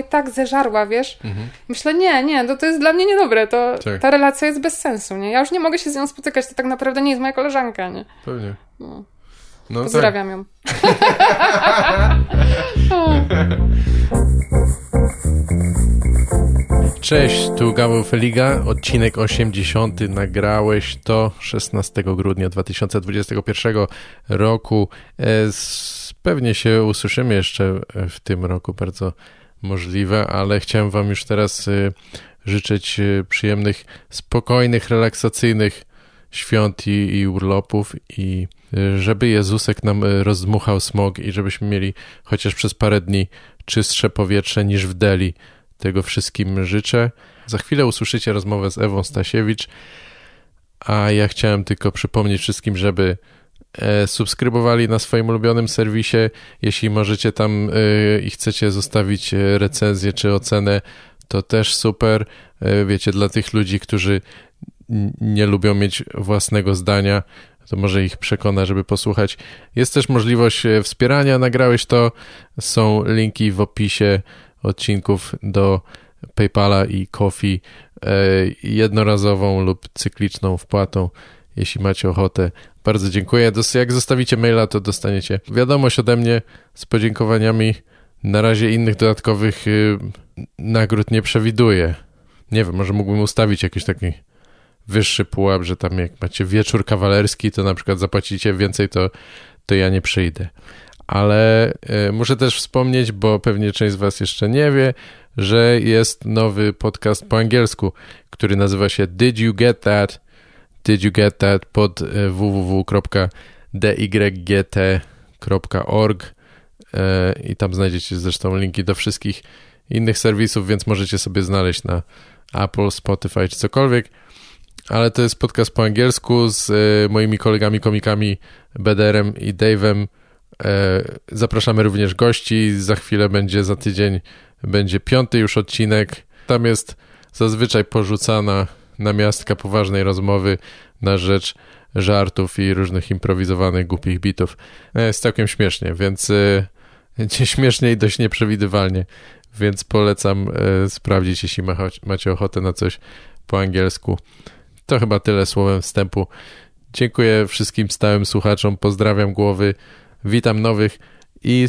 mnie tak zeżarła, wiesz. Mhm. Myślę, nie, to jest dla mnie niedobre, to tak. Ta relacja jest bez sensu, nie? Ja już nie mogę się z nią spotykać, to tak naprawdę nie jest moja koleżanka, nie? Pewnie. No. No, pozdrawiam tak. Ją. Cześć, tu Gawel Feliga, odcinek 80. Nagrałeś to 16 grudnia 2021 roku. Pewnie się usłyszymy jeszcze w tym roku, bardzo możliwe, ale chciałem wam już teraz życzyć przyjemnych, spokojnych, relaksacyjnych świąt i urlopów i żeby Jezusek nam rozdmuchał smog i żebyśmy mieli chociaż przez parę dni czystsze powietrze niż w Delhi. Tego wszystkim życzę. Za chwilę usłyszycie rozmowę z Ewą Stasiewicz, a ja chciałem tylko przypomnieć wszystkim, żeby subskrybowali na swoim ulubionym serwisie. Jeśli możecie tam i chcecie zostawić recenzję czy ocenę, to też super. Wiecie, dla tych ludzi, którzy nie lubią mieć własnego zdania, to może ich przekona, żeby posłuchać. Jest też możliwość wspierania. Nagrałeś to. Są linki w opisie odcinków do PayPala i Ko-fi jednorazową lub cykliczną wpłatą, jeśli macie ochotę. Bardzo dziękuję. Jak zostawicie maila, to dostaniecie wiadomość ode mnie z podziękowaniami. Na razie innych dodatkowych nagród nie przewiduję. Nie wiem, może mógłbym ustawić jakiś taki wyższy pułap, że tam jak macie wieczór kawalerski, to na przykład zapłacicie więcej, to ja nie przyjdę. Ale muszę też wspomnieć, bo pewnie część z was jeszcze nie wie, że jest nowy podcast po angielsku, który nazywa się Did You Get That? Did You Get That? Pod www.dygt.org i tam znajdziecie zresztą linki do wszystkich innych serwisów, więc możecie sobie znaleźć na Apple, Spotify czy cokolwiek. Ale to jest podcast po angielsku z moimi kolegami komikami Bederem i Dave'em. Zapraszamy również gości. Za chwilę będzie, za tydzień będzie 5. już odcinek. Tam jest zazwyczaj porzucana namiastka poważnej rozmowy na rzecz żartów i różnych improwizowanych, głupich bitów. Jest całkiem śmiesznie, więc śmiesznie i dość nieprzewidywalnie, więc polecam sprawdzić, jeśli macie ochotę na coś po angielsku. To chyba tyle słowem wstępu. Dziękuję wszystkim stałym słuchaczom, pozdrawiam głowy, witam nowych i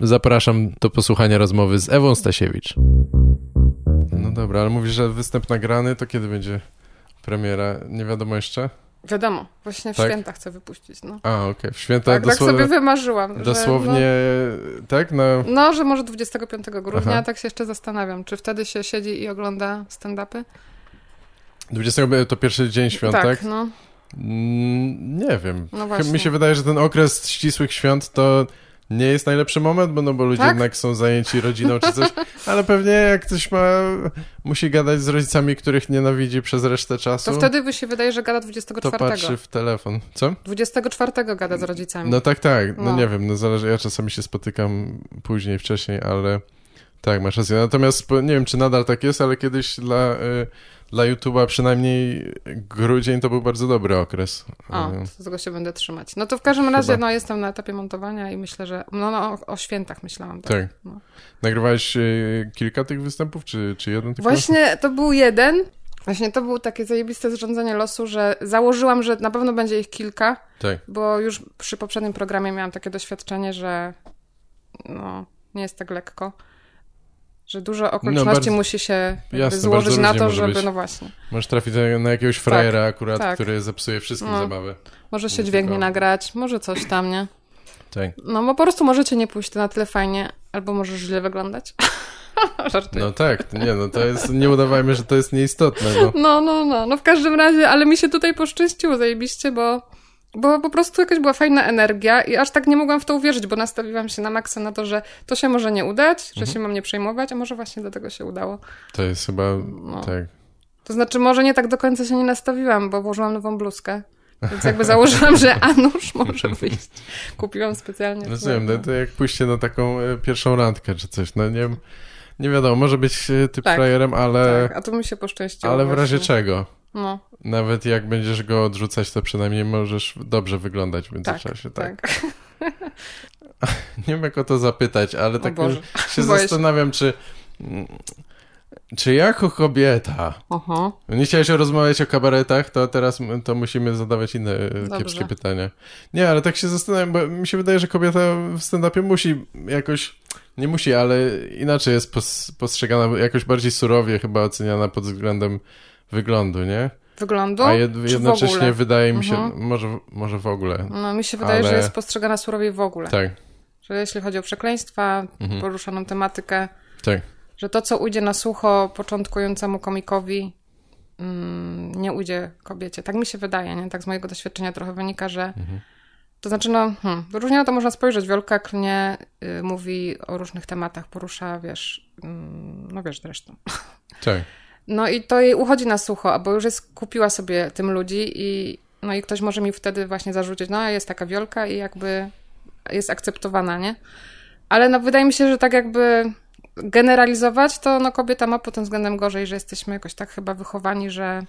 zapraszam do posłuchania rozmowy z Ewą Stasiewicz. No dobra, ale mówisz, że występ nagrany, to kiedy będzie premiera? Nie wiadomo jeszcze? Wiadomo, właśnie w święta chcę wypuścić. No. A, okej, w święta tak, dosłownie... Tak sobie wymarzyłam. Dosłownie, że, no, tak? No, że może 25 grudnia, aha. Tak się jeszcze zastanawiam, czy wtedy się siedzi i ogląda stand-upy? 20 to pierwszy dzień świąt, tak? No. Nie wiem. No mi się wydaje, że ten okres ścisłych świąnt to nie jest najlepszy moment, bo ludzie jednak są zajęci rodziną czy coś, ale pewnie jak ktoś musi gadać z rodzicami, których nienawidzi przez resztę czasu. To wtedy by się wydaje, że gada 24. To patrzy w telefon. Co? 24 gada z rodzicami. No tak. No nie wiem, no zależy. Ja czasami się spotykam później, wcześniej, ale tak, masz rację. Natomiast nie wiem, czy nadal tak jest, ale kiedyś dla YouTube'a przynajmniej grudzień to był bardzo dobry okres. O, z tego się będę trzymać. No to w każdym razie jestem na etapie montowania i myślę, że o świętach myślałam. Tak. No. Nagrywałeś kilka tych występów, czy jeden? Właśnie to był jeden. Właśnie to było takie zajebiste zrządzenie losu, że założyłam, że na pewno będzie ich kilka, bo już przy poprzednim programie miałam takie doświadczenie, że nie jest tak lekko. Że dużo okoliczności musi się złożyć na to, żeby być. Możesz trafić na jakiegoś frajera akurat, który zepsuje wszystkim zabawę. Może się dźwięk nie nagrać, może coś tam, nie? Tak. No bo po prostu możecie nie pójść to na tyle fajnie, albo może źle wyglądać. Żartuję. No tak, to jest, nie udawajmy, że to jest nieistotne. No w każdym razie, ale mi się tutaj poszczęściło zajebiście, bo po prostu jakaś była fajna energia i aż tak nie mogłam w to uwierzyć, bo nastawiłam się na maksa na to, że to się może nie udać, że się mam nie przejmować, a może właśnie dlatego się udało. To jest chyba tak. To znaczy może nie tak do końca się nie nastawiłam, bo włożyłam nową bluzkę, więc jakby założyłam, że Anusz może wyjść. Kupiłam specjalnie. Rozumiem, to jak pójście na taką pierwszą randkę czy coś, nie wiadomo, może być typ frajerem, ale... Tak, a to mi się poszczęściło. Ale w razie czego? No. Nawet jak będziesz go odrzucać, to przynajmniej możesz dobrze wyglądać w międzyczasie. Tak. Nie wiem, jak o to zapytać, ale tak się zastanawiam, czy Czy jako kobieta nie chciałeś rozmawiać o kabaretach, to teraz to musimy zadawać inne kiepskie pytania. Nie, ale tak się zastanawiam, bo mi się wydaje, że kobieta w stand-upie musi jakoś, nie musi, ale inaczej jest postrzegana, jakoś bardziej surowie chyba oceniana pod względem wyglądu, nie? Wyglądu? A jednocześnie w ogóle? Wydaje mi się, może w ogóle. No mi się wydaje, że jest postrzegana surowiej w ogóle. Tak. Że jeśli chodzi o przekleństwa, poruszaną tematykę. Tak. Że to, co ujdzie na sucho początkującemu komikowi, nie ujdzie kobiecie. Tak mi się wydaje, nie? Tak z mojego doświadczenia trochę wynika, że... To znaczy, no, różnie na to można spojrzeć. Wiolka klnie mówi o różnych tematach, porusza, wiesz... no wiesz zresztą. Tak. No i to jej uchodzi na sucho, bo już jest, kupiła sobie tym ludzi i... No i ktoś może mi wtedy właśnie zarzucić, no jest taka Wiolka i jakby jest akceptowana, nie? Ale no wydaje mi się, że tak jakby... generalizować, to no kobieta ma pod tym względem gorzej, że jesteśmy jakoś tak chyba wychowani, że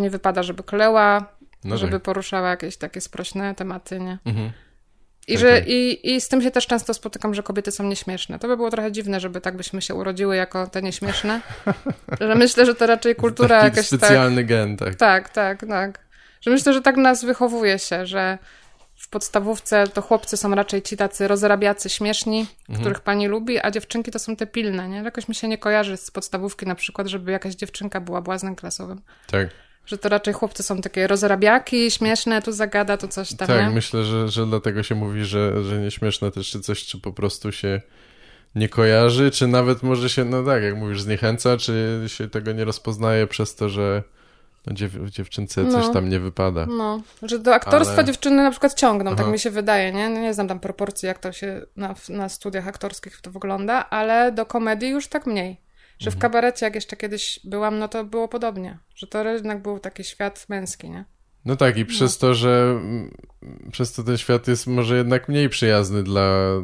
nie wypada, żeby kleła, no żeby poruszała jakieś takie sprośne tematy, nie? I z tym się też często spotykam, że kobiety są nieśmieszne. To by było trochę dziwne, żeby tak byśmy się urodziły jako te nieśmieszne. Że myślę, że to raczej kultura jakaś specjalny tak, gen, tak. Tak. Że myślę, że tak nas wychowuje się, że w podstawówce to chłopcy są raczej ci tacy rozrabiacy, śmieszni, których pani lubi, a dziewczynki to są te pilne, nie? Jakoś mi się nie kojarzy z podstawówki na przykład, żeby jakaś dziewczynka była błaznem klasowym. Tak. Że to raczej chłopcy są takie rozrabiaki, śmieszne, tu zagada, tu coś tam. Tak, nie? Myślę, że dlatego się mówi, że nieśmieszne też czy coś, czy po prostu się nie kojarzy, czy nawet może się, no tak, jak mówisz, zniechęca, czy się tego nie rozpoznaje przez to, że dziewczynce coś tam nie wypada. No, że do aktorstwa dziewczyny na przykład ciągną, tak mi się wydaje, nie? Nie znam tam proporcji, jak to się na studiach aktorskich to wygląda, ale do komedii już tak mniej. Że w kabarecie, jak jeszcze kiedyś byłam, no to było podobnie. Że to jednak był taki świat męski, nie? No tak, i przez to, że przez to ten świat jest może jednak mniej przyjazny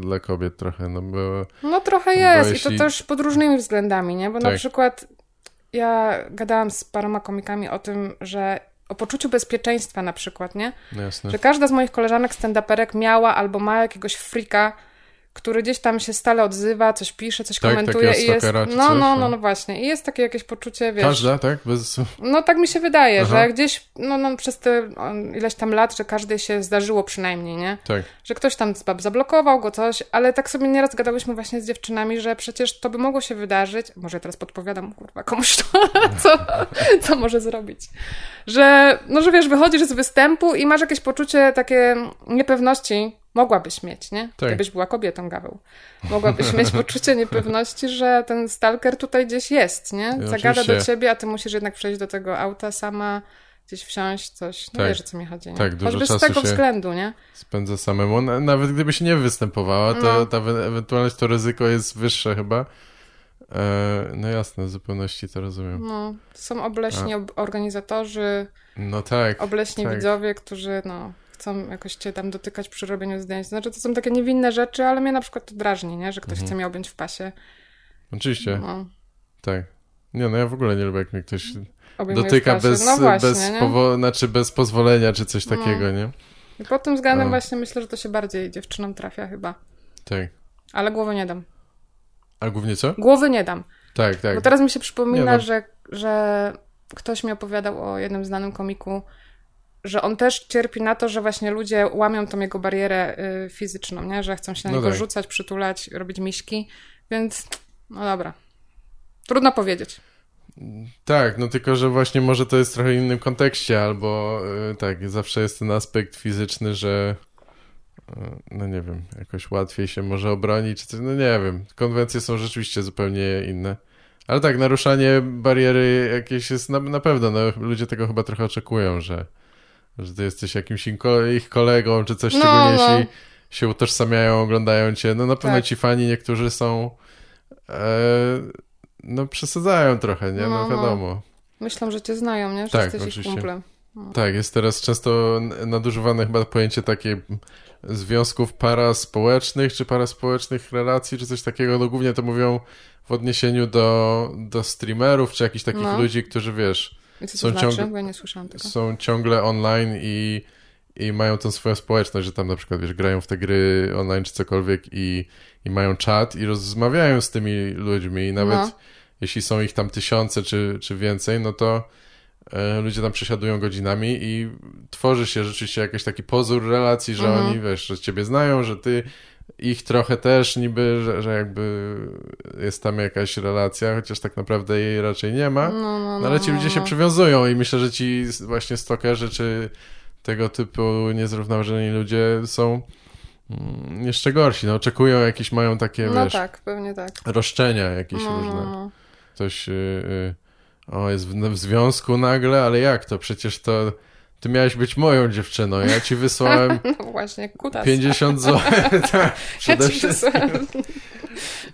dla kobiet trochę, no bo... No trochę jest jeśli... i to też pod różnymi względami, nie? Bo na przykład... Ja gadałam z paroma komikami o tym, że o poczuciu bezpieczeństwa na przykład, nie? Jasne. Że każda z moich koleżanek stand-uperek miała albo ma jakiegoś frika, który gdzieś tam się stale odzywa, coś pisze, coś komentuje i jest... No właśnie. I jest takie jakieś poczucie, wiesz... Każda, tak? Bez... No tak mi się wydaje, że gdzieś przez te ileś tam lat, że każdej się zdarzyło przynajmniej, nie? Tak. Że ktoś tam zablokował go, coś, ale tak sobie nieraz gadałyśmy właśnie z dziewczynami, że przecież to by mogło się wydarzyć... Może ja teraz podpowiadam, kurwa, komuś to, co może zrobić. Że, no że wiesz, wychodzisz z występu i masz jakieś poczucie takie niepewności... Mogłabyś mieć, nie? Tak. Gdybyś była kobietą, Gaweł. Mogłabyś mieć poczucie niepewności, że ten stalker tutaj gdzieś jest, nie? Zagada do ciebie, a ty musisz jednak przejść do tego auta sama, gdzieś wsiąść, coś. No wiesz, o co mi chodzi, nie? Tak, dużo choćby czasu z tego względu, nie? Spędza samemu. Nawet gdybyś nie występowała, to ta ewentualność, to ryzyko jest wyższe chyba. No jasne, w zupełności to rozumiem. No, są obleśni organizatorzy, obleśni widzowie, którzy, chcą jakoś cię tam dotykać przy robieniu zdjęć. Znaczy, to są takie niewinne rzeczy, ale mnie na przykład to drażni, nie? Że ktoś chce mnie objąć w pasie. Oczywiście. No. Tak. Nie, ja w ogóle nie lubię, jak mnie ktoś obejmuje dotyka bez pozwolenia, czy coś takiego, nie? I pod tym względem właśnie myślę, że to się bardziej dziewczynom trafia chyba. Tak. Ale głowy nie dam. A głównie co? Głowy nie dam. Tak, tak. Bo teraz mi się przypomina, że ktoś mi opowiadał o jednym znanym komiku, że on też cierpi na to, że właśnie ludzie łamią tą jego barierę fizyczną, nie? Że chcą się na niego rzucać, przytulać, robić miśki, więc dobra. Trudno powiedzieć. Tak, tylko, że właśnie może to jest w trochę innym kontekście, albo zawsze jest ten aspekt fizyczny, że nie wiem, jakoś łatwiej się może obronić, czy coś, nie wiem. Konwencje są rzeczywiście zupełnie inne. Ale tak, naruszanie bariery jakieś jest na pewno, ludzie tego chyba trochę oczekują, że ty jesteś jakimś ich kolegą, czy coś, szczególnie jeśli się utożsamiają, oglądają cię. No na pewno ci fani niektórzy są... przesadzają trochę, nie? No wiadomo. Myślą, że cię znają, nie? Że jesteś oczywiście. Ich kumplem. No. Tak, jest teraz często nadużywane chyba pojęcie takie związków paraspołecznych, czy paraspołecznych relacji, czy coś takiego. No głównie to mówią w odniesieniu do streamerów, czy jakichś takich ludzi, którzy, wiesz... Są ciągle online i i mają tą swoją społeczność, że tam na przykład, wiesz, grają w te gry online czy cokolwiek i mają czat i rozmawiają z tymi ludźmi i nawet jeśli są ich tam tysiące czy więcej, no to ludzie tam przesiadują godzinami i tworzy się rzeczywiście jakiś taki pozór relacji, że oni, wiesz, że ciebie znają, że ty ich trochę też niby, że jakby jest tam jakaś relacja, chociaż tak naprawdę jej raczej nie ma, no, ale ci ludzie się przywiązują i myślę, że ci właśnie stalkerzy czy tego typu niezrównoważeni ludzie są jeszcze gorsi, no oczekują jakieś, mają takie, wiesz, tak, pewnie tak, roszczenia jakieś różne. Ktoś jest w związku nagle, ale jak to? Przecież to ty miałeś być moją dziewczyną, ja ci wysłałem no właśnie, 50 zł. Tak, przede wszystkim.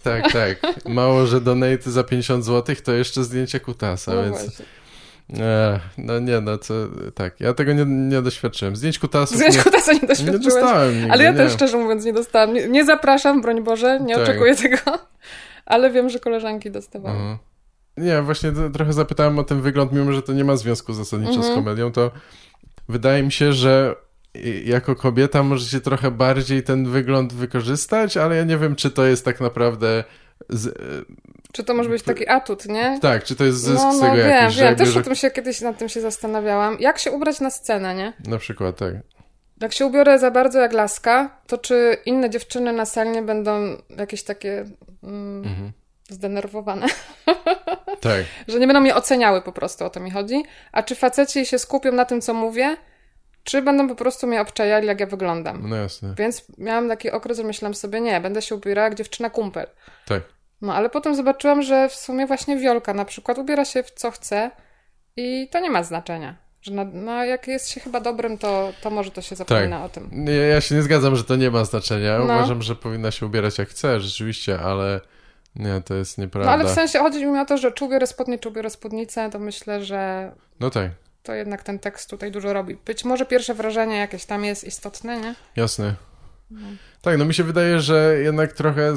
Tak. Mało, że donate za 50 zł, to jeszcze zdjęcie kutasa, no więc... Właśnie. Ja tego nie doświadczyłem. Zdjęć kutasa nie doświadczyłem. Nie dostałem nigdy, ale ja też, szczerze mówiąc, nie dostałam. Nie zapraszam, broń Boże, nie oczekuję tego, ale wiem, że koleżanki dostawały. Nie, właśnie trochę zapytałem o ten wygląd, mimo że to nie ma związku zasadniczo z komedią, to wydaje mi się, że jako kobieta możecie trochę bardziej ten wygląd wykorzystać, ale ja nie wiem, czy to jest tak naprawdę... Czy to może być taki atut, nie? Tak, czy to jest zysk z tego jakiś... Ja też kiedyś nad tym się zastanawiałam. Jak się ubrać na scenę, nie? Na przykład, tak. Jak się ubiorę za bardzo jak laska, to czy inne dziewczyny na sali nie będą jakieś takie... zdenerwowane. Tak. Że nie będą mnie oceniały, po prostu o to mi chodzi. A czy faceci się skupią na tym, co mówię, czy będą po prostu mnie obczajali, jak ja wyglądam. No jasne. Więc miałam taki okres, że myślałam sobie, nie, będę się ubierała jak dziewczyna kumpel. Tak. No, ale potem zobaczyłam, że w sumie właśnie Wiolka na przykład ubiera się w co chce i to nie ma znaczenia. Że jak jest się chyba dobrym, to może to się zapomina o tym. Ja się nie zgadzam, że to nie ma znaczenia. Uważam, że powinna się ubierać jak chce, rzeczywiście, ale... Nie, to jest nieprawda. No ale w sensie chodzi mi o to, że czy ubiorę spódnicę, to myślę, że to jednak ten tekst tutaj dużo robi. Być może pierwsze wrażenie jakieś tam jest istotne, nie? Jasne. Tak, mi się wydaje, że jednak trochę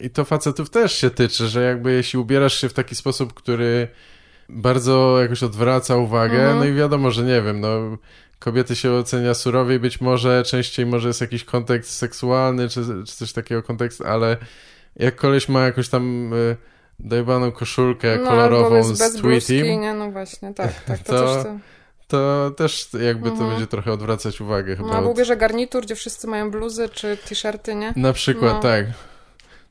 i to facetów też się tyczy, że jakby jeśli ubierasz się w taki sposób, który bardzo jakoś odwraca uwagę, no i wiadomo, że nie wiem, kobiety się ocenia surowiej, być może częściej może jest jakiś kontekst seksualny, czy coś takiego kontekst, ale... Jak koleś ma jakąś tam dojbaną koszulkę kolorową z Tweetiem, no właśnie, tak. To też jakby to będzie trochę odwracać uwagę chyba. Albo ubierze garnitur, gdzie wszyscy mają bluzy czy t-shirty, nie? Na przykład, tak.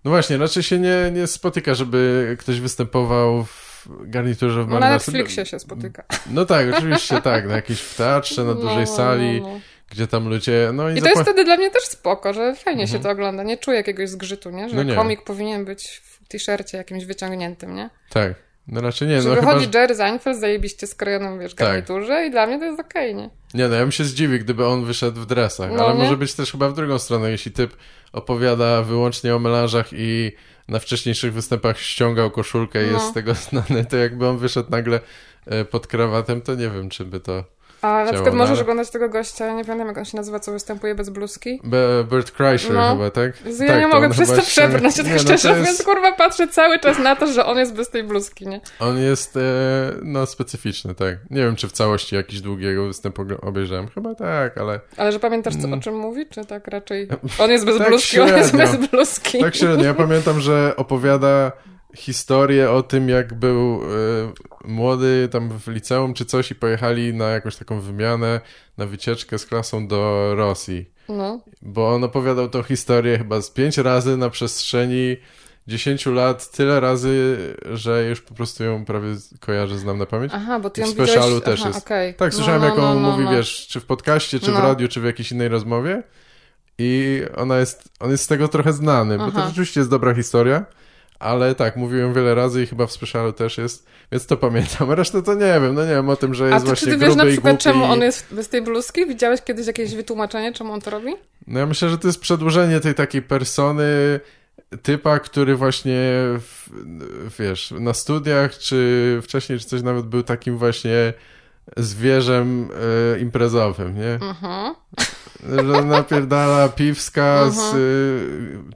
No właśnie, raczej się nie spotyka, żeby ktoś występował w garniturze w marynarce. Na Netflixie się spotyka. No tak, oczywiście tak, na jakiejś w teatrze, na dużej sali. Gdzie tam ludzie... I to jest wtedy dla mnie też spoko, że fajnie się to ogląda. Nie czuję jakiegoś zgrzytu, nie? Że komik powinien być w t-shircie jakimś wyciągniętym, nie? Tak. No raczej nie. Że wychodzi Jerry Seinfeld zajebiście skrojoną, wiesz, garniturze i dla mnie to jest okej, nie? Nie, ja bym się zdziwił, gdyby on wyszedł w dresach. Ale nie? Może być też chyba w drugą stronę, jeśli typ opowiada wyłącznie o melanżach i na wcześniejszych występach ściągał koszulkę i jest z tego znany, to jakby on wyszedł nagle pod krawatem, to nie wiem, czy by to... A na przykład możesz oglądać tego gościa, nie pamiętam jak on się nazywa, co występuje bez bluzki. Bert Kreischer chyba, tak? Ja nie mogę przez to przebrnąć, szczerze mówiąc, kurwa patrzę cały czas na to, że on jest bez tej bluzki, nie? On jest, specyficzny, tak. Nie wiem, czy w całości jakiś długiego występu obejrzałem, chyba tak, ale... Ale że pamiętasz, o czym mówi, czy tak raczej... On jest bez bluzki, średnio. On jest bez bluzki. Tak średnio, ja pamiętam, że opowiada... historię o tym, jak był młody tam w liceum czy coś i pojechali na jakąś taką wymianę, na wycieczkę z klasą do Rosji. Bo on opowiadał tą historię chyba z 5 razy na przestrzeni 10 lat, tyle razy, że już po prostu ją prawie kojarzę, znam na pamięć. Aha, bo ty ją widziałeś... Specialu też jest. Okay. Tak, słyszałem jak on mówi, wiesz, czy w podcaście, czy w radiu, czy w jakiejś innej rozmowie i on jest z tego trochę znany, bo to rzeczywiście jest dobra historia. Ale tak, mówiłem wiele razy i chyba w specialu też jest, więc to pamiętam. Resztę to nie wiem, nie wiem o tym, że jest właśnie gruby i głupi. A ty wiesz na przykład, czemu on jest bez tej bluzki? Widziałeś kiedyś jakieś wytłumaczenie, czemu on to robi? Ja myślę, że to jest przedłużenie tej takiej persony typa, który właśnie, wiesz, na studiach czy wcześniej, czy coś nawet był takim właśnie zwierzem imprezowym, nie? Że napierdala piwska z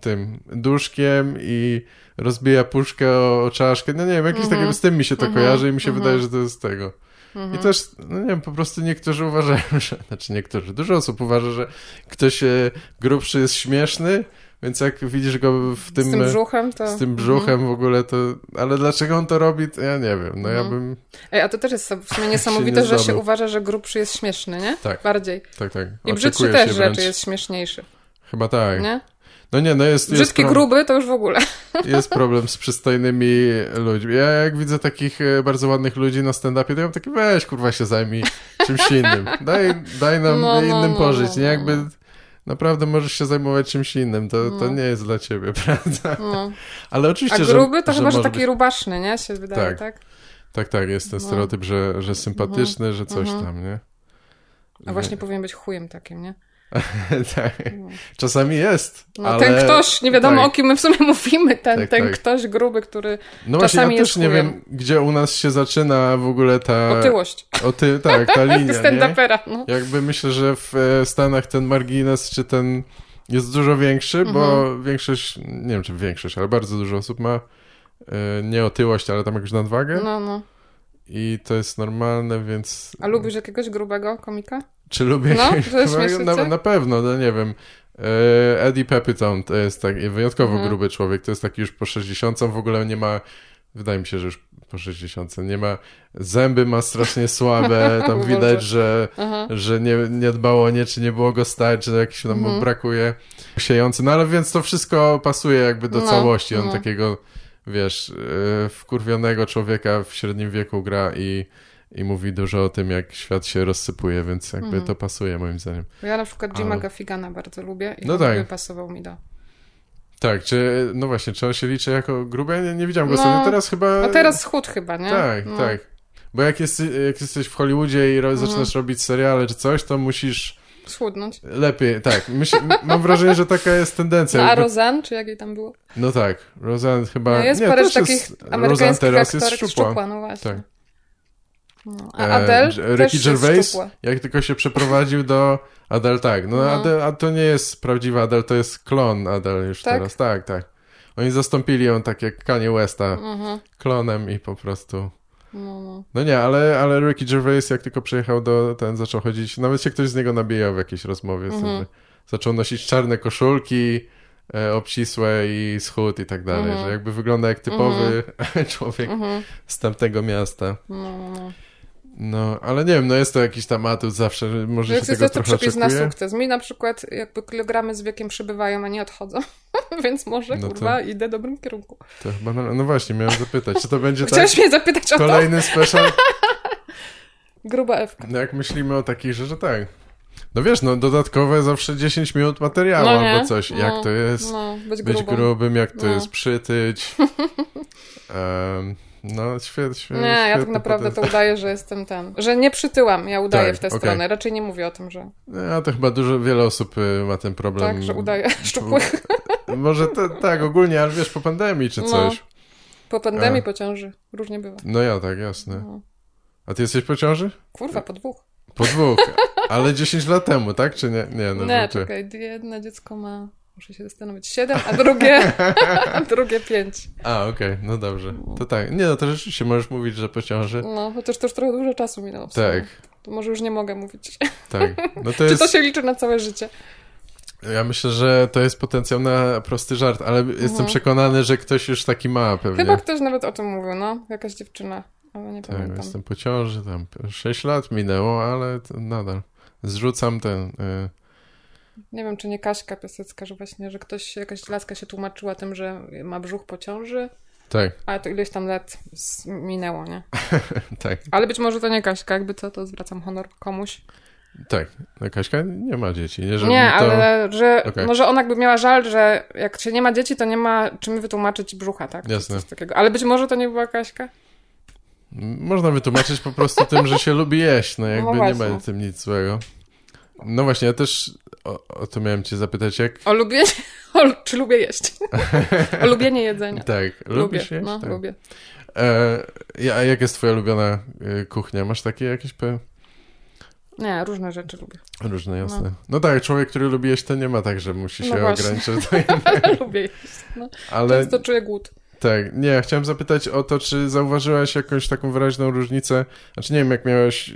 tym duszkiem i rozbija puszkę o czaszkę. Nie wiem, jakiś taki z tym mi się to kojarzy i mi się wydaje, że to jest tego. Mhm. I też, no nie wiem, po prostu niektórzy uważają, że, znaczy niektórzy, dużo osób uważa, że ktoś grubszy jest śmieszny, więc jak widzisz go w tym... Z tym brzuchem mhm. w ogóle to... Ale dlaczego on to robi, to ja nie wiem. No ja bym... Ej, a to też jest w sumie niesamowite, że się uważa, że grubszy jest śmieszny, nie? Tak. Bardziej. Tak. I brzydszy też raczej jest śmieszniejszy. Chyba tak. Nie? No nie, no jest... Brzydki, gruby to już w ogóle. Jest problem z przystojnymi ludźmi. Ja jak widzę takich bardzo ładnych ludzi na stand-upie, to ja mam taki, weź kurwa się zajmij czymś innym. Daj nam innym pożyć, nie? Jakby... Naprawdę możesz się zajmować czymś innym, to nie jest dla ciebie, prawda? No. Ale oczywiście, a gruby to że chyba, że taki być... rubaszny, nie? Się wydaje, tak? Tak, jest ten stereotyp, że sympatyczny, że coś tam, nie? A właśnie powinien być chujem takim, nie? Tak, czasami jest, ale... Ten ktoś, nie wiadomo o kim my w sumie mówimy, ten ktoś gruby, który no czasami właśnie, ja też nie wiem, gdzie u nas się zaczyna w ogóle ta... Otyłość. Ta linia, stand-upera, nie? No. Jakby myślę, że w Stanach ten margines, czy ten jest dużo większy, bo większość, nie wiem czy większość, ale bardzo dużo osób ma nie otyłość, ale tam jakąś nadwagę. No. I to jest normalne, więc... A lubisz jakiegoś grubego komika? Czy lubię? Na pewno, no nie wiem. Eddie Pepitone to jest taki wyjątkowo gruby człowiek, to jest taki już po 60, w ogóle nie ma, wydaje mi się, że już po 60, nie ma, zęby ma strasznie słabe, tam widać, że nie dbało o nie, czy nie było go stać, że jakiś tam brakuje siejący, no ale więc to wszystko pasuje jakby do całości, on takiego, wiesz, wkurwionego człowieka w średnim wieku gra i mówi dużo o tym, jak świat się rozsypuje, więc jakby to pasuje moim zdaniem. Ja na przykład Jima Gaffigana bardzo lubię i on pasował mi do... Tak, czy, no właśnie, czy on się liczy jako gruby? Ja nie widziałem go ostatnio, teraz chyba... A teraz schudł chyba, nie? Tak. Bo jak jesteś w Hollywoodzie i zaczynasz robić seriale czy coś, to musisz... Schudnąć. Lepiej, tak. Mam wrażenie, że taka jest tendencja. No, a Roseanne, czy jak jej tam było? No tak, Roseanne chyba... No jest parę takich amerykańskich teraz aktorek jest szczupła, no właśnie. Tak. No, a Adele Ricky Gervais, jak tylko się przeprowadził do Adele, tak. No. Adele, a to nie jest prawdziwa Adele, to jest klon Adele już teraz. Tak. Oni zastąpili ją tak jak Kanye Westa klonem i po prostu... No nie, ale Ricky Gervais jak tylko przyjechał zaczął chodzić, nawet się ktoś z niego nabijał w jakiejś rozmowie. Zaczął nosić czarne koszulki, obcisłe i schód i tak dalej, że jakby wygląda jak typowy człowiek z tamtego miasta. No, ale nie wiem, no jest to jakiś tam atut zawsze, może się tego trochę oczekuje. To przepis na sukces. Mi na przykład jakby kilogramy z wiekiem przybywają, a nie odchodzą, więc może, idę w dobrym kierunku. To chyba, no właśnie, miałem zapytać, czy to będzie tak... Chciałeś mnie zapytać o to? Kolejny special? Gruba Ewka. No jak myślimy o takich rzeczach, tak. No wiesz, no dodatkowe zawsze 10 minut materiału albo coś. Jak to jest być grubym, jak to jest przytyć. No, świetnie. Nie, ja tak naprawdę to udaję, że jestem ten. Że nie przytyłam, ja udaję w tę stronę. Raczej nie mówię o tym, że... Ja to chyba wiele osób ma ten problem. Tak, że udaję szczupłych. Może tak, ogólnie, aż wiesz, po pandemii czy coś. Po pandemii, po ciąży. Różnie bywa. No ja tak, jasne. No. A ty jesteś po ciąży? Kurwa, po dwóch. Po dwóch, ale 10 lat temu, tak? Czy nie? Nie, czekaj, jedno dziecko ma... Muszę się zastanowić. 7, a drugie 5. A, okej, no dobrze. To tak. Nie, no to rzeczywiście możesz mówić, że po ciąży. No, chociaż to już trochę dużo czasu minęło. Tak. To może już nie mogę mówić. Tak. No to jest... Czy to się liczy na całe życie? Ja myślę, że to jest potencjał na prosty żart, ale jestem przekonany, że ktoś już taki ma pewnie. Chyba ktoś nawet o tym mówił, no. Jakaś dziewczyna, ale nie pamiętam. Tak, jestem po ciąży, tam 6 lat minęło, ale nadal. Zrzucam ten... Nie wiem, czy nie Kaśka Piesecka, że właśnie, że jakaś laska się tłumaczyła tym, że ma brzuch po ciąży. Tak. Ale to ileś tam lat minęło, nie? Tak. Ale być może to nie Kaśka, jakby co, to zwracam honor komuś. Tak, Kaśka nie ma dzieci. Nie, ale że może ona jakby miała żal, że jak się nie ma dzieci, to nie ma czym wytłumaczyć brzucha, tak? Jasne. Coś takiego. Ale być może to nie była Kaśka? Można wytłumaczyć po prostu tym, że się lubi jeść, no jakby no nie ma w tym nic złego. No właśnie, ja też o to miałem cię zapytać, jak... Czy lubię jeść? O lubienie jedzenia. Tak, lubisz jeść? No, tak. Lubię. A jak jest twoja ulubiona kuchnia? Masz takie jakieś... Nie, różne rzeczy lubię. Różne, jasne. No tak, człowiek, który lubi jeść, to nie ma tak, że musi się ograniczyć. Lubię jeść. No. Ale... Często czuję głód. Tak, nie, chciałem zapytać o to, czy zauważyłaś jakąś taką wyraźną różnicę, znaczy nie wiem, jak miałeś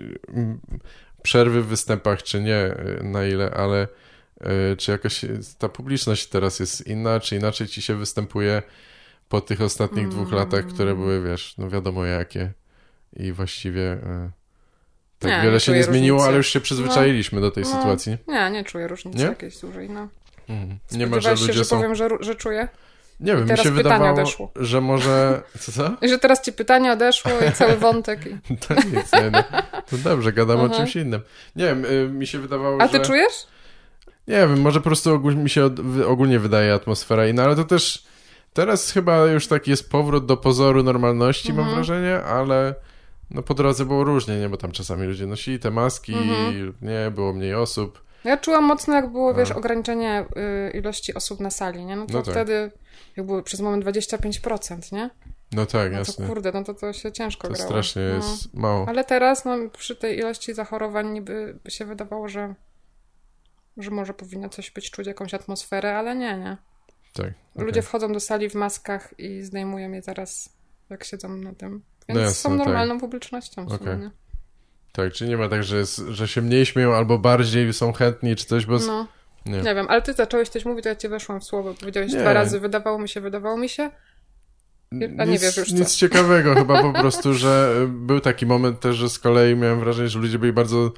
przerwy w występach, czy nie, na ile, ale czy jakaś ta publiczność teraz jest inna, czy inaczej ci się występuje po tych ostatnich 2 latach, które były, wiesz, no wiadomo jakie i właściwie tak nie, wiele się nie zmieniło, różnicy. Ale już się przyzwyczailiśmy do tej sytuacji. Nie czuję różnicy jakiejś dużej, no. Nie ma, że ludzie się, są... powiem, że czuję? Nie wiem, mi się wydawało, odeszło. Że może... Co? I że teraz ci pytania odeszło i cały wątek. I... To nic, nie. To dobrze, gadam o czymś innym. Nie wiem, mi się wydawało, A ty czujesz? Nie wiem, może po prostu mi się ogólnie wydaje atmosfera inna, ale to też teraz chyba już tak jest powrót do pozoru normalności, mam wrażenie, ale no po drodze było różnie, nie? Bo tam czasami ludzie nosili te maski, nie, było mniej osób. Ja czułam mocno, jak było, wiesz, ograniczenie ilości osób na sali, nie? No to wtedy, jak było przez moment 25%, nie? No tak, no jasne. No to kurde, no to się ciężko grało. To strasznie jest mało. Ale teraz, no przy tej ilości zachorowań niby się wydawało, że może powinno coś być, czuć jakąś atmosferę, ale nie. Tak. Ludzie wchodzą do sali w maskach i zdejmują je zaraz, jak siedzą na tym. Więc no jasne, są normalną publicznością w sumie, nie? Tak, czy nie ma tak, że się mniej śmieją albo bardziej są chętni czy coś, bo... No, nie wiem, ale ty zacząłeś coś mówić, to ja cię weszłam w słowo. Powiedziałeś 2 razy, wydawało mi się. A nie wiesz już co. Nic ciekawego, chyba po prostu, że był taki moment też, że z kolei miałem wrażenie, że ludzie byli bardzo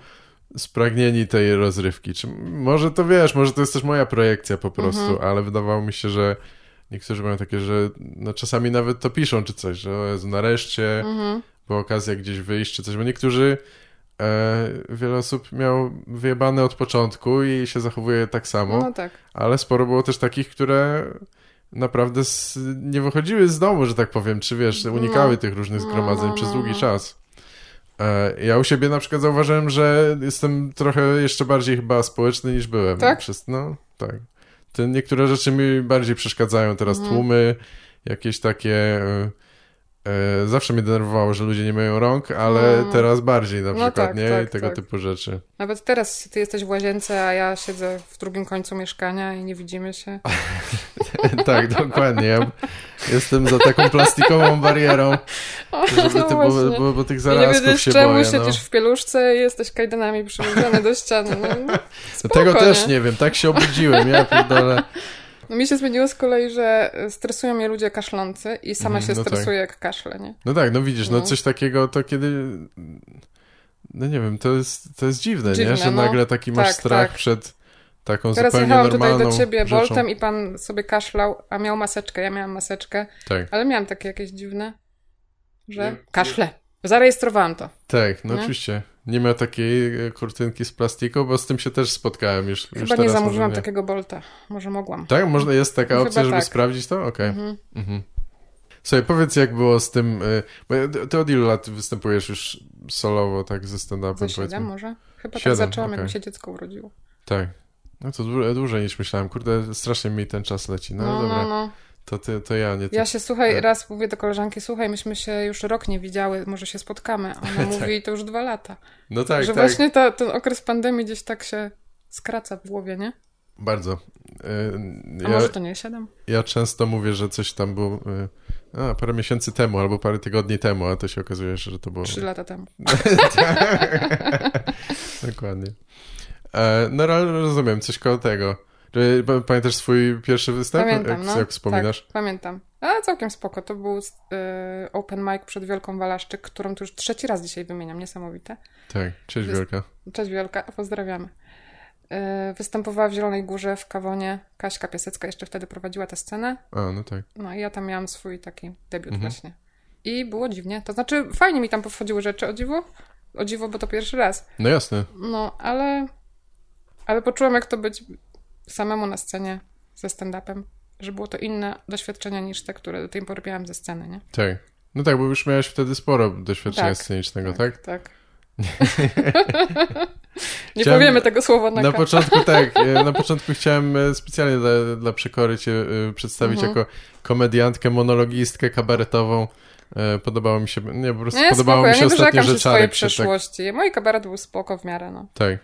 spragnieni tej rozrywki. Czy może to wiesz, może to jest też moja projekcja po prostu, ale wydawało mi się, że niektórzy mają takie, że no, czasami nawet to piszą czy coś, że o Jezu, nareszcie była okazja gdzieś wyjść czy coś, bo niektórzy... wiele osób miało wyjebane od początku i się zachowuje tak samo, no tak. Ale sporo było też takich, które naprawdę nie wychodziły z domu, że tak powiem, czy wiesz, unikały tych różnych zgromadzeń przez długi czas. Ja u siebie na przykład zauważyłem, że jestem trochę jeszcze bardziej chyba społeczny niż byłem. Tak? Tak. Te niektóre rzeczy mi bardziej przeszkadzają teraz, tłumy, jakieś takie... Zawsze mnie denerwowało, że ludzie nie mają rąk, ale teraz bardziej na przykład, nie? Tak, i tego typu rzeczy. Nawet teraz ty jesteś w łazience, a ja siedzę w drugim końcu mieszkania i nie widzimy się. Tak, dokładnie. Ja jestem za taką plastikową barierą, żeby ty, bo tych zarazków się boję. Nie czemu siedzisz w pieluszce i jesteś kajdanami przywiązany do ściany. No, tego też nie wiem, tak się obudziłem, ja pierdolę. No mi się zmieniło z kolei, że stresują mnie ludzie kaszlący i sama się stresuje jak kaszle, nie? No tak, no widzisz, no coś takiego to kiedy... No nie wiem, to jest dziwne, nie? Że nagle taki masz strach przed taką teraz zupełnie normalną Teraz jechałam tutaj do ciebie rzeczą. Boltem i pan sobie kaszlał, a miał maseczkę, ja miałam maseczkę, ale miałam takie jakieś dziwne, że kaszle. Zarejestrowałam to. Tak, no oczywiście. Nie miał takiej kurtynki z plastiku, bo z tym się też spotkałem już. Chyba już teraz nie zamówiłam takiego bolta. Może mogłam. Tak? Można, jest taka opcja, żeby sprawdzić to? Okej. Słuchaj, powiedz jak było z tym... Bo ty od ilu lat występujesz już solowo, tak, ze stand-upem? 7 może? Chyba 7, tak zaczęłam, jak mi się dziecko urodziło. Tak. No to dłużej niż myślałem. Kurde, strasznie mi ten czas leci. No dobra. No. To ja nie... Ja się, słuchaj, raz mówię do koleżanki, słuchaj, myśmy się już rok nie widziały, może się spotkamy. A ona mówi, to już 2 lata. No tak, że właśnie ten okres pandemii gdzieś tak się skraca w głowie, nie? Bardzo. A może to nie 7? Ja często mówię, że coś tam było parę miesięcy temu, albo parę tygodni temu, a to się okazuje, że to było... 3 lata temu. Dokładnie. No rozumiem, coś koło tego. Pamiętasz swój pierwszy występ? Pamiętam, jak wspominasz? Tak, pamiętam. A całkiem spoko. To był open mic przed Wiolką Walaszczyk, którą tu już 3. raz dzisiaj wymieniam. Niesamowite. Tak. Cześć Wiolka. Cześć Wiolka. Pozdrawiamy. Występowała w Zielonej Górze w Kawonie. Kaśka Piesecka jeszcze wtedy prowadziła tę scenę. A, no tak. No i ja tam miałam swój taki debiut właśnie. I było dziwnie. To znaczy fajnie mi tam powchodziły rzeczy, o dziwo, bo to 1. raz. No jasne. No, ale poczułam, jak to być... samemu na scenie ze stand-upem, że było to inne doświadczenie niż te, które do tej pory miałam ze sceny, nie? Tak. No tak, bo już miałeś wtedy sporo doświadczenia scenicznego, tak? Tak. Nie powiemy tego słowa na początku, na początku chciałem specjalnie dla przekory cię przedstawić jako komediantkę, monologistkę kabaretową. Podobało mi się... Nie, po prostu podobało mi się ostatnio, że Czarek przeszłości. Mój kabaret był spoko w miarę, no. Tak.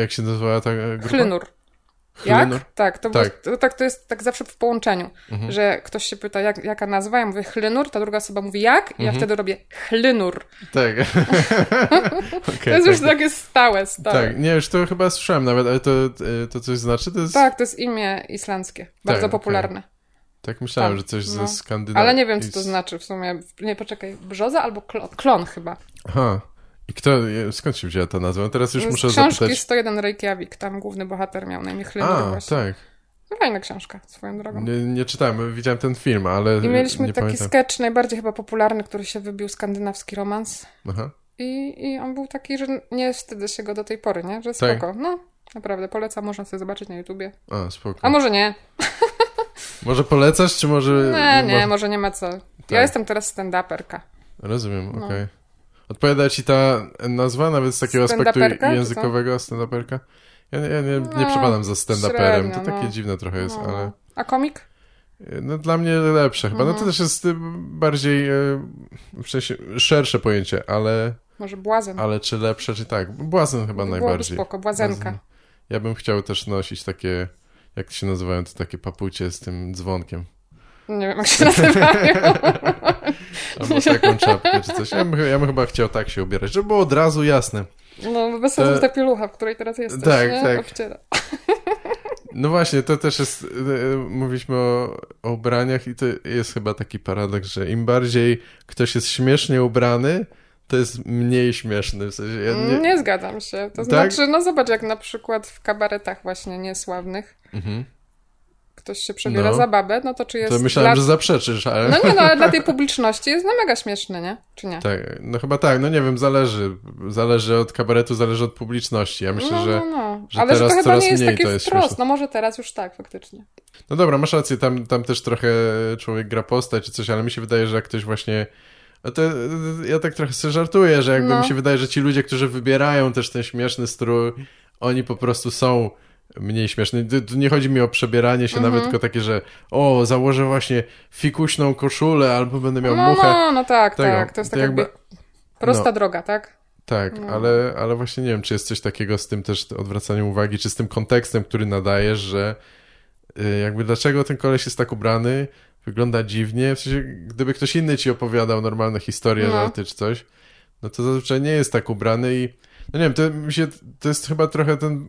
Jak się nazywała ta grupa? Hlynur. Hlynur? Jak? Tak, to tak. Było, tak, to jest tak zawsze w połączeniu, że ktoś się pyta, jaka nazwa, ja mówię Hlynur, ta druga osoba mówi jak i ja wtedy robię Hlynur. Tak. To jest już takie stałe. Tak, nie, już to chyba słyszałem nawet, ale to coś znaczy? To jest... Tak, to jest imię islandzkie, bardzo popularne. Okay. Tak myślałem, że coś ze Skandynawii. Ale nie wiem, co to znaczy w sumie. Nie, poczekaj, brzoza albo klon chyba. Aha. I skąd się wzięła ta nazwa? Teraz już muszę zapytać. Z książki 101 Reykjavik, tam główny bohater miał na imię Hlynur właśnie. Tak. Fajna książka, swoją drogą. Nie czytałem, widziałem ten film, ale i mieliśmy nie taki pamiętam. Sketch, najbardziej chyba popularny, który się wybił, Skandynawski romans. Aha. I on był taki, że nie wstydzę się go do tej pory, nie? Że spoko. Tak. No, naprawdę, polecam, można sobie zobaczyć na YouTubie. A, spoko. A może nie. Może polecasz, czy może... Nie, może nie ma co. Tak. Ja jestem teraz stand-uperka. Rozumiem, okej. Odpowiada ci ta nazwa, nawet z takiego aspektu językowego, stand-uperka? Ja nie przepadam za stand-uperem, średnio, to takie dziwne trochę jest, ale... A komik? No dla mnie lepsze chyba, no to też jest bardziej, w sensie szersze pojęcie, ale... Może błazen. Ale czy lepsze, czy tak? Błazen chyba najbardziej. Spoko, błazenka. Błazen. Ja bym chciał też nosić takie... Jak się nazywają, to takie papucie z tym dzwonkiem. Nie wiem, jak się nazywają. Albo taką czapkę czy coś. Ja bym chyba chciał tak się ubierać, żeby było od razu jasne. No, bez sensu ta pielucha, w której teraz jesteś, tak. Obciera. No właśnie, to też jest... Mówiliśmy o ubraniach i to jest chyba taki paradoks, że im bardziej ktoś jest śmiesznie ubrany, to jest mniej śmieszny. W sensie ja nie zgadzam się. To znaczy, no zobacz, jak na przykład w kabaretach właśnie niesławnych ktoś się przebiera za babę, no to czy jest... To myślałem, że zaprzeczysz, ale... No nie, ale dla tej publiczności jest mega śmieszny, nie? Czy nie? Tak, no chyba tak, no nie wiem, zależy. Zależy od kabaretu, zależy od publiczności. Ja myślę, że ale teraz że to chyba coraz nie jest mniej taki to jest wprost. No może teraz już tak, faktycznie. No dobra, masz rację, tam też trochę człowiek gra postać czy coś, ale mi się wydaje, że jak ktoś właśnie... To ja tak trochę sobie żartuję, że jakby mi się wydaje, że ci ludzie, którzy wybierają też ten śmieszny strój, oni po prostu są mniej śmieszni. Nie chodzi mi o przebieranie się nawet, tylko takie, że założę właśnie fikuśną koszulę albo będę miał muchę. No tak. To jest taka jakby prosta droga, tak? Tak, ale właśnie nie wiem, czy jest coś takiego z tym też odwracaniem uwagi, czy z tym kontekstem, który nadajesz, że jakby dlaczego ten koleś jest tak ubrany, wygląda dziwnie. W sensie, gdyby ktoś inny ci opowiadał normalne historie, żarty czy coś, no to zazwyczaj nie jest tak ubrany i... No nie wiem, to jest chyba trochę ten...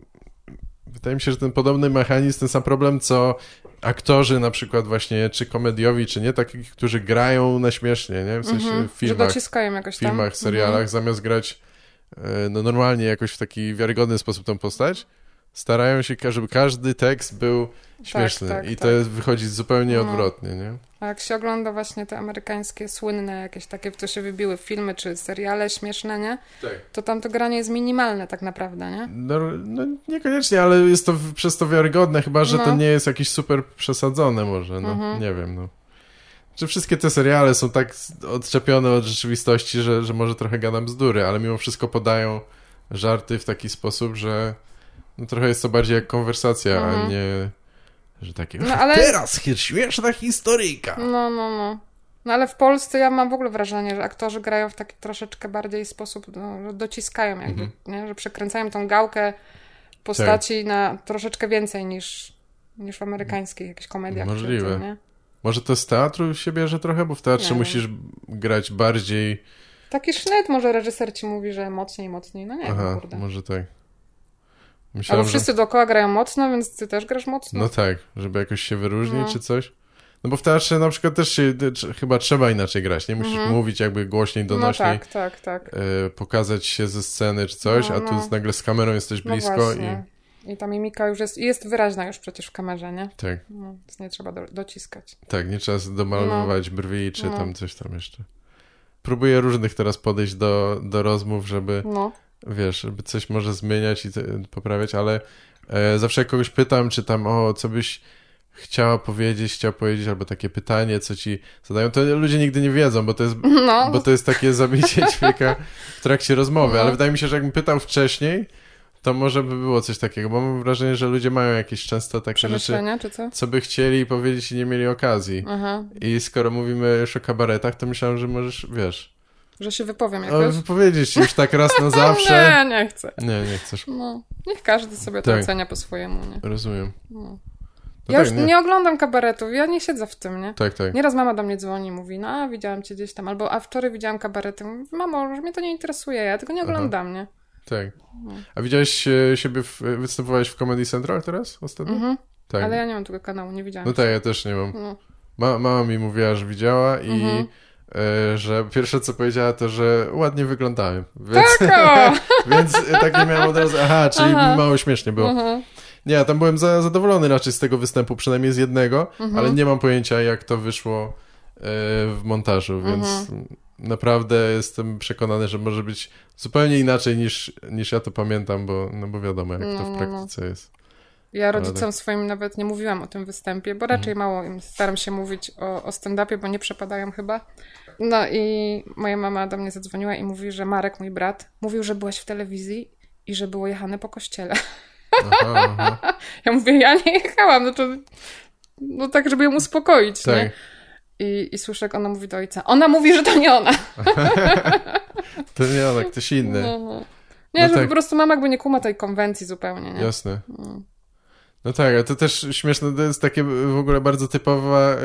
Wydaje mi się, że ten podobny mechanizm, ten sam problem, co aktorzy na przykład właśnie, czy komediowi, czy nie, takich, którzy grają na śmiesznie, nie? W sensie w filmach, że dociskają jakoś tam. W filmach, serialach, zamiast grać normalnie jakoś w taki wiarygodny sposób tą postać, starają się, żeby każdy tekst był śmieszny to wychodzi zupełnie odwrotnie, nie? A jak się ogląda właśnie te amerykańskie słynne jakieś takie, w co się wybiły filmy czy seriale śmieszne, nie? Tak. To tam to granie jest minimalne tak naprawdę, nie? No niekoniecznie, ale jest to przez to wiarygodne, chyba że to nie jest jakieś super przesadzone może, nie wiem, Czy wszystkie te seriale są tak odczepione od rzeczywistości, że może trochę gadam bzdury, ale mimo wszystko podają żarty w taki sposób, że no trochę jest to bardziej jak konwersacja, a nie, że takie, ale... teraz śmieszna historyjka. No ale w Polsce ja mam w ogóle wrażenie, że aktorzy grają w taki troszeczkę bardziej sposób, że dociskają jakby, nie? Że przekręcają tą gałkę postaci na troszeczkę więcej niż w amerykańskich jakichś komediach. Możliwe. Tym, nie? Może to z teatru się bierze trochę, bo w teatrze musisz grać bardziej... Taki sznyt, może reżyser ci mówi, że mocniej, no nie wiem, kurde. Może tak. Myślałem, ale wszyscy dookoła grają mocno, więc ty też grasz mocno. No tak, żeby jakoś się wyróżnić czy coś. No bo w teatrze na przykład też się chyba trzeba inaczej grać, nie? Musisz mówić jakby głośniej, donośniej. No tak. Pokazać się ze sceny czy coś, a tu nagle z kamerą jesteś blisko. No właśnie. I ta mimika już jest wyraźna już przecież w kamerze, nie? Tak. No, więc nie trzeba dociskać. Tak, nie trzeba domalowywać brwi czy tam coś tam jeszcze. Próbuję różnych teraz podejść do rozmów, żeby... Wiesz, żeby coś może zmieniać i poprawiać, ale zawsze jak kogoś pytam, czy tam co byś chciał powiedzieć, albo takie pytanie, co ci zadają, to ludzie nigdy nie wiedzą, bo to jest takie zabicie ćwieka w trakcie rozmowy, ale wydaje mi się, że jakbym pytał wcześniej, to może by było coś takiego, bo mam wrażenie, że ludzie mają jakieś często takie rzeczy, czy co by chcieli powiedzieć i nie mieli okazji. I skoro mówimy już o kabaretach, to myślałem, że możesz, wiesz... Że się wypowiem jakoś. Ale wypowiedzieć się już tak raz na zawsze. Nie, nie chcę. Nie, nie chcesz. No. Niech każdy sobie to ocenia po swojemu, nie? Rozumiem. No. No ja tak, już nie oglądam kabaretów, ja nie siedzę w tym, nie? Tak, tak. Nieraz mama do mnie dzwoni i mówi, no a widziałam cię gdzieś tam, albo a wczoraj widziałam kabarety. Mówi, mamo, że mnie to nie interesuje, ja tego nie oglądam, aha, nie? Tak. No. A widziałeś siebie, występowałeś w Comedy Central teraz ostatnio? Mhm. Tak. Ale ja nie mam tego kanału, nie widziałam. No tak, ja też nie mam. No. Mama mi mówiła, że widziała i... Mhm. Że pierwsze co powiedziała to, że ładnie wyglądałem. Więc takie miałem od razu, aha, czyli aha, mało śmiesznie było. Aha. Nie, tam byłem zadowolony raczej z tego występu, przynajmniej z jednego, mhm, ale nie mam pojęcia jak to wyszło w montażu, więc mhm, naprawdę jestem przekonany, że może być zupełnie inaczej niż ja to pamiętam, bo, no bo wiadomo jak to w praktyce jest. Ja rodzicom swoim nawet nie mówiłam o tym występie, bo raczej mało im staram się mówić o stand-upie, bo nie przepadają chyba. No i moja mama do mnie zadzwoniła i mówi, że Marek, mój brat, mówił, że byłaś w telewizji i że było jechane po kościele. Aha, aha. Ja mówię, ja nie jechałam, no tak, żeby ją uspokoić, tak, nie? I słyszę, jak ona mówi do ojca, ona mówi, że to nie ona. To nie ona, ktoś inny. No. Nie, no że tak, po prostu mama jakby nie kuma tej konwencji zupełnie, nie? Jasne. No tak, ale to też śmieszne, to jest takie w ogóle bardzo typowa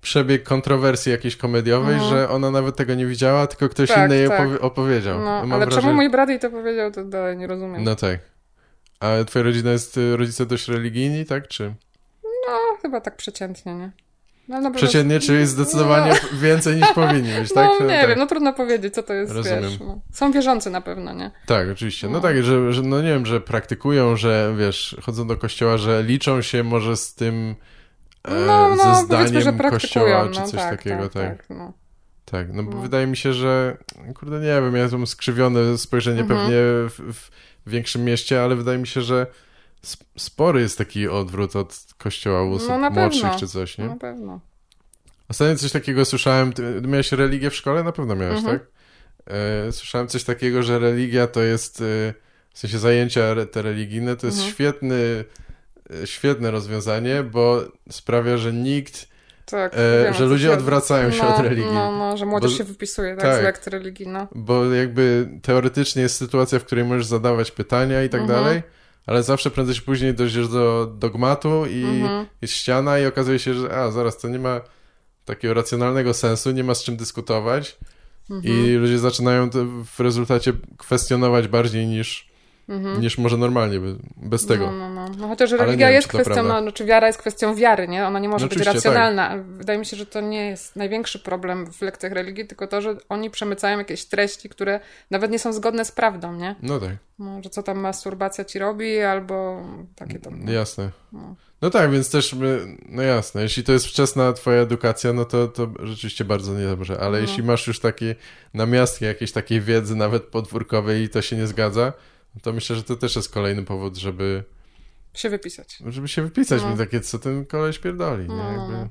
przebieg kontrowersji jakiejś komediowej, że ona nawet tego nie widziała, tylko ktoś inny jej opowiedział. No, ale czemu mój brat jej to powiedział, to dalej nie rozumiem. No tak. A twoja rodzina jest, rodzice dość religijni, tak? Czy? No, chyba tak przeciętnie, nie? No, przeciętnie, prostu... czyli zdecydowanie więcej niż powinni być, tak? No nie wiem, no trudno powiedzieć, co to jest, wiesz, no. Są wierzący na pewno, nie? Tak, oczywiście. No tak, że no nie wiem, że praktykują, że wiesz, chodzą do kościoła, że liczą się może z tym ze zdaniem że kościoła, czy coś takiego, tak. Tak, no bo wydaje mi się, że kurde, nie wiem, ja mam skrzywione spojrzenie pewnie w większym mieście, ale wydaje mi się, że spory jest taki odwrót od kościoła u osób młodszych czy coś, nie? Na pewno. Ostatnio coś takiego słyszałem, ty miałeś religię w szkole? Na pewno miałeś, tak? Słyszałem coś takiego, że religia to jest, w sensie zajęcia te religijne, to jest świetne rozwiązanie, bo sprawia, że nikt, że ludzie odwracają się od religii. No, że młodzież się wypisuje z lekcji religijna. Bo jakby teoretycznie jest sytuacja, w której możesz zadawać pytania i tak dalej, ale zawsze prędzej czy później dojdziesz do dogmatu i jest ściana i okazuje się, że zaraz, to nie ma takiego racjonalnego sensu, nie ma z czym dyskutować i ludzie zaczynają to w rezultacie kwestionować bardziej niż może normalnie bez tego. No chociaż religia jest kwestią, czy wiara jest kwestią wiary, nie? Ona nie może być racjonalna. Tak. Wydaje mi się, że to nie jest największy problem w lekcjach religii, tylko to, że oni przemycają jakieś treści, które nawet nie są zgodne z prawdą, nie? No tak. No, że co tam masturbacja ci robi, albo takie tam. No. Jasne. No tak, więc też jasne, jeśli to jest wczesna twoja edukacja, no to rzeczywiście bardzo niedobrze, ale jeśli masz już takie namiastki jakiejś takiej wiedzy, nawet podwórkowej i to się nie zgadza, to myślę, że to też jest kolejny powód, żeby się wypisać. Żeby się wypisać, mi takie, co ten koleś pierdoli. Nie? Jakby...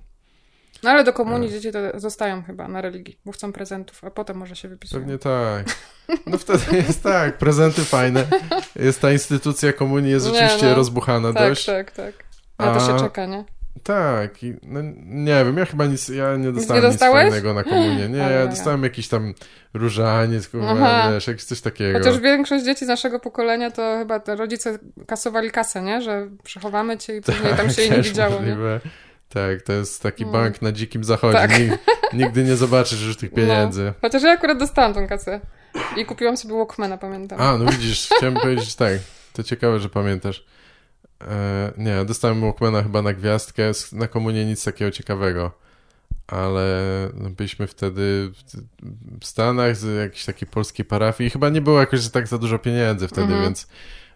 No ale do komunii dzieci to zostają chyba na religii, bo chcą prezentów, a potem może się wypisują. Pewnie tak. No wtedy jest tak, prezenty fajne. Jest ta instytucja komunii, jest rzeczywiście rozbuchana dość. Tak. Ale to się czeka, nie? Tak. I, no, nie wiem, ja chyba nie dostałem nic fajnego na komunię. Nie, ja dostałem jakiś tam różaniec, wiesz, jakieś coś takiego. Chociaż większość dzieci z naszego pokolenia to chyba rodzice kasowali kasę, nie? Że przechowamy cię i później tam się nie widziało. Nie? Tak, to jest taki bank na dzikim zachodzie. Tak. Nigdy nie zobaczysz już tych pieniędzy. No. Chociaż ja akurat dostałam tą kasę i kupiłam sobie Walkmana, pamiętam. No widzisz, chciałem powiedzieć tak. To ciekawe, że pamiętasz. Nie, dostałem Walkmana chyba na gwiazdkę, na komunie nic takiego ciekawego, ale byliśmy wtedy w Stanach z jakiejś takiej polskiej parafii i chyba nie było jakoś tak za dużo pieniędzy wtedy, więc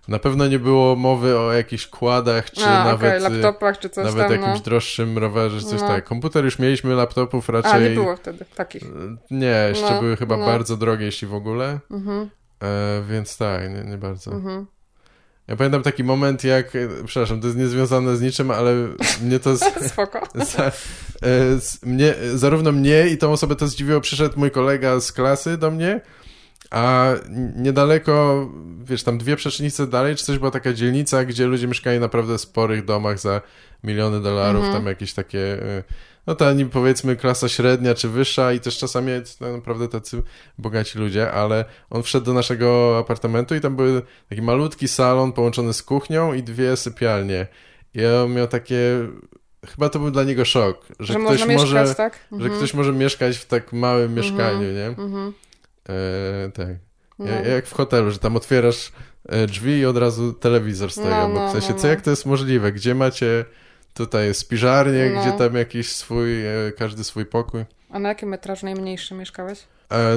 na pewno nie było mowy o jakichś kładach, czy nawet laptopach, czy coś nawet tam, jakimś droższym rowerze, czy coś tak. Komputer już mieliśmy, laptopów raczej... nie było wtedy takich. Nie, jeszcze były chyba bardzo drogie, jeśli w ogóle, więc tak, nie bardzo. Ja pamiętam taki moment jak, przepraszam, to jest niezwiązane z niczym, ale mnie to... Spoko. Zarówno mnie i tą osobę to zdziwiło, przyszedł mój kolega z klasy do mnie, a niedaleko, wiesz, tam 2 przecznice dalej, czy coś była taka dzielnica, gdzie ludzie mieszkali naprawdę w sporych domach za miliony dolarów, tam jakieś takie... no to ani powiedzmy klasa średnia czy wyższa i też czasami naprawdę tacy bogaci ludzie, ale on wszedł do naszego apartamentu i tam był taki malutki salon połączony z kuchnią i dwie sypialnie. I on miał takie... Chyba to był dla niego szok, że ktoś może mieszkać, tak? Że ktoś może mieszkać w tak małym mieszkaniu, nie? Tak. Jak w hotelu, że tam otwierasz drzwi i od razu telewizor stoi obok. W sensie, co jak to jest możliwe? Gdzie macie tutaj spiżarnię, gdzie tam jakiś swój, każdy swój pokój? A na jakim metrażu najmniejszym mieszkałeś?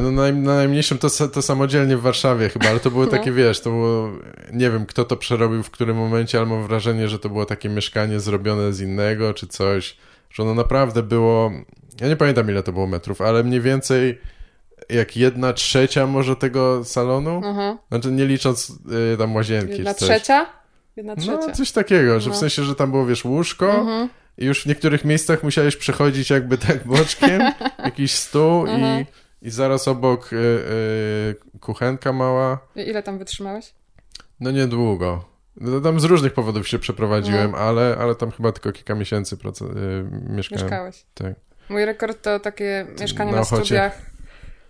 No na najmniejszym to samodzielnie w Warszawie chyba, ale to były takie, wiesz, to było, nie wiem kto to przerobił w którym momencie, ale mam wrażenie, że to było takie mieszkanie zrobione z innego czy coś, że ono naprawdę było, ja nie pamiętam ile to było metrów, ale mniej więcej jak 1/3 może tego salonu, znaczy nie licząc tam łazienki. 1/3? 1/3. No coś takiego, że w sensie, że tam było, wiesz, łóżko, i już w niektórych miejscach musiałeś przechodzić jakby tak boczkiem, jakiś stół i zaraz obok kuchenka mała. I ile tam wytrzymałeś? No niedługo. No, tam z różnych powodów się przeprowadziłem, ale tam chyba tylko kilka miesięcy mieszkałem. Mieszkałeś. Tak. Mój rekord to takie mieszkanie na studiach.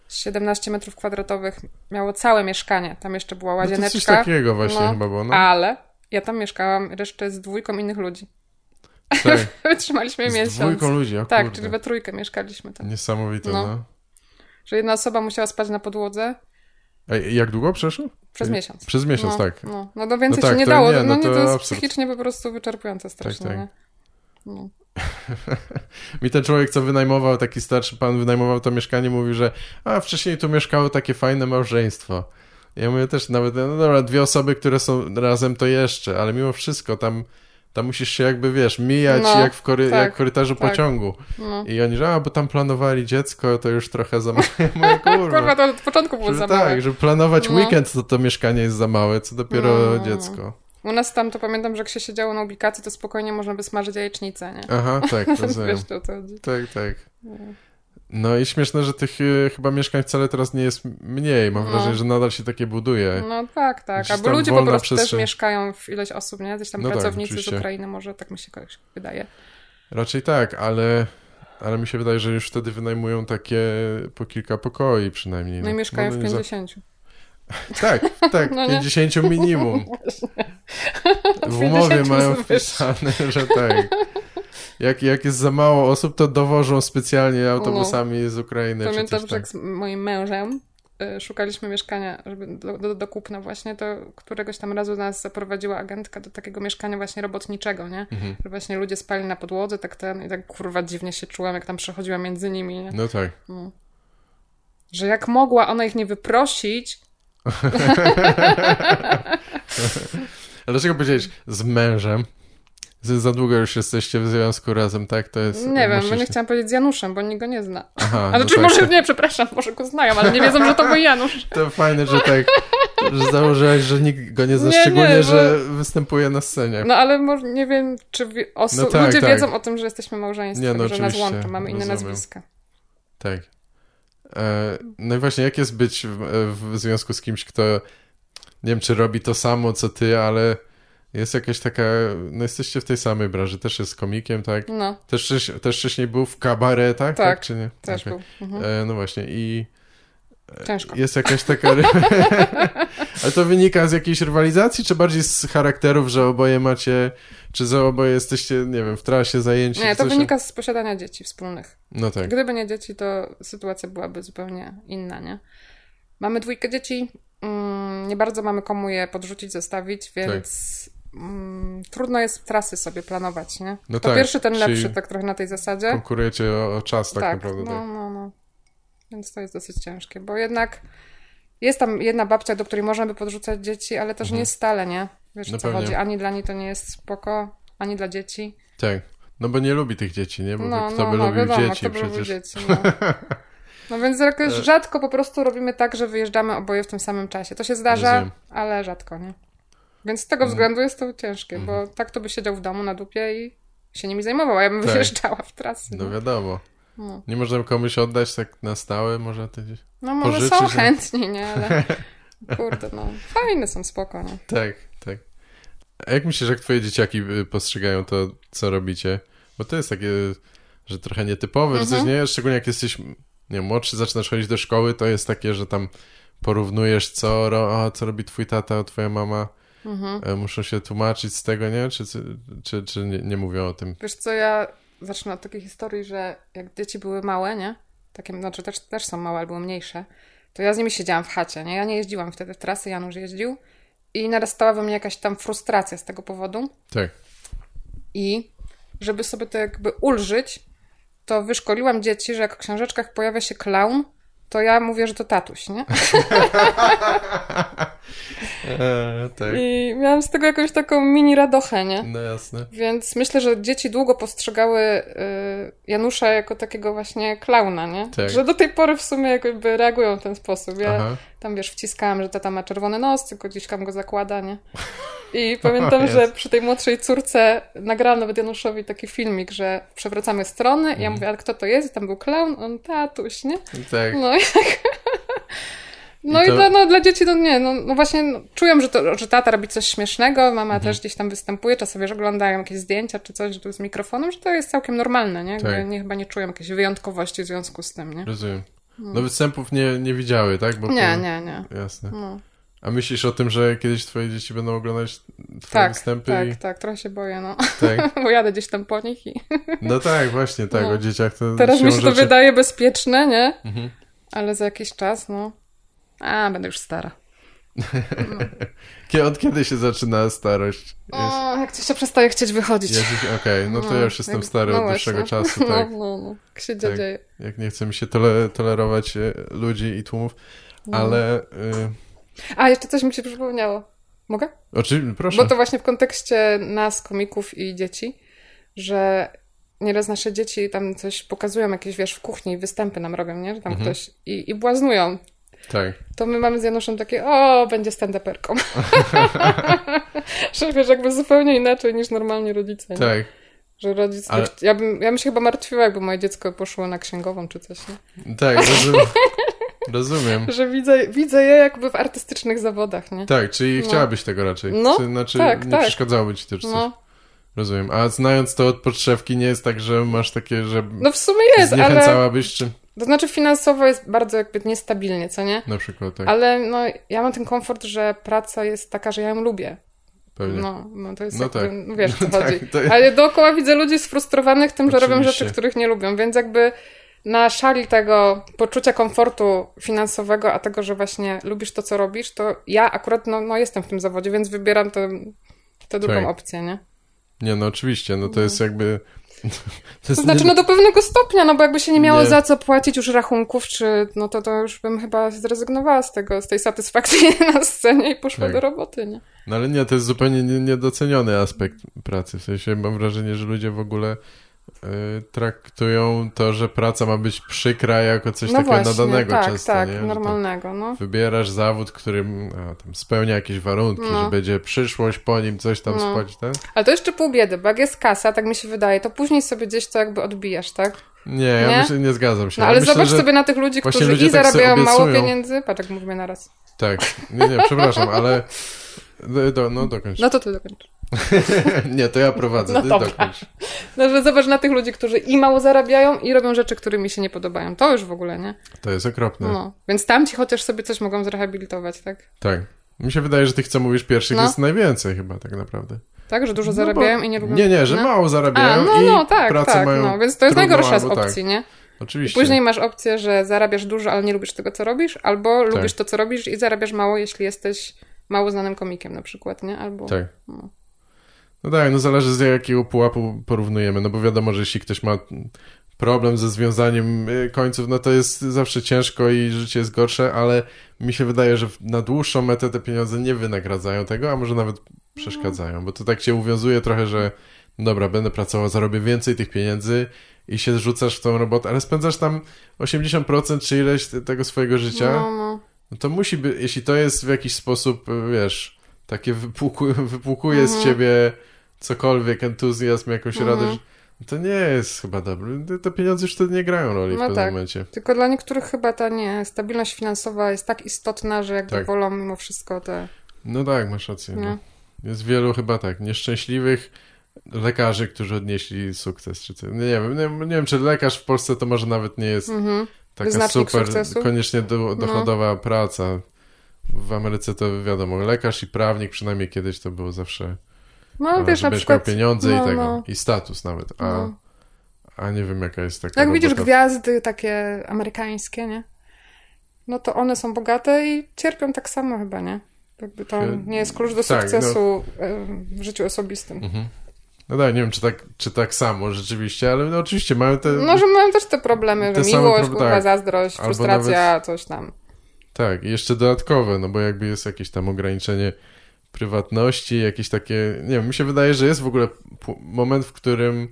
17 metrów kwadratowych. Miało całe mieszkanie. Tam jeszcze była łazieneczka. No to coś takiego właśnie chyba było. No. Ale ja tam mieszkałam jeszcze z dwójką innych ludzi. Tak. Wytrzymaliśmy miesiąc. Z dwójką ludzi, o tak, kurde. Czyli we trójkę mieszkaliśmy tam. Niesamowite, no. Że jedna osoba musiała spać na podłodze. A jak długo przeszło? Przez miesiąc. Przez miesiąc, tak. No do więcej się nie dało. Nie, to jest psychicznie po prostu wyczerpujące strasznie. Tak. No. Mi ten człowiek, co wynajmował, taki starszy pan wynajmował to mieszkanie, mówił, że wcześniej tu mieszkało takie fajne małżeństwo. Ja mówię też nawet, no dobra, dwie osoby, które są razem to jeszcze, ale mimo wszystko tam musisz się jakby, wiesz, mijać jak jak w korytarzu pociągu. No. I oni, że bo tam planowali dziecko, to już trochę za małe. Kurwa, to od początku było za małe. Tak, żeby planować weekend, to mieszkanie jest za małe, co dopiero dziecko. U nas tam, to pamiętam, że jak się siedziało na ubikacji, to spokojnie można by smażyć jajecznicę, nie? Aha, tak, rozumiem. Wiesz, to chodzi. Tak. No i śmieszne, że tych chyba mieszkań wcale teraz nie jest mniej. Mam wrażenie, że nadal się takie buduje. No tak. Albo ludzie po prostu też mieszkają w ileś osób, nie? Gdzieś tam pracownicy z Ukrainy może, tak mi się wydaje. Raczej tak, ale mi się wydaje, że już wtedy wynajmują takie po kilka pokoi przynajmniej. No i mieszkają w 50. Tak, 50 minimum. W umowie mają wpisane, że tak. Jak jest za mało osób, to dowożą specjalnie autobusami z Ukrainy. Pamiętam, że jak z moim mężem szukaliśmy mieszkania żeby do kupna właśnie, to któregoś tam razu nas zaprowadziła agentka do takiego mieszkania właśnie robotniczego, nie? Że właśnie ludzie spali na podłodze, i tak kurwa dziwnie się czułam, jak tam przechodziła między nimi, nie? No tak. No. Że jak mogła ona ich nie wyprosić... Ale dlaczego powiedziałeś z mężem? Za długo już jesteście w związku razem, tak? To jest. Nie wiem, bo nie chciałam powiedzieć z Januszem, bo nikt go nie zna. Aha, może go znają, ale nie wiedzą, że to był Janusz. To fajne, że tak, że założyłaś, że nikt go nie zna, szczególnie, że występuje na scenie. No ale nie wiem, czy ludzie wiedzą o tym, że jesteśmy małżeństwem, że nas łączy, mamy inne nazwiska. Tak. No i właśnie, jak jest być w związku z kimś, kto, nie wiem, czy robi to samo, co ty, ale jest jakaś taka, no jesteście w tej samej branży, też jest komikiem, tak? No. Też wcześniej był w kabaretach, tak czy nie? Też był. No właśnie i ciężko. Jest jakaś taka... Ale to wynika z jakiejś rywalizacji, czy bardziej z charakterów, że oboje macie, czy że oboje jesteście, nie wiem, w trasie zajęci? Nie, to wynika z posiadania dzieci wspólnych. No tak. Gdyby nie dzieci, to sytuacja byłaby zupełnie inna, nie? Mamy 2 dzieci, nie bardzo mamy komu je podrzucić, zostawić, więc trudno jest trasy sobie planować, nie? No to tak, pierwszy, ten lepszy, tak trochę na tej zasadzie. Konkurujecie o czas tak naprawdę. No. Więc to jest dosyć ciężkie, bo jednak jest tam jedna babcia, do której można by podrzucać dzieci, ale też nie stale, nie? Wiesz, o co chodzi. Ani dla niej to nie jest spoko, ani dla dzieci. Tak, no bo nie lubi tych dzieci, nie? Bo kto by lubił dzieci? No więc rzadko po prostu robimy tak, że wyjeżdżamy oboje w tym samym czasie. To się zdarza, ale rzadko, nie? Więc z tego względu jest to ciężkie, bo tak to by siedział w domu na dupie i się nimi zajmował, a ja bym wyjeżdżała w trasy. No wiadomo. No. Nie można komuś oddać tak na stałe, może ty gdzieś może są chętni, nie? Ale kurde, fajne są, spoko, nie? Tak. A jak myślisz, jak twoje dzieciaki postrzegają to, co robicie? Bo to jest takie, że trochę nietypowy, mhm. Coś, nie? Szczególnie jak jesteś młodszy, zaczynasz chodzić do szkoły, to jest takie, że tam porównujesz, co robi twój tata, twoja mama. Mhm. Muszą się tłumaczyć z tego, nie? Czy nie mówią o tym? Wiesz co, ja zacznę od takiej historii, że jak dzieci były małe, nie? Takie, znaczy też są małe albo mniejsze, to ja z nimi siedziałam w chacie, nie? Ja nie jeździłam wtedy w trasy, Janusz jeździł i narastała we mnie jakaś tam frustracja z tego powodu. Tak. I żeby sobie to jakby ulżyć, to wyszkoliłam dzieci, że jak w książeczkach pojawia się klaun, to ja mówię, że to tatuś, nie? Tak. I miałam z tego jakąś taką mini radochę, nie? No jasne. Więc myślę, że dzieci długo postrzegały Janusza jako takiego właśnie klauna, nie? Tak. Że do tej pory w sumie jakby reagują w ten sposób. Ja aha. Tam wiesz, wciskałam, że tata ma czerwony nos, tylko gdzieś tam go zakłada, nie? I pamiętam, że przy tej młodszej córce nagrałam nawet Januszowi taki filmik, że przewracamy strony i ja mówię, ale kto to jest? I tam był klaun, on tatuś, nie? Tak. No i tak... No i to... dla dzieci, właśnie czują, że tata robi coś śmiesznego, mama też gdzieś tam występuje, czasami że oglądają jakieś zdjęcia czy coś, że tu z mikrofonem, że to jest całkiem normalne, nie? Tak. Nie chyba nie czują jakiejś wyjątkowości w związku z tym, nie? Rozumiem. No występów nie widziały, tak? Bo nie. Jasne. No. A myślisz o tym, że kiedyś twoje dzieci będą oglądać twoje występy? Tak, trochę się boję, no. Tak? Bo jadę gdzieś tam po nich i... No tak, właśnie, tak, o dzieciach to... Teraz mi się to wydaje bezpieczne, nie? Mhm. Ale za jakiś czas, będę już stara. No. Od kiedy się zaczyna starość? Jak coś się przestaje chcieć wychodzić. Okej, to ja już jestem stary od dłuższego czasu. Tak. Jak się dzieje. Jak nie chce mi się tolerować ludzi i tłumów, ale... jeszcze coś mi się przypomniało. Mogę? Oczywiście, proszę. Bo to właśnie w kontekście nas, komików i dzieci, że nieraz nasze dzieci tam coś pokazują, jakieś w kuchni występy nam robią, nie? Że tam ktoś i błaznują. Tak. To my mamy z Januszem takie, będzie stand-uperką. Że wiesz, jakby zupełnie inaczej niż normalnie rodzice. Nie? Tak. Że rodzic... Ale... Ja bym się chyba martwiła, jakby moje dziecko poszło na księgową czy coś, nie? Tak, rozumiem. Że widzę je jakby w artystycznych zawodach, nie? Tak, czyli chciałabyś tego raczej. Przeszkadzałoby ci to czy coś. Rozumiem. A znając to od podszewki, nie jest tak, że masz takie, że... No w sumie jest, ale... Zniechęcałabyś, czy... To znaczy finansowo jest bardzo jakby niestabilnie, co nie? Na przykład, tak. Ale ja mam ten komfort, że praca jest taka, że ja ją lubię. Pewnie. To jest jakby, tak. Wiesz, co chodzi. Tak, to... Ale dookoła widzę ludzi sfrustrowanych tym, że robią rzeczy, których nie lubią, więc jakby na szali tego poczucia komfortu finansowego, a tego, że właśnie lubisz to, co robisz, to ja akurat jestem w tym zawodzie, więc wybieram tę drugą opcję, nie? Nie, oczywiście, to jest jakby... To znaczy, do pewnego stopnia, bo jakby się nie miało za co płacić już rachunków, czy to już bym chyba zrezygnowała z tej satysfakcji na scenie i poszła do roboty, nie? No ale to jest zupełnie niedoceniony aspekt pracy, w sensie mam wrażenie, że ludzie w ogóle traktują to, że praca ma być przykra jako coś takiego właśnie, nadanego często, nie? Normalnego, Wybierasz zawód, który tam spełnia jakieś warunki, że będzie przyszłość, po nim coś tam spłaci, tak? Ale to jeszcze pół biedy, bo jak jest kasa, tak mi się wydaje, to później sobie gdzieś to jakby odbijasz, tak? Ja myślę, nie zgadzam się. No ale myślę, zobacz sobie na tych ludzi, którzy ludzie zarabiają mało pieniędzy. Patrz, jak mówimy naraz. Tak, przepraszam, ale... dokończ. To ty dokończ. To ja prowadzę, ty dokończ. Że zobacz na tych ludzi, którzy i mało zarabiają, i robią rzeczy, które mi się nie podobają. To już w ogóle, nie? To jest okropne. Więc tamci chociaż sobie coś mogą zrehabilitować, tak? Tak. Mi się wydaje, że tych, co mówisz pierwszych, jest najwięcej chyba tak naprawdę. Tak, że dużo zarabiają i nie lubią... Nie, że mało zarabiają i pracę mają więc to jest najgorsza z opcji, nie? Oczywiście. I później masz opcję, że zarabiasz dużo, ale nie lubisz tego, co robisz, albo lubisz to, co robisz i zarabiasz mało, jeśli jesteś mało znanym komikiem na przykład, nie? Albo... Tak. Zależy z jakiego pułapu porównujemy, bo wiadomo, że jeśli ktoś ma problem ze związaniem końców, to jest zawsze ciężko i życie jest gorsze, ale mi się wydaje, że na dłuższą metę te pieniądze nie wynagradzają tego, a może nawet przeszkadzają, bo to tak cię uwiązuje trochę, że dobra, będę pracował, zarobię więcej tych pieniędzy i się rzucasz w tą robotę, ale spędzasz tam 80% czy ileś tego swojego życia. To musi być, jeśli to jest w jakiś sposób, wiesz, takie wypłukuje z ciebie cokolwiek, entuzjazm, jakąś radość, to nie jest chyba dobre. Te pieniądze już wtedy nie grają roli w pewnym momencie. Tylko dla niektórych chyba ta stabilność finansowa jest tak istotna, że jakby wolą mimo wszystko te... masz rację. Jest wielu chyba nieszczęśliwych lekarzy, którzy odnieśli sukces, czy co. Nie wiem, czy lekarz w Polsce to może nawet nie jest taka wyznacznik super, sukcesu? Koniecznie dochodowa praca. W Ameryce to wiadomo, lekarz i prawnik przynajmniej kiedyś to było zawsze. No wiesz, na przykład pieniądze i tego, i status nawet, a nie wiem jaka jest taka. Jak widzisz gwiazdy takie amerykańskie, nie? No to one są bogate i cierpią tak samo chyba, nie? Jakby to nie jest klucz do sukcesu w życiu osobistym. Mhm. No tak, nie wiem, czy tak samo rzeczywiście, ale no oczywiście mają te... No, że mają też te problemy, te miłość, zazdrość, frustracja, nawet... coś tam. Tak, i jeszcze dodatkowe, no bo jakby jest jakieś tam ograniczenie prywatności, jakieś takie... Nie wiem, mi się wydaje, że jest w ogóle moment, w którym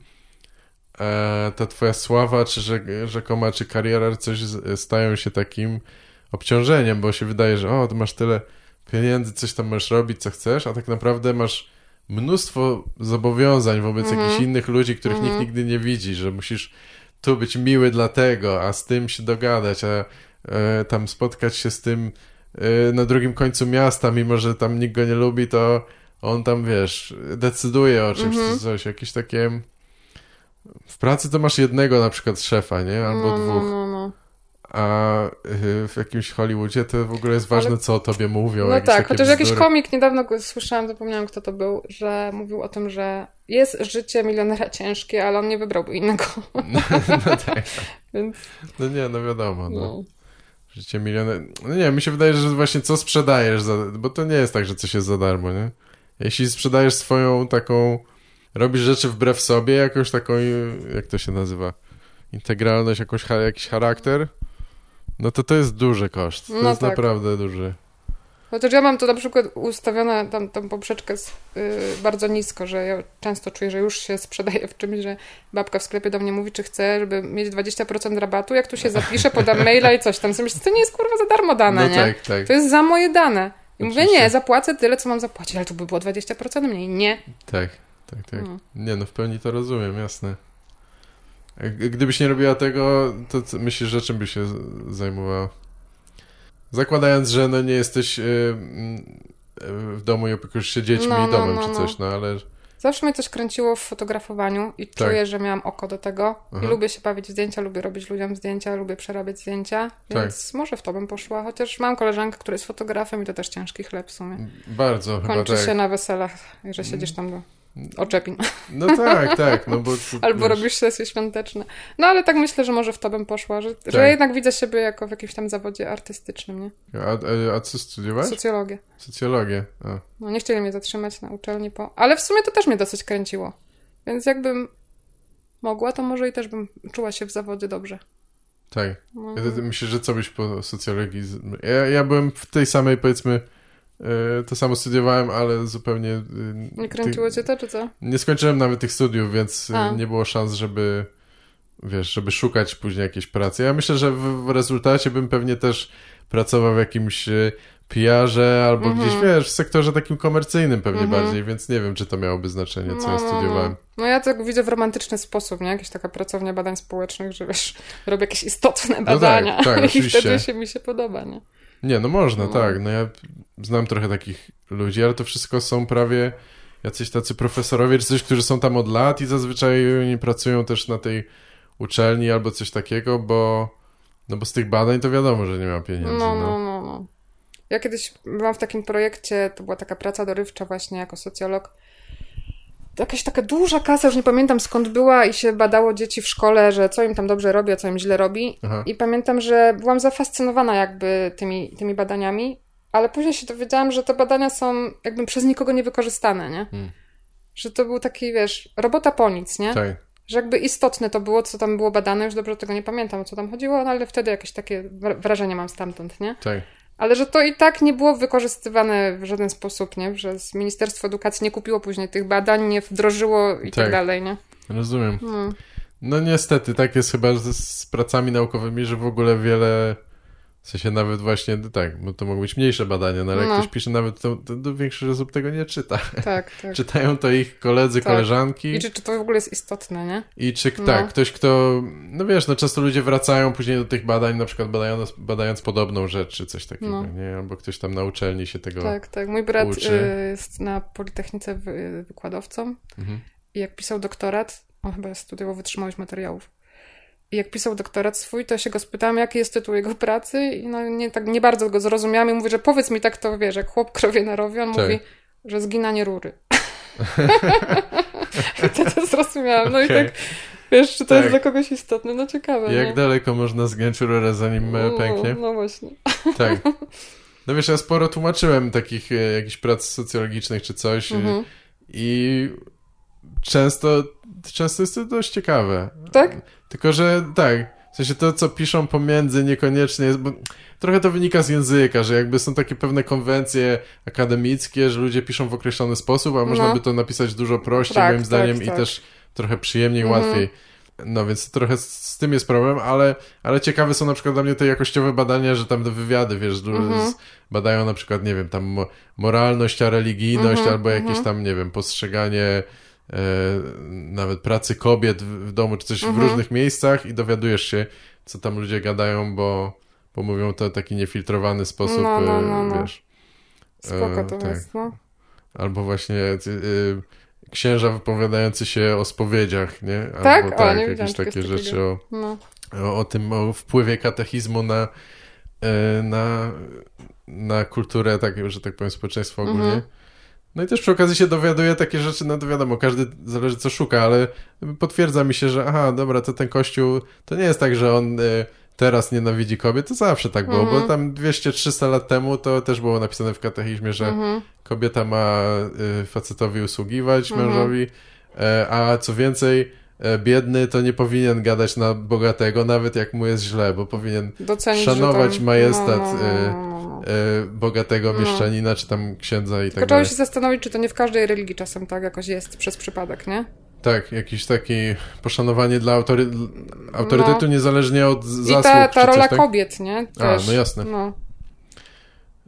ta twoja sława, czy rzekoma, czy kariera, coś stają się takim obciążeniem, bo się wydaje, że ty masz tyle pieniędzy, coś tam możesz robić, co chcesz, a tak naprawdę masz mnóstwo zobowiązań wobec jakichś innych ludzi, których nikt nigdy nie widzi, że musisz tu być miły dla tego, a z tym się dogadać, a tam spotkać się z tym na drugim końcu miasta, mimo że tam nikt go nie lubi, to on tam, wiesz, decyduje o czymś, coś, jakieś takie... W pracy to masz jednego na przykład szefa, nie? Albo dwóch. A w jakimś Hollywoodzie to w ogóle jest ważne, co o tobie mówią. No tak, chociaż jakiś komik, niedawno słyszałam, zapomniałam kto to był, że mówił o tym, że jest życie milionera ciężkie, ale on nie wybrałby innego. No tak. Więc... No nie, no wiadomo. No. Życie milionera... No nie, mi się wydaje, że właśnie co sprzedajesz, bo to nie jest tak, że coś jest za darmo, nie? Jeśli sprzedajesz swoją taką... Robisz rzeczy wbrew sobie, jakąś taką, jak to się nazywa, integralność, jakiś charakter, no to jest duży koszt. To jest naprawdę duży. Chociaż ja mam to na przykład ustawione, tą poprzeczkę bardzo nisko, że ja często czuję, że już się sprzedaję w czymś, że babka w sklepie do mnie mówi, czy chce, żeby mieć 20% rabatu, jak tu się zapiszę, podam maila i coś tam. To nie jest kurwa za darmo dane, nie? Tak. To jest za moje dane. I oczywiście. Mówię, nie, zapłacę tyle, co mam zapłacić, ale to by było 20% mniej. Nie. Tak. Nie, w pełni to rozumiem, jasne. Gdybyś nie robiła tego, to myślisz, że czym byś się zajmowała? Zakładając, że nie jesteś w domu i opiekujesz się dziećmi i domem czy coś, ale... Zawsze mnie coś kręciło w fotografowaniu i czuję, że miałam oko do tego. I lubię się bawić w zdjęcia, lubię robić ludziom zdjęcia, lubię przerabiać zdjęcia, więc może w to bym poszła. Chociaż mam koleżankę, która jest fotografem i to też ciężki chleb w sumie. Bardzo chyba tak. Kończy się na weselach, że siedzisz tam do... oczepin. No tak. No bo, albo robisz sesje świąteczne. No ale tak myślę, że może w to bym poszła, że jednak widzę siebie jako w jakimś tam zawodzie artystycznym, nie? A co studiowałaś? Socjologię. No nie chcieli mnie zatrzymać na uczelni ale w sumie to też mnie dosyć kręciło. Więc jakbym mogła, to może i też bym czuła się w zawodzie dobrze. Tak. No. Ja myślę, że co byś po socjologii... Ja byłem w tej samej, powiedzmy... To samo studiowałem, ale zupełnie... Nie kręciło cię to, czy co? Nie skończyłem nawet tych studiów, więc nie było szans, żeby żeby szukać później jakiejś pracy. Ja myślę, że w rezultacie bym pewnie też pracował w jakimś PR-ze albo gdzieś, w sektorze takim komercyjnym pewnie bardziej, więc nie wiem, czy to miałoby znaczenie, co ja studiowałem. No ja to widzę w romantyczny sposób, nie? Jakaś taka pracownia badań społecznych, że robię jakieś istotne badania tak, oczywiście. I wtedy mi się podoba, nie? Nie, można, tak. No ja znam trochę takich ludzi, ale to wszystko są prawie jacyś tacy profesorowie czy coś, którzy są tam od lat i zazwyczaj oni pracują też na tej uczelni albo coś takiego, bo z tych badań to wiadomo, że nie ma pieniędzy. No. Ja kiedyś byłam w takim projekcie, to była taka praca dorywcza właśnie jako socjolog. Jakaś taka duża kasa, już nie pamiętam skąd była i się badało dzieci w szkole, że co im tam dobrze robi, a co im źle robi. Aha. I pamiętam, że byłam zafascynowana jakby tymi badaniami, ale później się dowiedziałam, że te badania są jakby przez nikogo niewykorzystane, nie? Że to był taki, robota po nic, nie? Tak. Że jakby istotne to było, co tam było badane, już dobrze tego nie pamiętam, o co tam chodziło, ale wtedy jakieś takie wrażenie mam stamtąd, nie? Tak. Ale że to i tak nie było wykorzystywane w żaden sposób, nie? Że Ministerstwo Edukacji nie kupiło później tych badań, nie wdrożyło i tak dalej, nie? Rozumiem. No niestety, tak jest chyba z pracami naukowymi, że w ogóle wiele, w sensie nawet właśnie, bo to mogą być mniejsze badania, ale jak ktoś pisze nawet, to większość osób tego nie czyta. Tak. Czytają to ich koledzy, koleżanki. I czy to w ogóle jest istotne, nie? I czy ktoś, kto, często ludzie wracają później do tych badań, na przykład badając podobną rzecz, czy coś takiego, nie? Albo ktoś tam na uczelni się tego uczy. Mój brat jest na Politechnice wykładowcą i jak pisał doktorat, on chyba studiował wytrzymałość materiałów, i jak pisał doktorat swój, to się go spytałam, jaki jest tytuł jego pracy, i no nie, tak, nie bardzo go zrozumiałam i mówię, że powiedz mi tak, to wiesz, jak chłop krowie na rowie, on mówi, że zginanie rury. I to zrozumiałam, no okay. I tak... Wiesz, czy to jest dla kogoś istotne? No ciekawe. Jak daleko można zgiąć rurę, zanim pęknie? No właśnie. Tak. No wiesz, ja sporo tłumaczyłem takich jakichś prac socjologicznych czy coś i często jest to dość ciekawe. Tak? Tylko, że tak. W sensie to, co piszą pomiędzy, niekoniecznie jest... Bo trochę to wynika z języka, że jakby są takie pewne konwencje akademickie, że ludzie piszą w określony sposób, a można by to napisać dużo prościej, tak, moim zdaniem, i też... trochę przyjemniej, łatwiej. No więc trochę z tym jest problem, ale ciekawe są na przykład dla mnie te jakościowe badania, że tam do wywiady, wiesz, badają na przykład, nie wiem, tam moralność, a religijność, albo jakieś tam, nie wiem, postrzeganie nawet pracy kobiet w domu, czy coś w różnych miejscach, i dowiadujesz się, co tam ludzie gadają, bo mówią to w taki niefiltrowany sposób, wiesz. Spoko to jest, no. Albo właśnie... księża wypowiadający się o spowiedziach, nie? Albo nie jakieś takie rzeczy o tym, o wpływie katechizmu na kulturę, tak, że tak powiem, społeczeństwa ogólnie. No i też przy okazji się dowiaduje takie rzeczy, no to wiadomo, każdy zależy co szuka, ale potwierdza mi się, że aha, dobra, to ten kościół, to nie jest tak, że on teraz nienawidzi kobiet, to zawsze tak było, bo tam 200-300 lat temu to też było napisane w katechizmie, że kobieta ma facetowi usługiwać, mężowi, a co więcej, biedny to nie powinien gadać na bogatego, nawet jak mu jest źle, bo powinien docenić, szanować majestat bogatego mieszczanina, czy tam księdza i tak dalej. Trzeba się zastanowić, czy to nie w każdej religii czasem tak jakoś jest przez przypadek, nie? Tak, jakiś taki poszanowanie dla autorytetu, niezależnie od zasług. I ta rola kobiet, nie? Też. A, no jasne. No.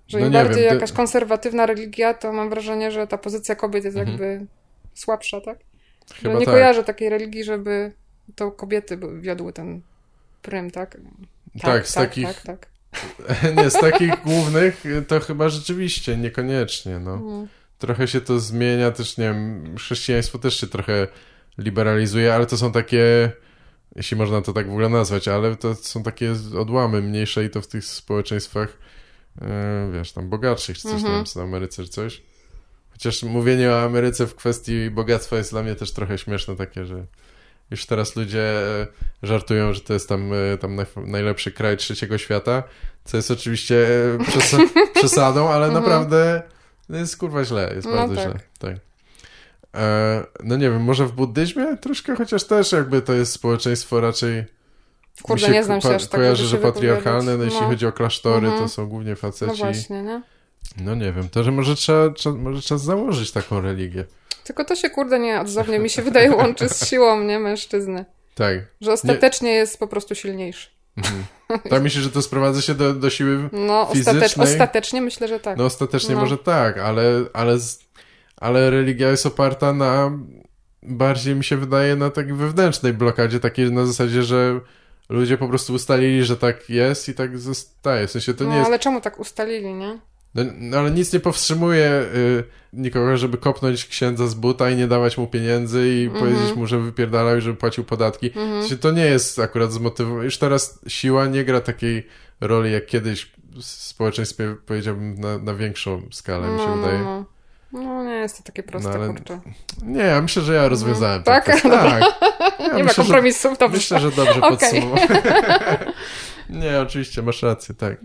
Że im bardziej jakaś konserwatywna religia, to mam wrażenie, że ta pozycja kobiet jest jakby słabsza, tak? Chyba nie kojarzę takiej religii, żeby to kobiety wiodły ten prym, tak? Tak, z takich nie, z takich głównych to chyba rzeczywiście, niekoniecznie, no. Trochę się to zmienia, też nie wiem, chrześcijaństwo też się trochę liberalizuje, ale to są takie, jeśli można to tak w ogóle nazwać, ale to są takie odłamy mniejsze, i to w tych społeczeństwach, wiesz, tam bogatszych, czy coś tam, w Ameryce, czy coś. Chociaż mówienie o Ameryce w kwestii bogactwa jest dla mnie też trochę śmieszne takie, że już teraz ludzie żartują, że to jest tam najlepszy kraj trzeciego świata, co jest oczywiście przesadą, ale naprawdę... No jest kurwa źle, jest bardzo źle. Tak. No nie wiem, może w buddyzmie troszkę, chociaż też jakby to jest społeczeństwo raczej... Kurde, nie znam się aż tak, kojarzy, że patriarchalne, no jeśli chodzi o klasztory, to są głównie faceci. No właśnie, nie? No nie wiem, to że może trzeba założyć taką religię. Tylko to się kurde nieodzownie, mi się wydaje, łączy z siłą, nie? Mężczyzny. Tak. Że ostatecznie jest po prostu silniejszy. Tak, myślę, że to sprowadza się do siły fizycznej. Ostatecznie myślę, że tak. No ostatecznie może tak, ale religia jest oparta na, bardziej mi się wydaje, na tak wewnętrznej blokadzie, takiej na zasadzie, że ludzie po prostu ustalili, że tak jest i tak zostaje. W sensie to nie jest... ale czemu tak ustalili, nie? No ale nic nie powstrzymuje nikogo, żeby kopnąć księdza z buta i nie dawać mu pieniędzy i powiedzieć mu, że wypierdalał i żeby płacił podatki. To nie jest akurat zmotywowane. Już teraz siła nie gra takiej roli jak kiedyś w społeczeństwie, powiedziałbym, na większą skalę, mi się wydaje. No nie jest to takie proste, no, ale... kurczę. Nie, ja myślę, że ja rozwiązałem tak? Tak. Ja nie ma kompromisów, dobrze. Myślę, że dobrze podsumowałem. Nie, oczywiście, masz rację, tak.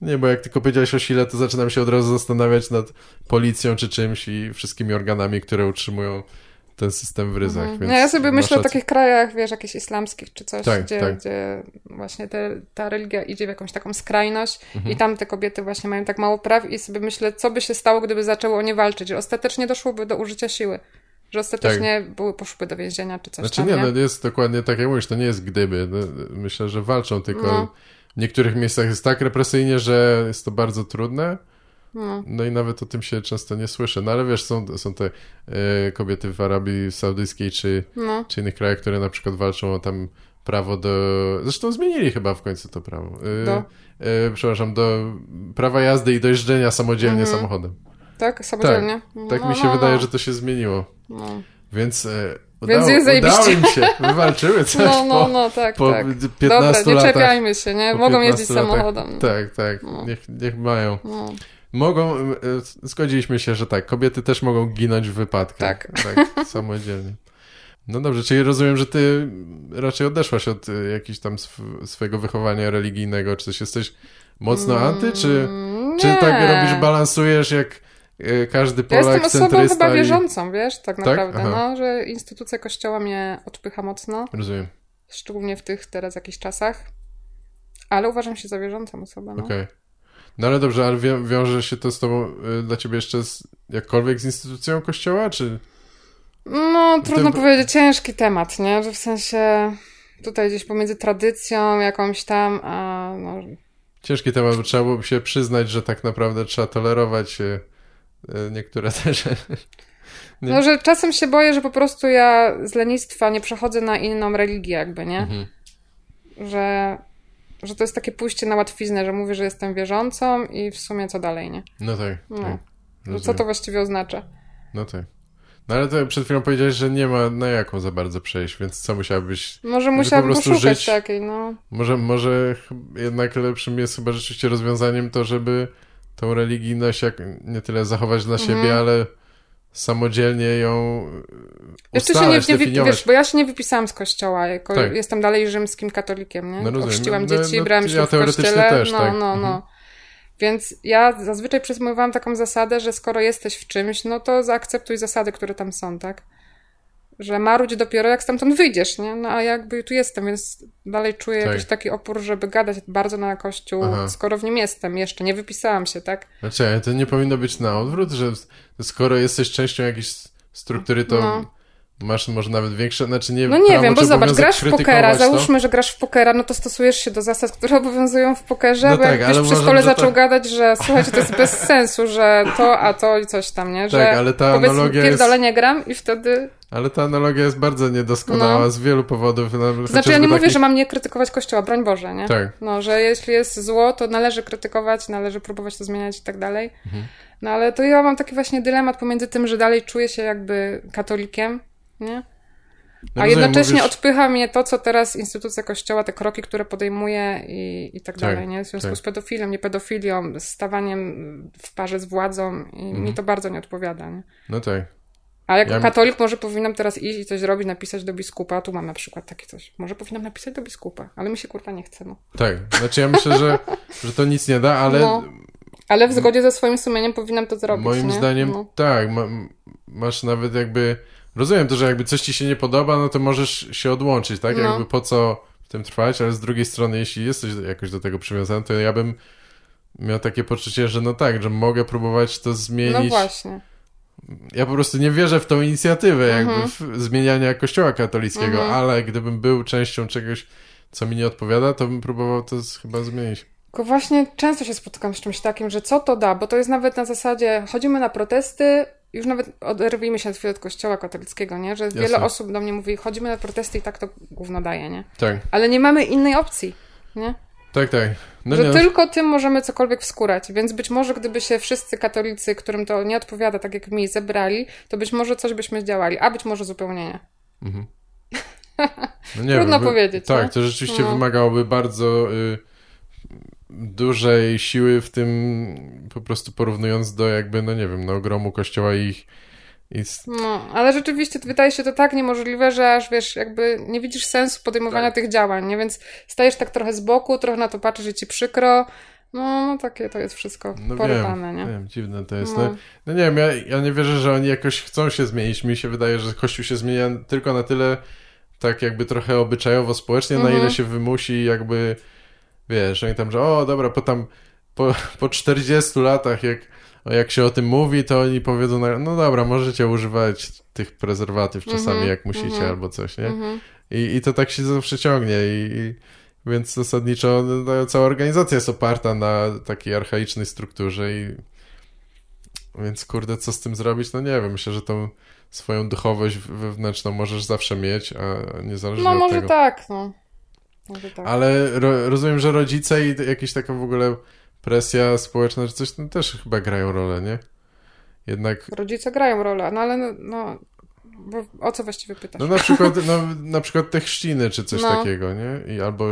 Nie, bo jak tylko powiedziałeś o sile, to zaczynam się od razu zastanawiać nad policją czy czymś i wszystkimi organami, które utrzymują ten system w ryzach. Więc ja sobie myślę o takich krajach, wiesz, jakichś islamskich czy coś, gdzie właśnie ta religia idzie w jakąś taką skrajność i tam te kobiety właśnie mają tak mało praw, i sobie myślę, co by się stało, gdyby zaczęło o nie walczyć, że ostatecznie doszłoby do użycia siły. Że ostatecznie poszły do więzienia czy coś tam, nie? No jest dokładnie tak jak mówisz, to nie jest gdyby. Myślę, że walczą, tylko w niektórych miejscach jest tak represyjnie, że jest to bardzo trudne. No i nawet o tym się często nie słyszy. No ale wiesz, są te kobiety w Arabii Saudyjskiej czy innych krajach, które na przykład walczą o tam prawo do... Zresztą zmienili chyba w końcu to prawo. Do prawa jazdy i dojeżdżenia samodzielnie samochodem. Tak? Samodzielnie? Tak, mi się wydaje, że to się zmieniło. Więc udało im się, wywalczyły coś tak. 15 latach. Dobra, nie czepiajmy się, nie? Mogą jeździć samochodem. Tak, no. niech mają. No. Mogą, zgodziliśmy się, że tak, kobiety też mogą ginąć w wypadkach. Tak, samodzielnie. No dobrze, czyli rozumiem, że ty raczej odeszłaś od jakiegoś tam swojego wychowania religijnego. Czy coś jesteś mocno anty, czy tak robisz, balansujesz jak każdy Polak, centrysta? Ja jestem osobą chyba wierzącą, wiesz, tak? Naprawdę, no, że instytucja kościoła mnie odpycha mocno. Rozumiem. Szczególnie w tych teraz jakichś czasach. Ale uważam się za wierzącą osobę, no. Okej. No ale dobrze, ale wiąże się to z tobą dla ciebie jeszcze jakkolwiek z instytucją kościoła, czy... No, trudno powiedzieć, ciężki temat, nie? Że w sensie tutaj gdzieś pomiędzy tradycją jakąś tam, a no... Ciężki temat, bo trzeba byłoby się przyznać, że tak naprawdę trzeba tolerować niektóre te rzeczy. Nie? No, że czasem się boję, że po prostu ja z lenistwa nie przechodzę na inną religię jakby, nie? Mhm. Że to jest takie pójście na łatwiznę, że mówię, że jestem wierzącą i w sumie co dalej, nie? No tak. No. Tak. Co to właściwie oznacza? No tak. No ale to przed chwilą powiedziałeś, że nie ma na jaką za bardzo przejść, więc co musiałabyś... Może musiałabym poszukać żyć, takiej, no. Może jednak lepszym jest chyba rzeczywiście rozwiązaniem to, żeby tą religijność nie tyle zachować dla siebie, ale samodzielnie ją ustalać, definiować. Wiesz, bo ja się nie wypisałam z kościoła, tak. Jestem dalej rzymskim katolikiem, nie? No, chrzciłam dzieci, brałam ślub w kościele. Też, Więc ja zazwyczaj przysłuchiwałam taką zasadę, że skoro jesteś w czymś, no to zaakceptuj zasady, które tam są, tak? Że marudź dopiero jak stamtąd wyjdziesz, nie? No a jakby tu jestem, więc dalej czuję jakiś taki opór, żeby gadać bardzo na kościół, skoro w nim jestem jeszcze, nie wypisałam się, tak? Znaczy, ale to nie powinno być na odwrót, że skoro jesteś częścią jakiejś struktury, to... No. Masz może nawet większe, znaczy nie... No nie wiem, bo zobacz, grasz w pokera, załóżmy, że grasz w pokera, no to stosujesz się do zasad, które obowiązują w pokerze, no bo tak, jak ktoś przy stole zaczął gadać, że słuchajcie, to jest bez sensu, że to, a to i coś tam, nie? Że tak, ale ta analogia pierdolenie gram i wtedy... Ale ta analogia jest bardzo niedoskonała z wielu powodów. Znaczy ja nie mówię, że mam nie krytykować Kościoła, broń Boże, nie? Tak. No, że jeśli jest zło, to należy krytykować, należy próbować to zmieniać i tak dalej. No ale to ja mam taki właśnie dylemat pomiędzy tym, że dalej czuję się jakby katolikiem, nie? A jednocześnie odpycha mnie to, co teraz instytucja kościoła, te kroki, które podejmuje i tak dalej, nie? W związku z pedofilem, niepedofilią, z stawaniem w parze z władzą i mi to bardzo nie odpowiada, nie? No tak. A jako katolik może powinnam teraz iść i coś zrobić, napisać do biskupa, tu mam na przykład takie coś, może powinnam napisać do biskupa, ale mi się kurwa nie chce, no. Tak, znaczy ja myślę, że to nic nie da, ale... No. Ale w zgodzie ze swoim sumieniem powinnam to zrobić, moim zdaniem tak, masz nawet jakby... Rozumiem to, że jakby coś ci się nie podoba, no to możesz się odłączyć, tak? Jakby po co w tym trwać, ale z drugiej strony, jeśli jesteś jakoś do tego przywiązany, to ja bym miał takie poczucie, że no tak, że mogę próbować to zmienić. No właśnie. Ja po prostu nie wierzę w tą inicjatywę jakby zmieniania kościoła katolickiego, ale gdybym był częścią czegoś, co mi nie odpowiada, to bym próbował to chyba zmienić. Tylko właśnie często się spotykam z czymś takim, że co to da, bo to jest nawet na zasadzie chodzimy na protesty, już nawet oderwijmy się na chwilę od kościoła katolickiego, nie? Że wiele osób do mnie mówi, chodzimy na protesty i tak to gówno daje, nie? Tak. Ale nie mamy innej opcji, nie? Tak. No że nie. Tylko tym możemy cokolwiek wskurać, więc być może gdyby się wszyscy katolicy, którym to nie odpowiada, tak jak mi, zebrali, to być może coś byśmy zdziałali, a być może zupełnie nie. No nie trudno powiedzieć. Tak, nie? To rzeczywiście wymagałoby bardzo... dużej siły w tym, po prostu porównując do jakby, no nie wiem, no ogromu kościoła i ich... No, ale rzeczywiście wydaje się to tak niemożliwe, że aż wiesz, jakby nie widzisz sensu podejmowania tych działań, nie? Więc stajesz tak trochę z boku, trochę na to patrzysz i ci przykro, no takie to jest wszystko porwane, nie? Wiem, dziwne to jest. No nie wiem, ja nie wierzę, że oni jakoś chcą się zmienić. Mi się wydaje, że Kościół się zmienia tylko na tyle, tak jakby trochę obyczajowo społecznie, na ile się wymusi jakby... Wiesz, oni tam, że o dobra, po 40 latach jak się o tym mówi, to oni powiedzą, no dobra, możecie używać tych prezerwatyw czasami jak musicie albo coś, nie? I to tak się zawsze ciągnie i więc zasadniczo cała organizacja jest oparta na takiej archaicznej strukturze i więc kurde, co z tym zrobić? No nie wiem, myślę, że tą swoją duchowość wewnętrzną możesz zawsze mieć, a niezależnie od tego. No może tak, no. Tak. Ale rozumiem, że rodzice i jakaś taka w ogóle presja społeczna, czy coś tam też chyba grają rolę, nie? Jednak... Rodzice grają rolę, no ale no, Bo o co właściwie pytasz? No na przykład te chrzciny czy coś takiego, nie? I albo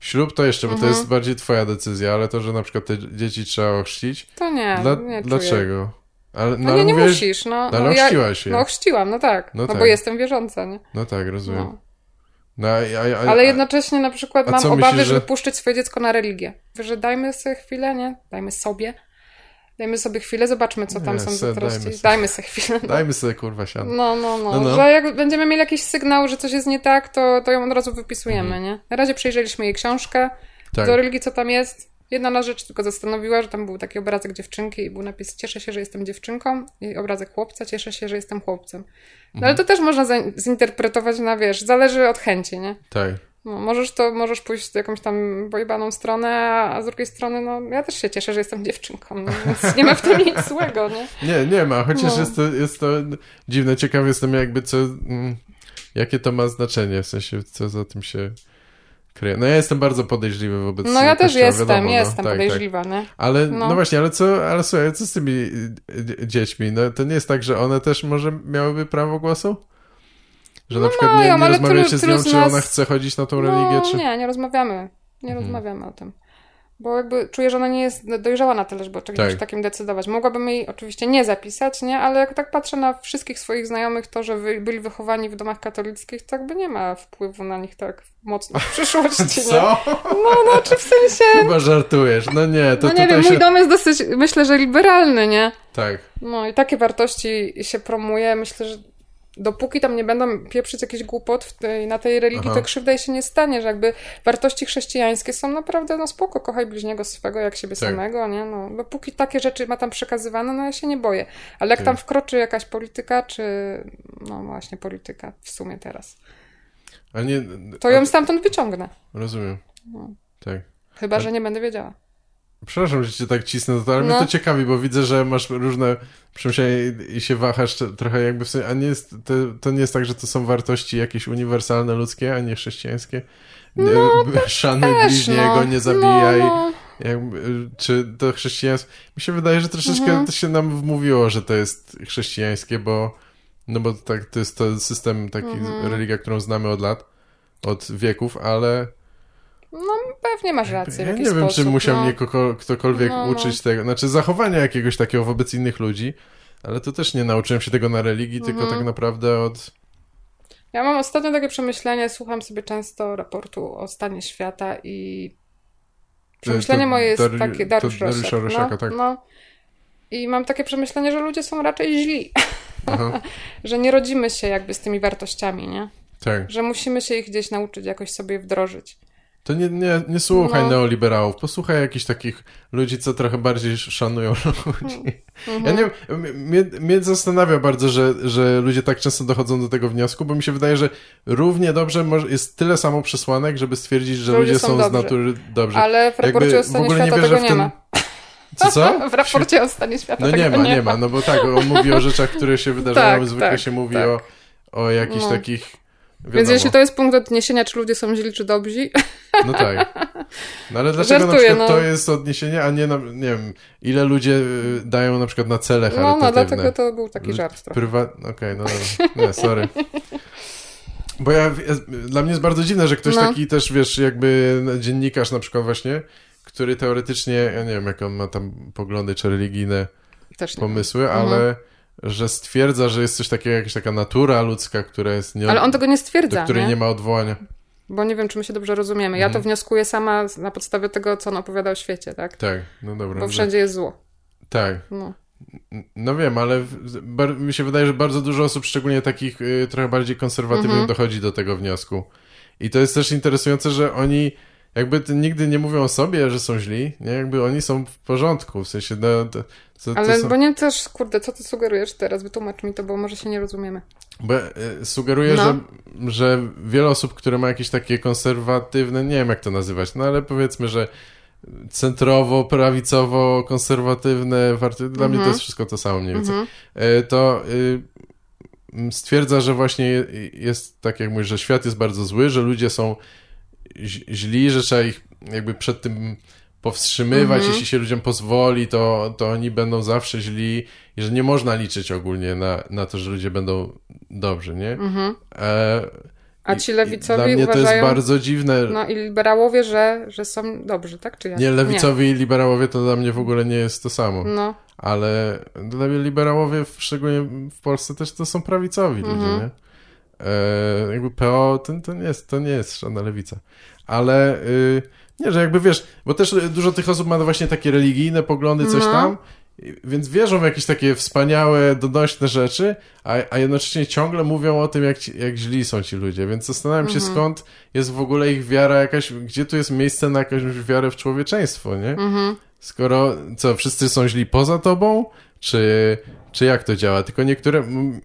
ślub to jeszcze, bo to jest bardziej twoja decyzja, ale to, że na przykład te dzieci trzeba ochrzcić. To nie, nie dlaczego? Ale, ale nie mówiłeś, musisz, no. Ale ochrzciłaś je. No ochrzciłam, no tak. No, no tak. Bo jestem wierząca, nie? No tak, rozumiem. No. No, ale jednocześnie na przykład mam obawy, myślisz, żeby puszczyć swoje dziecko na religię. Że dajmy sobie chwilę, nie? Dajmy sobie chwilę, zobaczmy, co tam są za treści. Dajmy sobie, kurwa, siano. No. Że jak będziemy mieli jakiś sygnał, że coś jest nie tak, to ją od razu wypisujemy, nie? Na razie przejrzeliśmy jej książkę, tak. Do religii, co tam jest. Jedna rzecz tylko zastanowiła, że tam był taki obrazek dziewczynki i był napis: cieszę się, że jestem dziewczynką, i obrazek chłopca: cieszę się, że jestem chłopcem. No ale to też można zinterpretować na, wiesz, zależy od chęci, nie? Tak. No, możesz pójść w jakąś tam pojebaną stronę, a z drugiej strony, no ja też się cieszę, że jestem dziewczynką, no, więc nie ma w tym nic złego, nie? Nie ma, chociaż jest to dziwne, ciekaw jestem jakby jakie to ma znaczenie, w sensie co za tym się... No ja jestem bardzo podejrzliwy wobec kościoła. No ja też jestem tak, podejrzliwa, tak. Nie? Ale, no właśnie, ale słuchaj, co z tymi dziećmi? No to nie jest tak, że one też może miałyby prawo głosu? Że na przykład nie rozmawiacie z nią, czy ona chce chodzić na tą religię? Czy... Nie rozmawiamy. Nie rozmawiamy o tym. Bo jakby czuję, że ona nie jest dojrzała na tyle, żeby o czegoś takim decydować. Mogłabym jej oczywiście nie zapisać, nie? Ale jak tak patrzę na wszystkich swoich znajomych, to, że byli wychowani w domach katolickich, to jakby nie ma wpływu na nich tak mocno w przyszłości. Co? Nie? No, czy w sensie... Chyba żartujesz. No nie, to no nie wiem, mój dom jest dosyć, myślę, że liberalny, nie? Tak. No i takie wartości się promuje. Myślę, że dopóki tam nie będą pieprzyć jakichś głupot na tej religii, to krzywda jej się nie stanie, że jakby wartości chrześcijańskie są naprawdę, no spoko, kochaj bliźniego swego jak siebie samego, nie? No, dopóki takie rzeczy ma tam przekazywane, no ja się nie boję. Ale jak tam wkroczy jakaś polityka, czy no właśnie polityka w sumie teraz, to ją stamtąd wyciągnę. Rozumiem. No. Tak. Chyba, że nie będę wiedziała. Przepraszam, że cię tak cisnę, ale mnie to ciekawi, bo widzę, że masz różne przemyślenia i się wahasz trochę jakby w sensie, a nie jest, to nie jest tak, że to są wartości jakieś uniwersalne ludzkie, a nie chrześcijańskie? No, szanuj bliźniego, nie zabijaj. No. Czy to chrześcijaństwo... Mi się wydaje, że troszeczkę to się nam wmówiło, że to jest chrześcijańskie, bo tak, to jest to system, taki religia, którą znamy od lat, od wieków, ale... No pewnie masz rację. Ja nie wiem, czy musiał mnie ktokolwiek uczyć tego, znaczy zachowania jakiegoś takiego wobec innych ludzi, ale to też nie nauczyłem się tego na religii, tylko tak naprawdę od... Ja mam ostatnio takie przemyślenie, słucham sobie często raportu o stanie świata i przemyślenie moje jest takie... Dariusza Roszaka, tak. No. I mam takie przemyślenie, że ludzie są raczej źli. Że nie rodzimy się jakby z tymi wartościami, nie? Tak. Że musimy się ich gdzieś nauczyć, jakoś sobie wdrożyć. To nie słuchaj neoliberałów, posłuchaj jakichś takich ludzi, co trochę bardziej szanują ludzi. Ja nie wiem, mnie zastanawia bardzo, że ludzie tak często dochodzą do tego wniosku, bo mi się wydaje, że równie dobrze jest tyle samo przesłanek, żeby stwierdzić, że ludzie są z natury dobrzy. Ale w raporcie o stanie świata tego nie ma. Co? W raporcie o stanie świata tego nie ma. No nie ma, no bo tak, on mówi o rzeczach, które się wydarzają, zwykle się mówi o jakichś takich... Więc jeśli to jest punkt odniesienia, czy ludzie są źli, czy dobrzy... No tak. No ale dlaczego żartuję, na przykład to jest odniesienie, a nie wiem, ile ludzie dają na przykład na cele charytatywne. No dlatego to był taki żart. Okej, no dobra. Nie, sorry. Bo dla mnie jest bardzo dziwne, że ktoś taki też, wiesz, jakby dziennikarz na przykład właśnie, który teoretycznie, ja nie wiem, jak on ma tam poglądy czy religijne pomysły, ale... że stwierdza, że jest coś takiego, jakaś taka natura ludzka, która jest... Ale on tego nie stwierdza, do której nie ma odwołania. Bo nie wiem, czy my się dobrze rozumiemy. Ja to wnioskuję sama na podstawie tego, co on opowiada o świecie, tak? Tak, no dobra. Bo wszędzie jest zło. Tak. No wiem, ale mi się wydaje, że bardzo dużo osób, szczególnie takich trochę bardziej konserwatywnych, dochodzi do tego wniosku. I to jest też interesujące, że oni jakby nigdy nie mówią o sobie, że są źli, nie? Jakby oni są w porządku, w sensie... Ale bo nie też, kurde, co ty sugerujesz teraz? Wytłumacz mi to, bo może się nie rozumiemy. Bo sugeruję, że wiele osób, które ma jakieś takie konserwatywne, nie wiem jak to nazywać, no ale powiedzmy, że centrowo, prawicowo, konserwatywne, dla mnie to jest wszystko to samo mniej więcej, to stwierdza, że właśnie jest tak jak mówisz, że świat jest bardzo zły, że ludzie są źli, że trzeba ich jakby przed tym powstrzymywać, jeśli się ludziom pozwoli, to oni będą zawsze źli i że nie można liczyć ogólnie na to, że ludzie będą dobrzy, nie? Mhm. A ci lewicowi uważają... Dla mnie to jest bardzo dziwne. No i liberałowie, że są dobrzy, tak czy ja? Nie, lewicowi nie. I liberałowie to dla mnie w ogóle nie jest to samo. No. Ale dla mnie liberałowie, szczególnie w Polsce, też to są prawicowi ludzie, nie? Jakby PO to nie jest żadna lewica. Ale nie, że jakby wiesz, bo też dużo tych osób ma właśnie takie religijne poglądy, coś tam, więc wierzą w jakieś takie wspaniałe, donośne rzeczy, a jednocześnie ciągle mówią o tym, jak źli są ci ludzie, więc zastanawiam się, skąd jest w ogóle ich wiara jakaś, gdzie tu jest miejsce na jakąś wiarę w człowieczeństwo, nie? Skoro, co, wszyscy są źli poza tobą? Czy jak to działa? Tylko niektóre...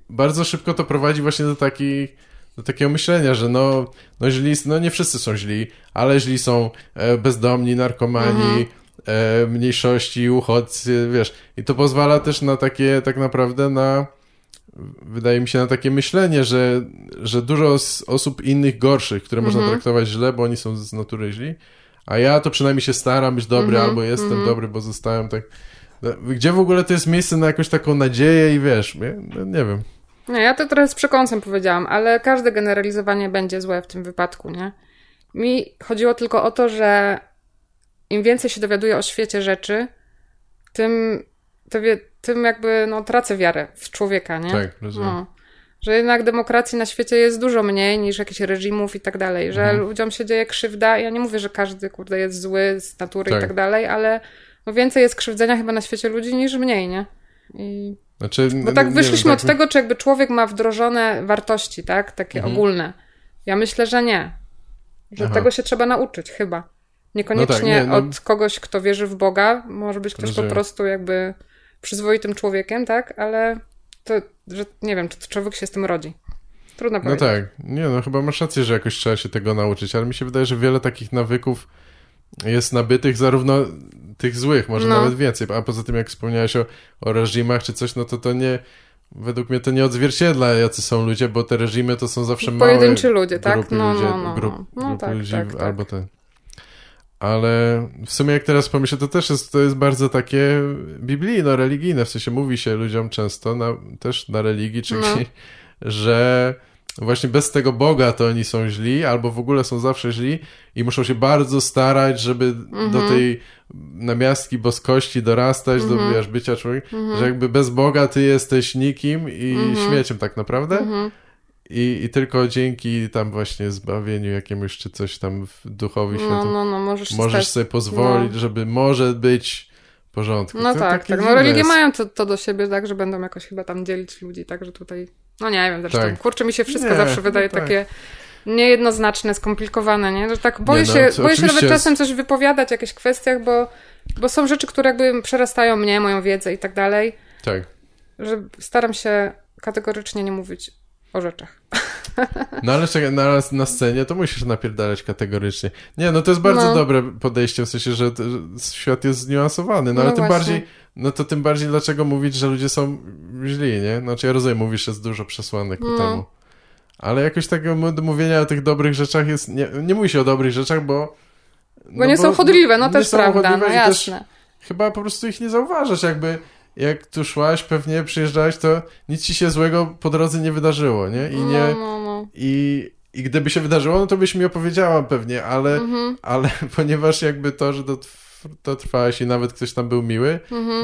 Bardzo szybko to prowadzi właśnie do takiego myślenia, że no źli, nie wszyscy są źli, ale źli są bezdomni, narkomani, mniejszości, uchodźcy, wiesz. I to pozwala też na takie, tak naprawdę na... Wydaje mi się, na takie myślenie, że dużo osób innych gorszych, które można traktować źle, bo oni są z natury źli, a ja to przynajmniej się staram być dobry, albo jestem dobry, bo zostałem tak... Gdzie w ogóle to jest miejsce na jakąś taką nadzieję i wiesz, nie wiem. No, ja to trochę z przekąsem powiedziałam, ale każde generalizowanie będzie złe w tym wypadku, nie? Mi chodziło tylko o to, że im więcej się dowiaduję o świecie rzeczy, tym jakby no, tracę wiarę w człowieka, nie? Tak, rozumiem. No, że jednak demokracji na świecie jest dużo mniej niż jakichś reżimów i tak dalej, że ludziom się dzieje krzywda. Ja nie mówię, że każdy, kurde, jest zły z natury i tak dalej, ale... No więcej jest krzywdzenia chyba na świecie ludzi niż mniej, nie? I... Znaczy, bo tak wyszliśmy od tego, czy jakby człowiek ma wdrożone wartości, tak? Takie ogólne. Ja myślę, że nie. Że tego się trzeba nauczyć chyba. Niekoniecznie od kogoś, kto wierzy w Boga. Może być ktoś po prostu jakby przyzwoitym człowiekiem, tak? Ale to, że nie wiem, czy to człowiek się z tym rodzi. Trudno powiedzieć. No tak. Nie, no chyba masz rację, że jakoś trzeba się tego nauczyć, ale mi się wydaje, że wiele takich nawyków jest nabytych zarówno... tych złych, może nawet więcej, a poza tym jak wspomniałeś o reżimach czy coś, no to nie, według mnie to nie odzwierciedla, jacy są ludzie, bo te reżimy to są zawsze pojedynczy małe ludzie, tak? Grupy ludzi, albo te. Ale w sumie jak teraz pomyślę, to też to jest bardzo takie biblijno-religijne, w sensie mówi się ludziom często, też na religii, czyli, że właśnie bez tego Boga to oni są źli, albo w ogóle są zawsze źli i muszą się bardzo starać, żeby do tej namiastki boskości dorastać, do wiesz, bycia człowieka, że jakby bez Boga ty jesteś nikim i śmieciem tak naprawdę. I tylko dzięki tam właśnie zbawieniu jakiemuś czy coś tam w duchowi świętym możesz sobie pozwolić, żeby może być w porządku. No to tak. No religie mają to do siebie, tak, że będą jakoś chyba tam dzielić ludzi, także tutaj... No nie wiem, zresztą, kurczę, mi się wszystko zawsze wydaje takie niejednoznaczne, skomplikowane, nie? Że tak boję się nawet czasem coś wypowiadać w jakichś kwestiach, bo są rzeczy, które jakby przerastają mnie, moją wiedzę i tak dalej. Tak. Że staram się kategorycznie nie mówić o rzeczach. No ale czekaj, na scenie to musisz napierdalać kategorycznie. Nie, no to jest bardzo dobre podejście, w sensie, że świat jest zniuansowany, ale tym bardziej... No to tym bardziej dlaczego mówić, że ludzie są źli, nie? Znaczy ja rozumiem, mówisz, jest dużo przesłanek ku temu. Ale jakoś takiego mówienia o tych dobrych rzeczach jest... Nie mówi się o dobrych rzeczach, bo... Bo nie są chodliwe, no też prawda, no jasne. Chyba po prostu ich nie zauważasz, jakby... Jak tu szłaś, pewnie przyjeżdżałaś, to nic ci się złego po drodze nie wydarzyło, nie? I gdyby się wydarzyło, no to byś mi opowiedziała pewnie, ale ponieważ jakby to, że to trwałaś i nawet ktoś tam był miły,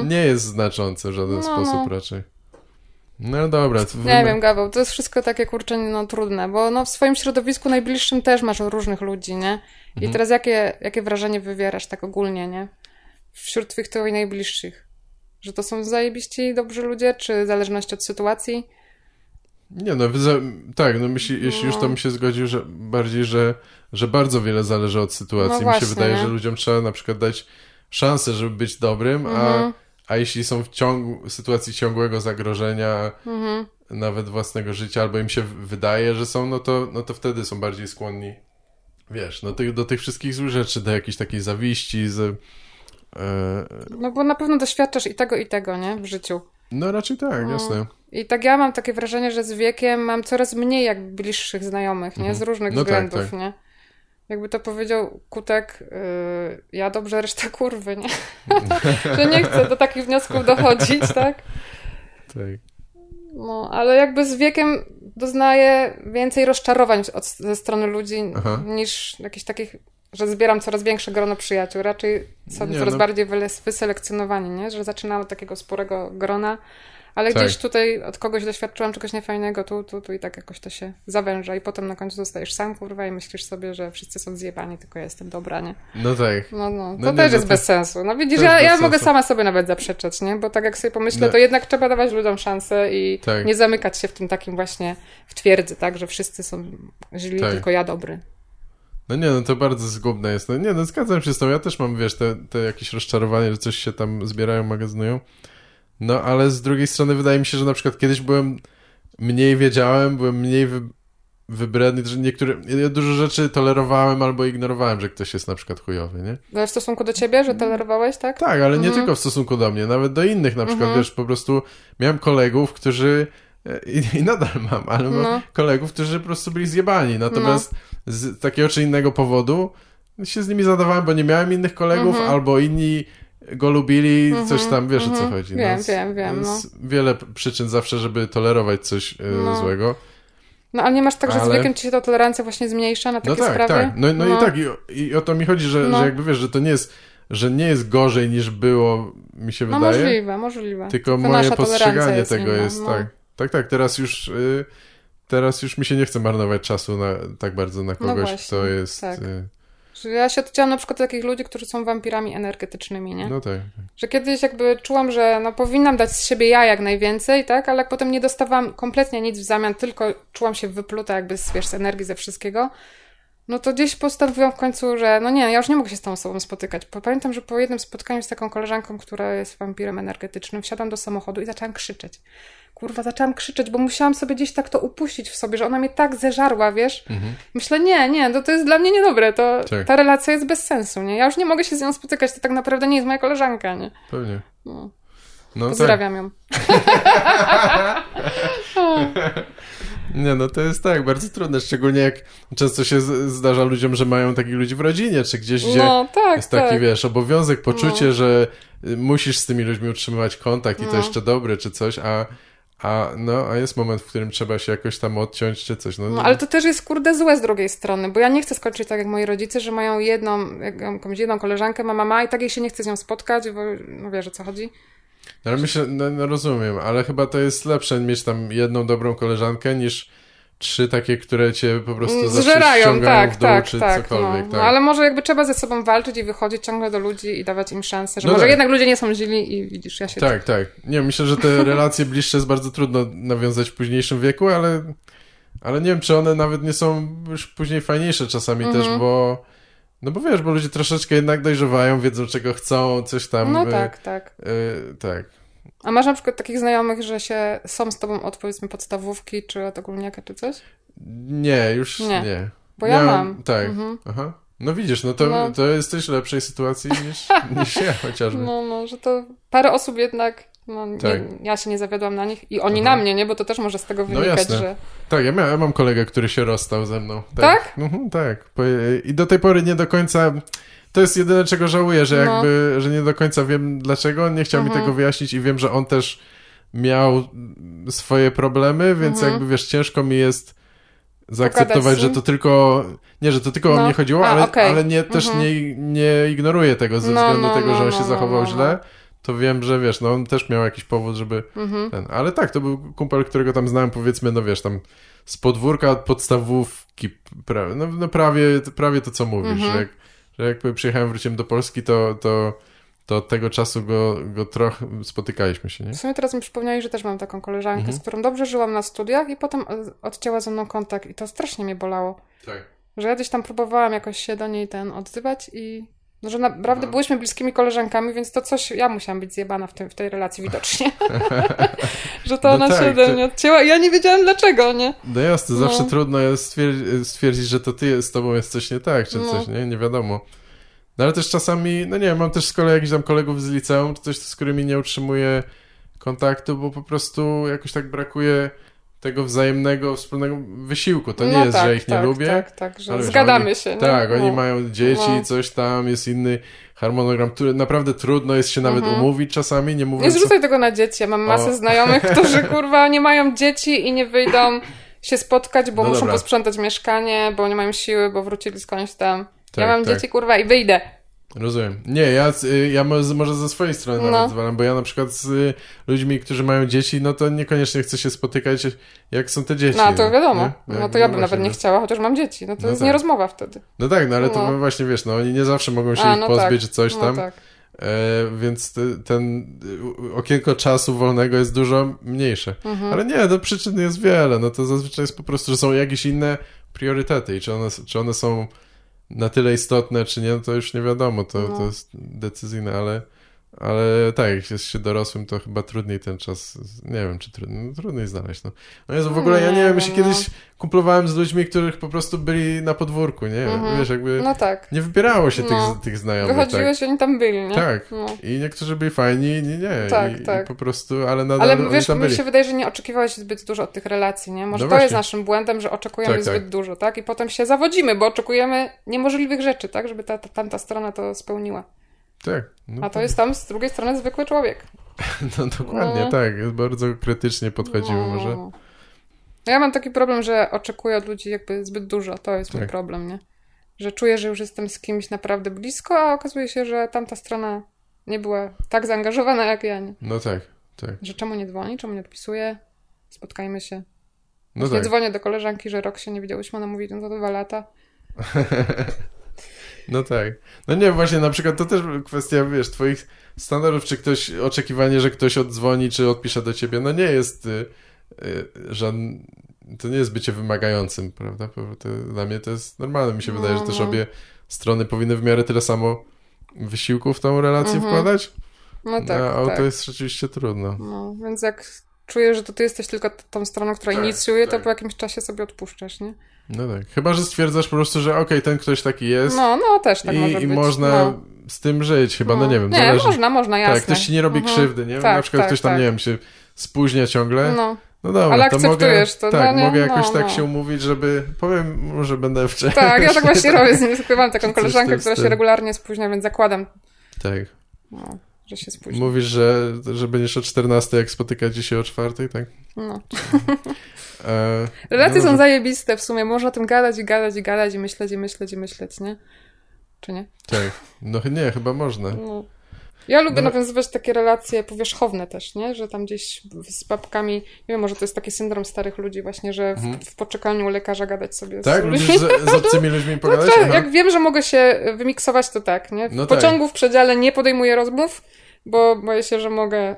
nie jest znaczące w żaden sposób raczej. No dobra. Nie wiem, Gaweł, to jest wszystko takie, kurczę, trudne, bo w swoim środowisku najbliższym też masz różnych ludzi, nie? I teraz jakie wrażenie wywierasz tak ogólnie, nie? Wśród tych twoich najbliższych. Że to są zajebiści dobrzy ludzie, czy w zależności od sytuacji? Nie, jeśli już to mi się zgodził, że bardziej, że bardzo wiele zależy od sytuacji. Mi się wydaje, że ludziom trzeba na przykład dać szansę, żeby być dobrym, a jeśli są w sytuacji ciągłego zagrożenia nawet własnego życia, albo im się wydaje, że są, no to wtedy są bardziej skłonni, wiesz, do tych wszystkich złych rzeczy, do jakiejś takiej zawiści, No bo na pewno doświadczasz i tego, nie? W życiu. No raczej tak, jasne. I tak ja mam takie wrażenie, że z wiekiem mam coraz mniej jakby bliższych znajomych, nie? Z różnych względów, tak. nie? Jakby to powiedział Kutek, ja dobrze, reszta kurwy, nie? Że nie chcę do takich wniosków dochodzić, tak? Tak. No, ale jakby z wiekiem doznaję więcej rozczarowań ze strony ludzi, aha, niż jakichś takich, że zbieram coraz większe grono przyjaciół. Raczej są coraz bardziej wyselekcjonowani, nie? Że zaczynam od takiego sporego grona, ale tak, gdzieś tutaj od kogoś doświadczyłam czegoś niefajnego, tu i tak jakoś to się zawęża i potem na końcu zostajesz sam, kurwa, i myślisz sobie, że wszyscy są zjebani, tylko ja jestem dobra, nie? No tak. To bez sensu. No widzisz, ja mogę sama sobie nawet zaprzeczać, nie? Bo tak jak sobie pomyślę, to jednak trzeba dawać ludziom szansę i nie zamykać się w tym takim właśnie w twierdzy, tak? Że wszyscy są źli, tylko ja dobry. To bardzo zgubne jest. Zgadzam się z tą. Ja też mam, te jakieś rozczarowanie, że coś się tam zbierają, magazynują. No, ale z drugiej strony wydaje mi się, że na przykład kiedyś byłem mniej wybredny, że dużo rzeczy tolerowałem albo ignorowałem, że ktoś jest na przykład chujowy, nie? No w stosunku do ciebie, że tolerowałeś, tak? Tak, ale nie tylko w stosunku do mnie, nawet do innych na przykład, po prostu miałem kolegów, którzy... I nadal mam, ale mam kolegów, którzy po prostu byli zjebani, natomiast z takiego czy innego powodu się z nimi zadawałem, bo nie miałem innych kolegów, albo inni go lubili, coś tam, o co chodzi. Wiem. Wiele przyczyn zawsze, żeby tolerować coś złego. No ale nie masz tak, że z wiekiem ci się ta tolerancja właśnie zmniejsza na takie sprawy? Tak. I o to mi chodzi, że jakby że to nie jest, że nie jest gorzej niż było, mi się wydaje. No możliwe. Tylko moje postrzeganie tego jest, Tak, teraz już mi się nie chce marnować czasu tak bardzo na kogoś, kto jest... Tak. Ja się odcięłam na przykład takich ludzi, którzy są wampirami energetycznymi, nie? No tak. Że kiedyś jakby czułam, że powinnam dać z siebie jak najwięcej, tak? Ale jak potem nie dostawałam kompletnie nic w zamian, tylko czułam się wypluta jakby z energii ze wszystkiego, to gdzieś postanowiłam w końcu, że ja już nie mogę się z tą osobą spotykać. Pamiętam, że po jednym spotkaniu z taką koleżanką, która jest wampirem energetycznym, wsiadłam do samochodu i zaczęłam krzyczeć. Kurwa, zaczęłam krzyczeć, bo musiałam sobie gdzieś tak to upuścić w sobie, że ona mnie tak zeżarła, wiesz. Myślę, to jest dla mnie niedobre, ta relacja jest bez sensu, nie? Ja już nie mogę się z nią spotykać, to tak naprawdę nie jest moja koleżanka, nie? Pewnie. Pozdrawiam ją. To jest bardzo trudne, szczególnie jak często się zdarza ludziom, że mają takich ludzi w rodzinie, czy gdzieś, gdzie jest taki, obowiązek, poczucie, że musisz z tymi ludźmi utrzymywać kontakt i to jeszcze dobry, czy coś, a jest moment, w którym trzeba się jakoś tam odciąć, czy coś. Ale to też jest, złe z drugiej strony, bo ja nie chcę skończyć tak jak moi rodzice, że mają jakąś jedną koleżankę, mama i tak jej się nie chce z nią spotkać, bo wiesz, o co chodzi. Ale myślę, rozumiem, ale chyba to jest lepsze mieć tam jedną dobrą koleżankę niż 3 takie, które cię po prostu zawsze ściągają w dół, czy cokolwiek. Ale może jakby trzeba ze sobą walczyć i wychodzić ciągle do ludzi i dawać im szansę, że jednak ludzie nie są źli i widzisz, ja się... Myślę, że te relacje bliższe jest bardzo trudno nawiązać w późniejszym wieku, ale nie wiem, czy one nawet nie są już później fajniejsze czasami też, bo... bo ludzie troszeczkę jednak dojrzewają, wiedzą, czego chcą, coś tam... A masz na przykład takich znajomych, że są z tobą od, powiedzmy, podstawówki, czy od ogólniaka, czy coś? Nie, już nie. Bo ja mam. Tak, aha. Widzisz, to jesteś w lepszej sytuacji niż ja chociażby. Że to parę osób jednak... Ja się nie zawiodłam na nich i oni na mnie, nie? Bo to też może z tego wynikać, jasne. Że... Tak, ja mam kolegę, który się rozstał ze mną. Tak? Tak. I do tej pory nie do końca... To jest jedyne, czego żałuję, że że nie do końca wiem dlaczego. Nie chciał mi tego wyjaśnić i wiem, że on też miał swoje problemy, więc ciężko mi jest zaakceptować, że to tylko... Nie, że to tylko o mnie chodziło, ale nie, też nie ignoruję tego ze względu tego, że on się zachował źle. To wiem, że on też miał jakiś powód, żeby... Ale tak, to był kumpel, którego tam znałem, powiedzmy, z podwórka, od podstawówki, prawie to, co mówisz. Że jak przyjechałem, wróciłem do Polski, to od tego czasu go trochę spotykaliśmy się, nie? W sumie teraz mi przypomniałeś, że też mam taką koleżankę, z którą dobrze żyłam na studiach i potem odcięła ze mną kontakt i to strasznie mnie bolało. Tak. Że ja gdzieś tam próbowałam jakoś się do niej odzywać i... że naprawdę byłyśmy bliskimi koleżankami, więc to coś, ja musiałam być zjebana w tej relacji widocznie. Że to ona się ode mnie odcięła i ja nie wiedziałam dlaczego, nie? Jasne, zawsze trudno jest stwierdzić, że to z tobą jest coś nie tak, czy coś, nie? Nie wiadomo. Ale też czasami, mam też z kolei jakichś tam kolegów z liceum, czy coś, z którymi nie utrzymuję kontaktu, bo po prostu jakoś tak brakuje tego wzajemnego, wspólnego wysiłku. To nie jest, że ich nie lubię. Że ale zgadamy się. Oni mają dzieci, coś tam, jest inny harmonogram, który naprawdę trudno jest się nawet umówić czasami. Nie zrzucaj tego na dzieci. Ja mam masę znajomych, którzy, nie mają dzieci i nie wyjdą się spotkać, bo no muszą posprzątać mieszkanie, bo nie mają siły, bo wrócili skądś tam. Tak, ja mam dzieci, kurwa, i wyjdę. Rozumiem. Nie, ja może ze swojej strony nawet walam, bo ja na przykład z ludźmi, którzy mają dzieci, no to niekoniecznie chcę się spotykać, jak są te dzieci. No to wiadomo. No to ja bym nawet nie chciała, chociaż mam dzieci. No to jest nierozmowa wtedy. No tak, no ale to właśnie, wiesz, no oni nie zawsze mogą się ich pozbyć, czy coś tam. Tak. Więc ten okienko czasu wolnego jest dużo mniejsze. Mhm. Ale nie, to przyczyn jest wiele. No to zazwyczaj jest po prostu, że są jakieś inne priorytety i czy one są na tyle istotne, czy nie, no to już nie wiadomo. To jest decyzyjne, ale tak, jak jest się dorosłym, to chyba trudniej ten czas, nie wiem, czy trudniej znaleźć. No Jezu, w ogóle ja nie wiem, ja się kiedyś kumplowałem z ludźmi, których po prostu byli na podwórku, nie wiem, wiesz, jakby nie wybierało się tych znajomych. Wychodziłeś, oni tam byli, nie? Tak, i niektórzy byli fajni, nie, tak. I po prostu, ale nadal oni wiesz, tam byli. Ale mi się wydaje, że nie oczekiwałeś zbyt dużo od tych relacji, nie? Może to jest naszym błędem, że oczekujemy zbyt dużo, tak? I potem się zawodzimy, bo oczekujemy niemożliwych rzeczy, tak? Żeby tamta strona to spełniła. Tak. No a to jest tam z drugiej strony zwykły człowiek. No dokładnie, tak. Bardzo krytycznie podchodzimy może. Ja mam taki problem, że oczekuję od ludzi jakby zbyt dużo. To jest mój problem, nie? Że czuję, że już jestem z kimś naprawdę blisko, a okazuje się, że tamta strona nie była tak zaangażowana jak ja. Nie? No tak. Że czemu nie dzwoni, czemu nie odpisuje? Spotkajmy się. No tak. Nie dzwonię do koleżanki, że rok się nie widziałyśmy, ona mówi, no to 2 lata. No tak. No nie, właśnie na przykład to też kwestia, wiesz, twoich standardów, czy ktoś, oczekiwanie, że ktoś oddzwoni, czy odpisze do ciebie, no nie jest to nie jest bycie wymagającym, prawda? Dla mnie to jest normalne. Mi się wydaje, że też obie strony powinny w miarę tyle samo wysiłku w tą relację wkładać. No tak, a to jest rzeczywiście trudno. No, więc jak czuję, że to ty jesteś tylko tą stroną, która inicjuje, to po jakimś czasie sobie odpuszczasz, nie? No tak. Chyba, że stwierdzasz po prostu, że okej, ten ktoś taki jest. No, też tak może być. I można z tym żyć chyba, no nie wiem. Nie, zależy. Można, jasne. Tak, ktoś ci nie robi krzywdy, nie? Tak, na przykład ktoś tam, nie wiem, się spóźnia ciągle. No dobra, ale akceptujesz to. Tak, no, mogę jakoś tak się umówić, żeby... Powiem, może będę wcześniej. Tak, ja tak właśnie robię. Mam taką koleżankę, która się regularnie spóźnia, więc zakładam. Tak. No. Że się spóźni. Mówisz, że będziesz o 14, jak spotykacie się o 4, tak? No. Relacje są zajebiste w sumie. Można o tym gadać i myśleć, nie? Czy nie? Tak. No nie, chyba można. No. Ja lubię nawiązywać takie relacje powierzchowne też, nie? Że tam gdzieś z babkami, nie wiem, może to jest taki syndrom starych ludzi właśnie, że w poczekalni u lekarza gadać sobie tak? z ludźmi. Tak? Lubisz z obcymi ludźmi pogadać? No, jak wiem, że mogę się wymiksować, to tak, nie? W pociągu, w przedziale nie podejmuję rozmów, bo boję się, że mogę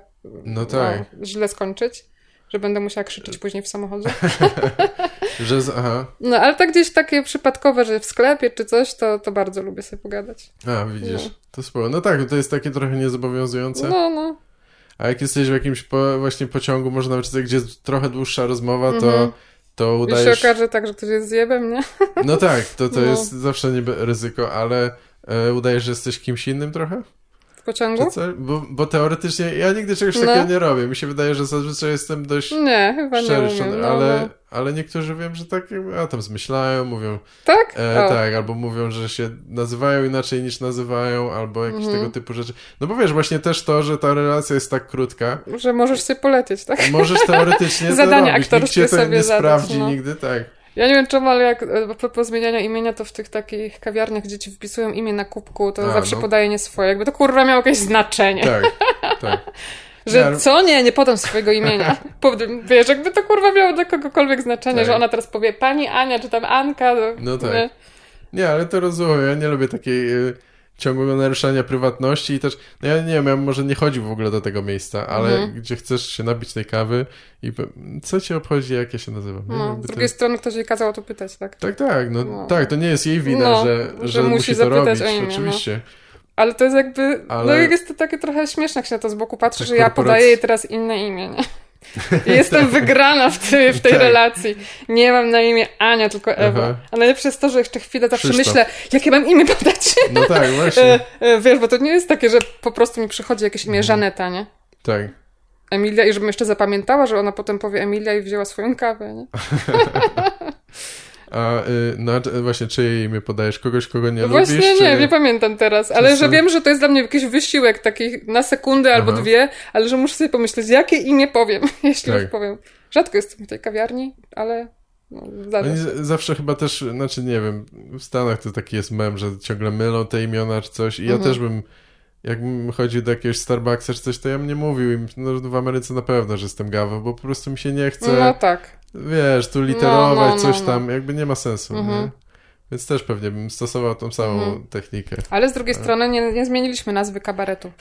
źle skończyć, że będę musiała krzyczeć później w samochodzie. No, ale tak gdzieś takie przypadkowe, że w sklepie czy coś, to bardzo lubię sobie pogadać. A, widzisz, to sporo. No tak, to jest takie trochę niezobowiązujące. No. A jak jesteś w jakimś właśnie pociągu, może nawet gdzie jest trochę dłuższa rozmowa, to udajesz... Już się okaże tak, że ktoś jest zjebem, nie? No tak, to jest zawsze niby ryzyko, ale udajesz, że jesteś kimś innym trochę? W pociągu? Bo teoretycznie ja nigdy czegoś takiego nie robię. Mi się wydaje, że zazwyczaj jestem dość szczerszczony, ale niektórzy wiem, że tak tam zmyślają, mówią... Tak? Tak, albo mówią, że się nazywają inaczej niż nazywają, albo jakieś tego typu rzeczy. No bo wiesz, właśnie też to, że ta relacja jest tak krótka... Że możesz sobie polecieć, tak? Możesz teoretycznie zadanie aktorskie sobie nie zadać, sprawdzi nigdy, tak. Ja nie wiem czemu, ale jak po zmienianiu imienia, to w tych takich kawiarniach, gdzie ci wpisują imię na kubku, to zawsze podaje nie swoje. Jakby to kurwa miało jakieś znaczenie. Tak. Że co? Nie podam swojego imienia. Wiesz, jakby to kurwa miało dla kogokolwiek znaczenie, że ona teraz powie pani Ania, czy tam Anka. No tak. Nie, ale to rozumiem. Ja nie lubię takiej ciągłego naruszania prywatności i też, no ja nie wiem, ja może nie chodził w ogóle do tego miejsca, ale gdzie chcesz się nabić tej kawy i co cię obchodzi, jak ja się nazywam? No, z drugiej strony ktoś jej kazał o to pytać, tak? Tak, tak, to nie jest jej wina, że musi to robić, oczywiście. Ale to jest jakby, jest to takie trochę śmieszne, jak się na to z boku patrzy, że ja podaję jej teraz inne imię, nie? Jestem wygrana w tej relacji. Nie mam na imię Ania, tylko Ewa. A najlepsze jest to, że jeszcze chwilę zawsze myślę, jakie mam imię podać. No tak, właśnie. Wiesz, bo to nie jest takie, że po prostu mi przychodzi jakieś imię Żaneta, nie? Tak. Emilia, i żebym jeszcze zapamiętała, że ona potem powie Emilia i wzięła swoją kawę, nie? A właśnie, czyje imię podajesz? Kogoś, kogo nie właśnie lubisz? Właśnie nie pamiętam teraz, ale że wiem, że to jest dla mnie jakiś wysiłek taki na sekundę albo 2, ale że muszę sobie pomyśleć, jakie imię powiem, jeśli już powiem. Rzadko jestem w tej kawiarni, ale Zawsze chyba też, znaczy nie wiem, w Stanach to taki jest mem, że ciągle mylą te imiona czy coś i ja też bym, jakbym chodził do jakiegoś Starbucksa czy coś, to ja bym nie mówił im, no w Ameryce na pewno, że jestem Gawel, bo po prostu mi się nie chce, wiesz, tu literować, coś tam, jakby nie ma sensu, nie? Więc też pewnie bym stosował tą samą technikę. Ale z drugiej strony nie zmieniliśmy nazwy kabaretu.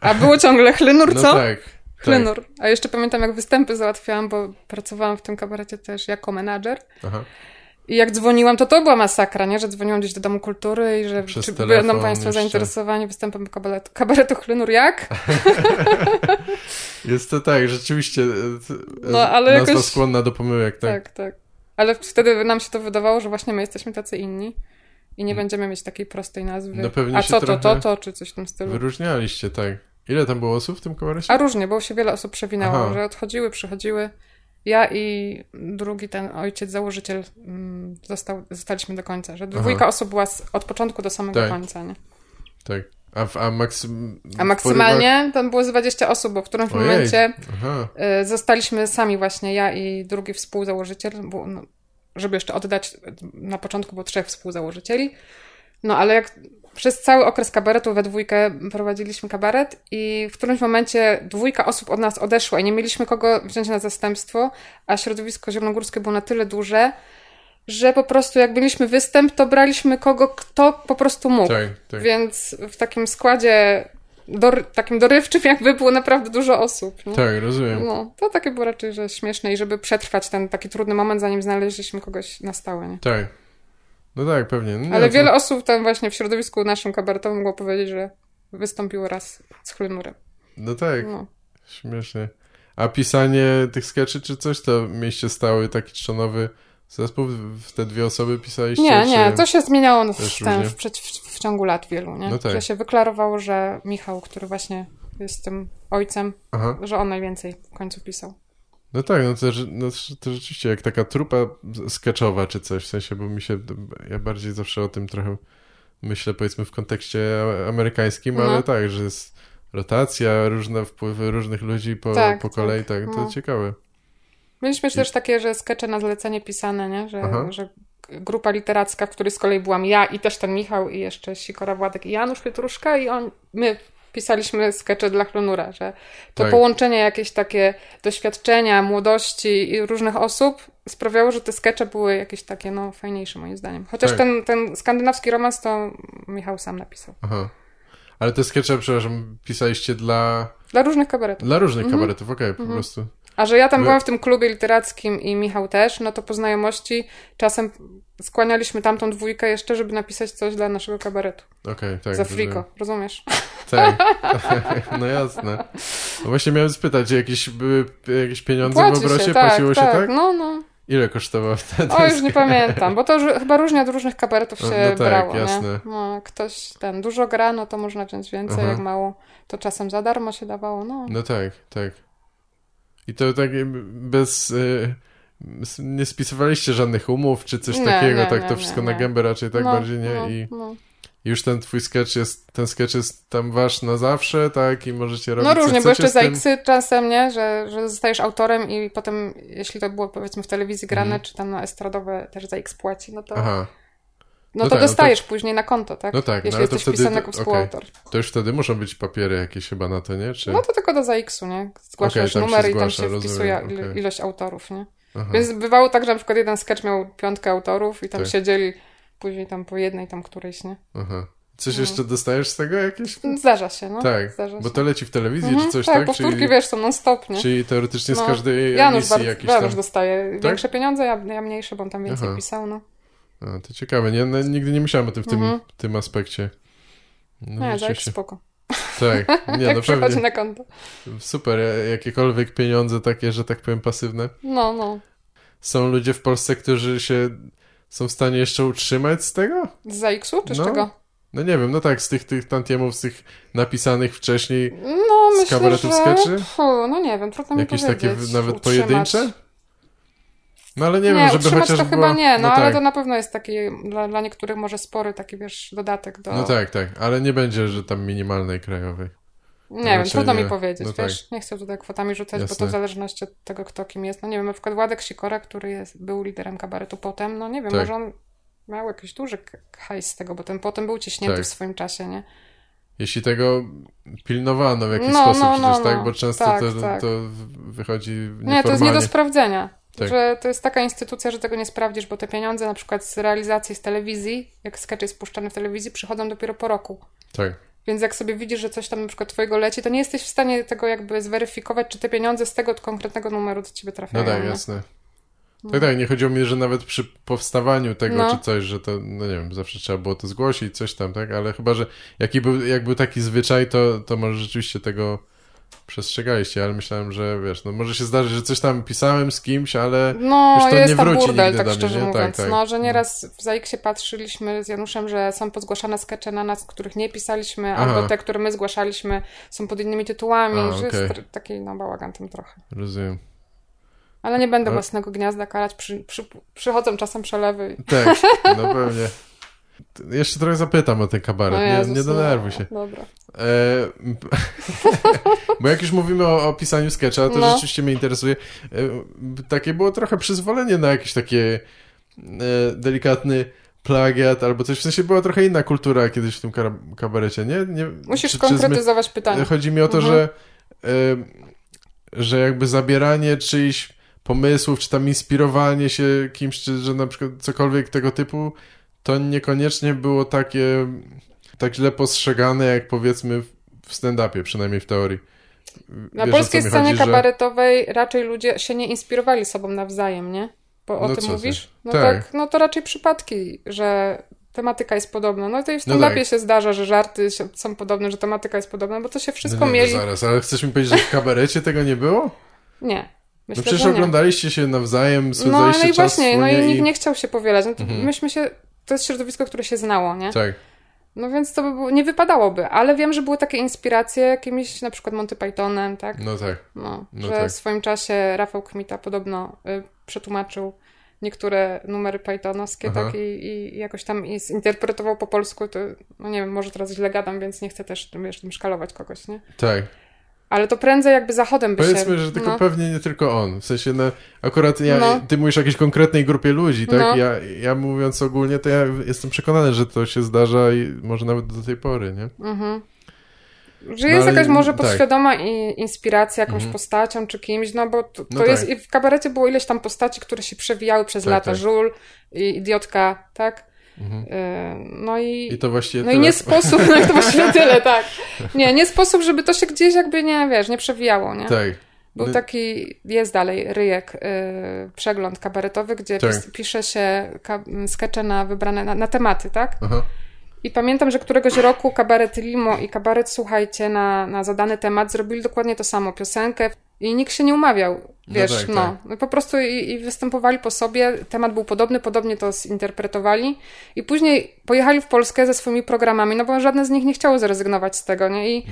A było ciągle Hlynur, co? No tak. Hlynur. Tak. A jeszcze pamiętam, jak występy załatwiałam, bo pracowałam w tym kabarecie też jako menadżer. Aha. I jak dzwoniłam, to była masakra, nie? Że dzwoniłam gdzieś do Domu Kultury i że czy będą Państwo zainteresowani występem kabaretu Hlynur, jak? Jest to tak, rzeczywiście ale nazwa jakoś skłonna do pomyłek. Tak. Ale wtedy nam się to wydawało, że właśnie my jesteśmy tacy inni i nie będziemy mieć takiej prostej nazwy. No pewnie a co to, czy coś w tym stylu. Wyróżnialiście, tak. Ile tam było osób w tym kabarecie? A różnie, bo się wiele osób przewinało, że odchodziły, przychodziły. Ja i drugi ten ojciec, założyciel zostaliśmy do końca, że dwójka osób była od początku do samego końca, nie? Tak. A maksymalnie tam było z 20 osób, bo w którymś momencie zostaliśmy sami właśnie, ja i drugi współzałożyciel, bo, no, żeby jeszcze oddać, na początku było 3 współzałożycieli, no ale jak przez cały okres kabaretu we dwójkę prowadziliśmy kabaret i w którymś momencie 2 osób od nas odeszła i nie mieliśmy kogo wziąć na zastępstwo, a środowisko zielonogórskie było na tyle duże, że po prostu jak mieliśmy występ, to braliśmy kogo, kto po prostu mógł. Tak. Więc w takim składzie takim dorywczym jakby było naprawdę dużo osób. Nie? Tak, rozumiem. No, to takie było raczej że śmieszne i żeby przetrwać ten taki trudny moment, zanim znaleźliśmy kogoś na stałe. Nie? Tak. No tak, pewnie. No ale wiele osób tam właśnie w środowisku naszym kabaretowym mogło powiedzieć, że wystąpiło raz z Hlynurem. No tak. No. Śmiesznie. A pisanie tych skeczy czy coś, to mieliście stały taki trzczonowy zespół, w te 2 osoby pisaliście? Nie, to się zmieniało w ciągu lat wielu, nie? No tak. To się wyklarowało, że Michał, który właśnie jest tym ojcem, że on najwięcej w końcu pisał. No tak, to rzeczywiście jak taka trupa sketchowa czy coś, w sensie, bo ja bardziej zawsze o tym trochę myślę, powiedzmy w kontekście amerykańskim, ale tak, że jest rotacja, różne wpływy różnych ludzi po kolei, tak, to ciekawe. Mieliśmy też takie, że skecze na zlecenie pisane, nie? Że grupa literacka, w której z kolei byłam ja i też ten Michał i jeszcze Sikora Władek i Janusz Pietruszka i my pisaliśmy skecze dla Hlynura, że to połączenie jakieś takie doświadczenia, młodości i różnych osób sprawiało, że te skecze były jakieś takie fajniejsze moim zdaniem. Chociaż ten skandynawski romans to Michał sam napisał. Aha. Ale te skecze, przepraszam, pisaliście dla... Dla różnych kabaretów. Dla różnych kabaretów, po prostu... A że ja tam byłam w tym klubie literackim i Michał też, no to po znajomości czasem skłanialiśmy tamtą 2 jeszcze, żeby napisać coś dla naszego kabaretu. Okej, tak. Za friko, rozumiesz? Tak, no jasne. No właśnie miałem spytać, jakieś pieniądze w obrocie? Płaciło się, tak? No. Ile kosztowało wtedy? O, już nie pamiętam, bo to chyba różnie od różnych kabaretów się brało, jasne. Nie? No, ktoś dużo gra, no to można wziąć więcej, jak mało, to czasem za darmo się dawało, no. No tak. I to tak nie spisywaliście żadnych umów czy coś takiego, wszystko na gębę raczej, bardziej nie. Już ten twój sketch jest tam wasz na zawsze, tak? I możecie robić różnie, bo jeszcze za X-y czasem, nie? Że zostajesz autorem i potem, jeśli to było powiedzmy w telewizji grane, czy tam na estradowe też za X płaci, no to... Aha. No to dostajesz później na konto, tak? No tak. Jeśli jesteś wpisany jako współautor. To już wtedy muszą być papiery jakieś chyba na to, nie? Czy... No to tylko do ZAX-u, nie? Zgłaszasz numer i tam się wpisuje ilość autorów, nie? Aha. Więc bywało tak, że na przykład jeden sketch miał 5 autorów i tam siedzieli później tam po jednej tam którejś, nie? Aha. Coś jeszcze dostajesz z tego jakieś? Zdarza się, no. Tak, bo to leci w telewizji czy coś, tak? Tak, powtórki, czyli, są non-stop, nie? Czyli teoretycznie z każdej emisji jakiś tam... Janusz dostaje większe pieniądze, ja mniejsze, bo on tam więcej pisał, no. A, to ciekawe, nie? No, nigdy nie myślałem o tym w tym aspekcie. No, tak, spoko. Tak, nie, jak przychodzi na konto. Super, jakiekolwiek pieniądze takie, że tak powiem, pasywne. No. Są ludzie w Polsce, którzy są w stanie jeszcze utrzymać z tego? Z ZAX-u czy z czego? No nie wiem, no tak, z tych tantiemów, z tych napisanych wcześniej, z kabaretów skeczy? No nie wiem, trudno mi powiedzieć. Jakieś takie nawet pojedyncze? No ale nie wiem, żeby chociaż to chyba było... nie, no ale tak. To na pewno jest taki dla niektórych może spory taki, wiesz, dodatek do... No tak, ale nie będzie, że tam minimalnej krajowej. Nie wiem, trudno mi powiedzieć, no wiesz, tak. Nie chcę tutaj kwotami rzucać, jasne. Bo to w zależności od tego, kto kim jest. No nie wiem, na przykład Władek Sikora, który był liderem kabaretu potem, no nie wiem, tak. Może on miał jakiś duży hajs z tego, bo ten potem był ciśnięty tak. w swoim czasie, nie? Jeśli tego pilnowano w jakiś sposób przecież, tak? Bo często tak, to wychodzi nieformalnie. Nie, to jest nie do sprawdzenia. Tak. Że to jest taka instytucja, że tego nie sprawdzisz, bo te pieniądze na przykład z realizacji z telewizji, jak sketch jest puszczany w telewizji, przychodzą dopiero po roku. Tak. Więc jak sobie widzisz, że coś tam na przykład twojego leci, to nie jesteś w stanie tego jakby zweryfikować, czy te pieniądze z tego konkretnego numeru do ciebie trafiają. No tak, jasne. No. Tak, nie chodziło mi, że nawet przy powstawaniu tego czy coś, że to, no nie wiem, zawsze trzeba było to zgłosić, coś tam, tak? Ale chyba, że jak był taki zwyczaj, to może rzeczywiście tego przestrzegaliście, ale myślałem, że wiesz, no może się zdarzyć, że coś tam pisałem z kimś, ale już to jest nie wróci burdel, nigdy tak szczerze mówiąc, tak. No, że nieraz w Zaiksie patrzyliśmy z Januszem, że są pozgłaszane skecze na nas, których nie pisaliśmy, albo te, które my zgłaszaliśmy, są pod innymi tytułami, że jest taki bałagan tym trochę. Rozumiem. Ale nie będę własnego gniazda karać, przychodzą czasem przelewy. Tak, no pewnie. Jeszcze trochę zapytam o ten kabaret, nie denerwuj się. Dobra. Bo jak już mówimy o pisaniu sketcha, to rzeczywiście mnie interesuje. Takie było trochę przyzwolenie na jakieś takie delikatny plagiat albo coś. W sensie była trochę inna kultura kiedyś w tym kabarecie, nie? Musisz konkretyzować pytanie. Chodzi mi o to, że jakby zabieranie czyjś pomysłów, czy tam inspirowanie się kimś, czy że na przykład cokolwiek tego typu, to niekoniecznie było takie tak źle postrzegane, jak powiedzmy w stand-upie, przynajmniej w teorii. Na wiesz, polskiej scenie kabaretowej raczej ludzie się nie inspirowali sobą nawzajem, nie? Bo o tym mówisz? Ty? No tak. No to raczej przypadki, że tematyka jest podobna. No to i w stand-upie się zdarza, że żarty są podobne, że tematyka jest podobna, bo to się wszystko mieli. Zaraz, ale chcesz mi powiedzieć, że w kabarecie tego nie było? Nie. Myślę, przecież oglądaliście się nawzajem, spędzaliście czas. No i nikt nie chciał się powielać. No to myśmy się... To jest środowisko, które się znało, nie? Tak. No więc to by było, nie wypadałoby, ale wiem, że były takie inspiracje jakimiś na przykład Monty Pythonem, tak? No tak. W swoim czasie Rafał Kmita podobno przetłumaczył niektóre numery pythonowskie, tak? I jakoś tam zinterpretował po polsku. To, no nie wiem, może teraz źle gadam, więc nie chcę też tym szkalować kogoś, nie? Tak. Ale to prędzej jakby zachodem by się... Powiedzmy, że tylko pewnie nie tylko on. W sensie, akurat ty mówisz o jakiejś konkretnej grupie ludzi, tak? Ja mówiąc ogólnie, to ja jestem przekonany, że to się zdarza i może nawet do tej pory, nie? Mhm. Że jest jakaś może podświadoma inspiracja jakąś postacią czy kimś, bo to jest... I w kabarecie było ileś tam postaci, które się przewijały przez lata. Żul i idiotka, tak? I to właściwie tyle. To właściwie tyle, tak. Nie sposób, żeby to się gdzieś jakby nie przewijało, nie? Tak. Był taki, jest dalej ryjek, przegląd kabaretowy, gdzie pisze się skecze na wybrane, na tematy, tak? Aha. I pamiętam, że któregoś roku Kabaret Limo i Kabaret, słuchajcie, na zadany temat zrobili dokładnie to samo, piosenkę i nikt się nie umawiał, wiesz, Po prostu i występowali po sobie, temat był podobny, podobnie to zinterpretowali i później pojechali w Polskę ze swoimi programami, bo żadne z nich nie chciało zrezygnować z tego, nie? I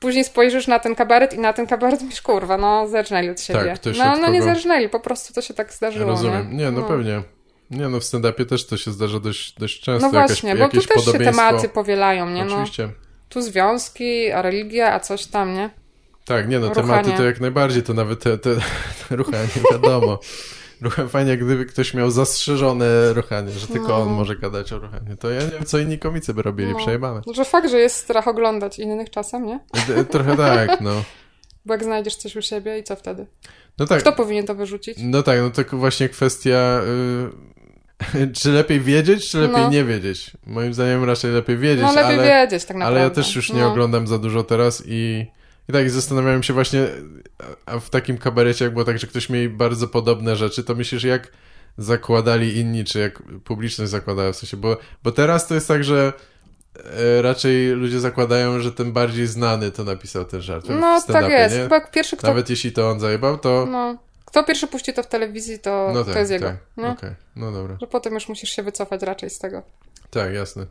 później spojrzysz na ten kabaret i na ten kabaret mówisz, kurwa, zerżnęli od siebie. Tak, nie zerżnęli, po prostu to się tak zdarzyło. Ja rozumiem, pewnie. Nie, w stand-upie też to się zdarza dość często. No właśnie, bo tu też się tematy powielają, nie? Oczywiście. Tu związki, a religia, a coś tam, nie? Tak, tematy to jak najbardziej, to nawet te ruchanie, wiadomo. Fajnie, gdyby ktoś miał zastrzeżone ruchanie, że tylko on może gadać o ruchaniu. To ja nie wiem, co inni komicy by robili, przejebane. Że fakt, że jest strach oglądać innych czasem, nie? Trochę tak, Bo jak znajdziesz coś u siebie i co wtedy? No tak. Kto powinien to wyrzucić? No tak, to właśnie kwestia... Czy lepiej wiedzieć, czy lepiej nie wiedzieć? Moim zdaniem raczej lepiej wiedzieć, wiedzieć tak naprawdę. Ale ja też już nie oglądam za dużo teraz i tak zastanawiałem się właśnie, a w takim kabarecie jak było tak, że ktoś miał bardzo podobne rzeczy, to myślisz jak zakładali inni, czy jak publiczność zakładała w sensie, bo teraz to jest tak, że raczej ludzie zakładają, że ten bardziej znany to napisał ten żart. No tak jest, chyba pierwszy kto... Nawet jeśli to on zajebał, to... Kto pierwszy puści to w telewizji, to jest jego. Tak. Okej. No dobra. Że potem już musisz się wycofać raczej z tego. Tak, jasne.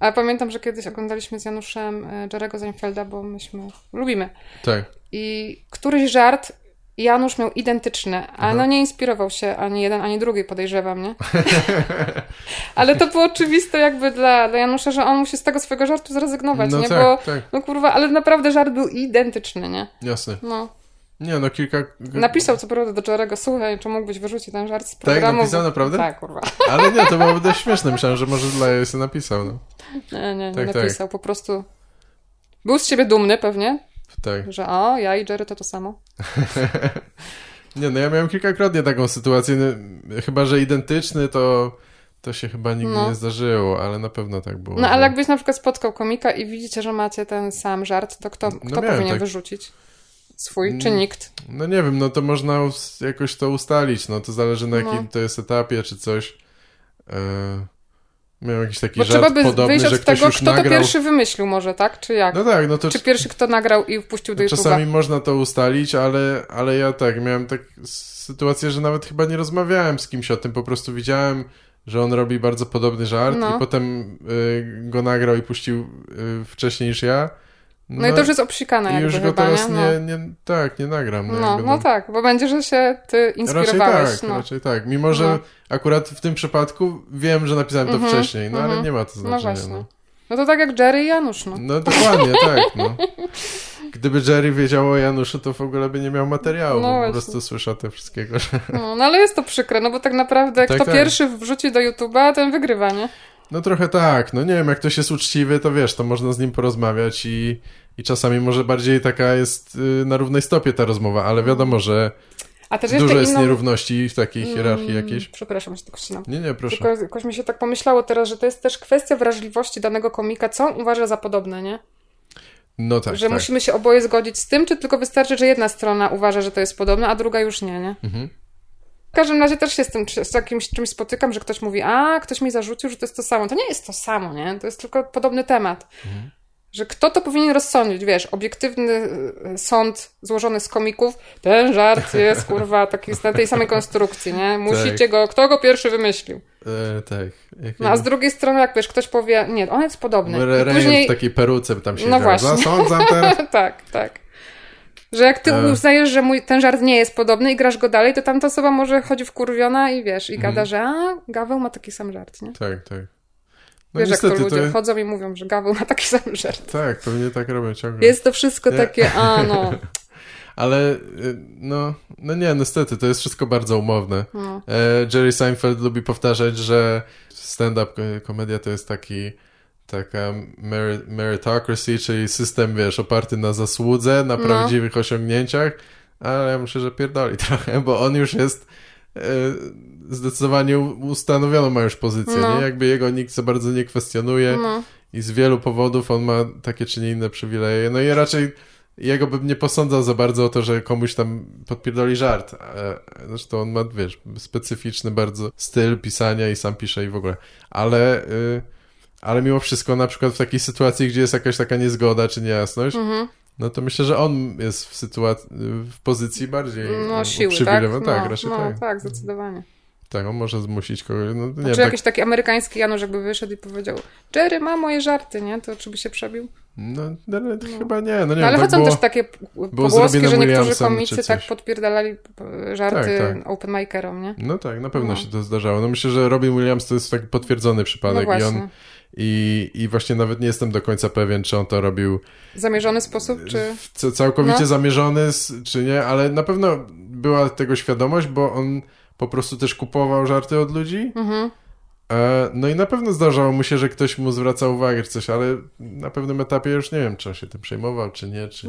Ale pamiętam, że kiedyś oglądaliśmy z Januszem Jerry'ego Seinfelda, bo myśmy lubimy. Tak. I któryś żart Janusz miał identyczne, ale no nie inspirował się ani jeden, ani drugi, podejrzewam, nie? Ale to było oczywiste jakby dla Janusza, że on musi z tego swojego żartu zrezygnować, no nie? Tak, bo, tak. No kurwa, ale naprawdę żart był identyczny, nie? Jasne. No. Nie, no kilka... Napisał co prawda do Jerry'ego, słuchaj, czy mógłbyś wyrzucić ten żart z programu? Tak, napisał naprawdę? Tak, kurwa. Ale nie, to byłoby dość śmieszne, myślałem, że może dla jej napisał, no. Nie, tak, napisał, tak. Po prostu... Był z siebie dumny pewnie. Tak. Że ja i Jerry to samo. Nie, no ja miałem kilkakrotnie taką sytuację, no, chyba że identyczny, to się chyba nigdy nie zdarzyło, ale na pewno tak było. No ale jakbyś na przykład spotkał komika i widzicie, że macie ten sam żart, to kto powinien wyrzucić? Swój czy nikt? No nie wiem, no to można jakoś to ustalić, no to zależy na jakim to jest etapie czy coś. Miałem jakiś taki żart podobny, że ktoś tego, już nagrał... kto to pierwszy wymyślił może, tak? Czy jak? No tak, no to... Czy pierwszy, kto nagrał i wpuścił do YouTube'a? Czasami można to ustalić, ale ja tak, miałem tak sytuację, że nawet chyba nie rozmawiałem z kimś o tym, po prostu widziałem, że on robi bardzo podobny żart i potem go nagrał i puścił wcześniej niż ja. No i to już jest obsikane jakby już go chyba, teraz nie nagram. Tak, bo będzie, że się ty inspirowałeś. Raczej tak. Mimo, że akurat w tym przypadku wiem, że napisałem to wcześniej, ale nie ma to znaczenia. No właśnie. No to tak jak Jerry i Janusz, no. No dokładnie, tak, no. Gdyby Jerry wiedział o Januszu, to w ogóle by nie miał materiału, bo po prostu słysza te wszystkiego. No ale jest to przykre, no bo tak naprawdę tak, kto pierwszy wrzuci do YouTube'a, ten wygrywa, nie? No trochę tak, no nie wiem, jak ktoś jest uczciwy, to wiesz, to można z nim porozmawiać i czasami może bardziej taka jest na równej stopie ta rozmowa, ale wiadomo, że dużo jest nierówności w takiej hierarchii jakiejś. Przepraszam, że tak ścinam. Nie, proszę. Tylko jakoś mi się tak pomyślało teraz, że to jest też kwestia wrażliwości danego komika, co on uważa za podobne, nie? No tak, że musimy się oboje zgodzić z tym, czy tylko wystarczy, że jedna strona uważa, że to jest podobne, a druga już nie? Mhm. W każdym razie też się z jakimś czymś spotykam, że ktoś mówi, ktoś mi zarzucił, że to jest to samo. To nie jest to samo, nie? To jest tylko podobny temat. Mhm. Że kto to powinien rozsądzić, wiesz, obiektywny sąd złożony z komików, ten żart jest, kurwa, taki jest na tej samej konstrukcji, nie? Musicie kto go pierwszy wymyślił? Tak. A z drugiej strony, jak wiesz, ktoś powie, nie, on jest podobny. Później w takiej peruce tam się zasądzam teraz. Tak. Że jak ty uznajesz, że ten żart nie jest podobny i grasz go dalej, to tamta osoba może chodzi wkurwiona i wiesz, i gada, że Gaweł ma taki sam żart, nie? Tak. No wiesz, niestety, jak to ludzie chodzą i mówią, że Gaweł ma taki sam żart. Tak, pewnie tak robię ciągle. Jest to wszystko takie, no. Ale, no nie, niestety, to jest wszystko bardzo umowne. No. Jerry Seinfeld lubi powtarzać, że stand-up komedia to jest taka meritocracy, czyli system, wiesz, oparty na zasłudze, na prawdziwych osiągnięciach, ale ja myślę, że pierdoli trochę, bo on już jest zdecydowanie ustanowioną ma już pozycję, nie? Jakby jego nikt za bardzo nie kwestionuje i z wielu powodów on ma takie czy nie inne przywileje. No i raczej jego bym nie posądzał za bardzo o to, że komuś tam podpierdoli żart. Zresztą on ma, wiesz, specyficzny bardzo styl pisania i sam pisze i w ogóle. Ale mimo wszystko, na przykład w takiej sytuacji, gdzie jest jakaś taka niezgoda czy niejasność, no to myślę, że on jest w pozycji bardziej siły, tak? Tak, zdecydowanie. Tak, on może zmusić kogoś. Jakiś taki amerykański Janusz jakby wyszedł i powiedział, Jerry ma moje żarty, nie? To czy by się przebił? No, chyba nie. No, nie ale tak chodzą też takie pogłoski, że niektórzy komicy tak podpierdalali żarty open-makerom, nie? No tak, na pewno się to zdarzało. No myślę, że Robin Williams to jest taki potwierdzony przypadek i on... I właśnie nawet nie jestem do końca pewien, czy on to robił... Zamierzony sposób, czy... Całkowicie zamierzony, czy nie, ale na pewno była tego świadomość, bo on po prostu też kupował żarty od ludzi. No i na pewno zdarzało mu się, że ktoś mu zwraca uwagę czy coś, ale na pewnym etapie już nie wiem, czy on się tym przejmował, czy nie, czy...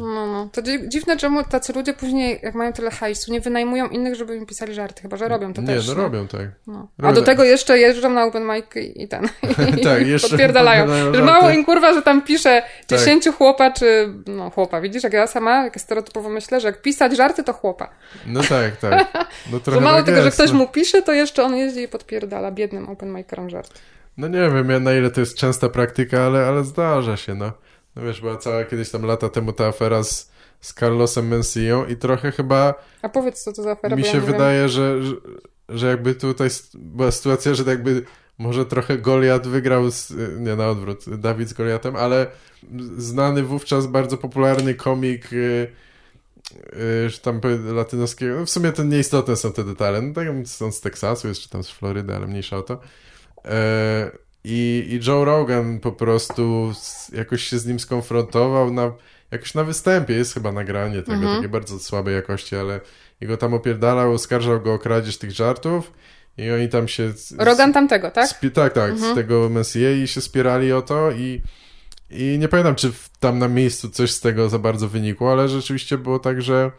To dziwne, czemu tacy ludzie później, jak mają tyle hajsu, nie wynajmują innych, żeby im pisali żarty, chyba że robią to też. Robią tak. A do tego jeszcze jeżdżą na open mic i podpierdalają. Że mało im kurwa, że tam pisze 10 chłopa, czy... No chłopa, widzisz, jak ja sama, jak stereotypowo myślę, że jak pisać żarty, to chłopa. No tak. No, trochę mało tego, że ktoś mu pisze, to jeszcze on jeździ i podpierdala biednym open mic. Żart. No nie wiem, na ile to jest częsta praktyka, ale zdarza się, no. No wiesz, była cała kiedyś tam lata temu ta afera z Carlosem Mencją i trochę chyba... A powiedz, co to za afera? Mi się wydaje, że jakby tutaj była sytuacja, że jakby może trochę Goliat wygrał, nie, na odwrót, Dawid z Goliatem, ale znany wówczas bardzo popularny komik sztampy latynoskiego. No w sumie to nieistotne są te detale. No tak, są z Teksasu, jest czy tam z Florydy, ale mniejsza o to. I Joe Rogan po prostu jakoś się z nim skonfrontował jakoś na występie. Jest chyba nagranie tego, takie bardzo słabej jakości, ale jego tam opierdalał, oskarżał go o kradzież tych żartów i oni tam się... Rogan tamtego, tak? Z tego Mencía i się spierali o to i nie pamiętam, czy tam na miejscu coś z tego za bardzo wynikło, ale rzeczywiście było tak, że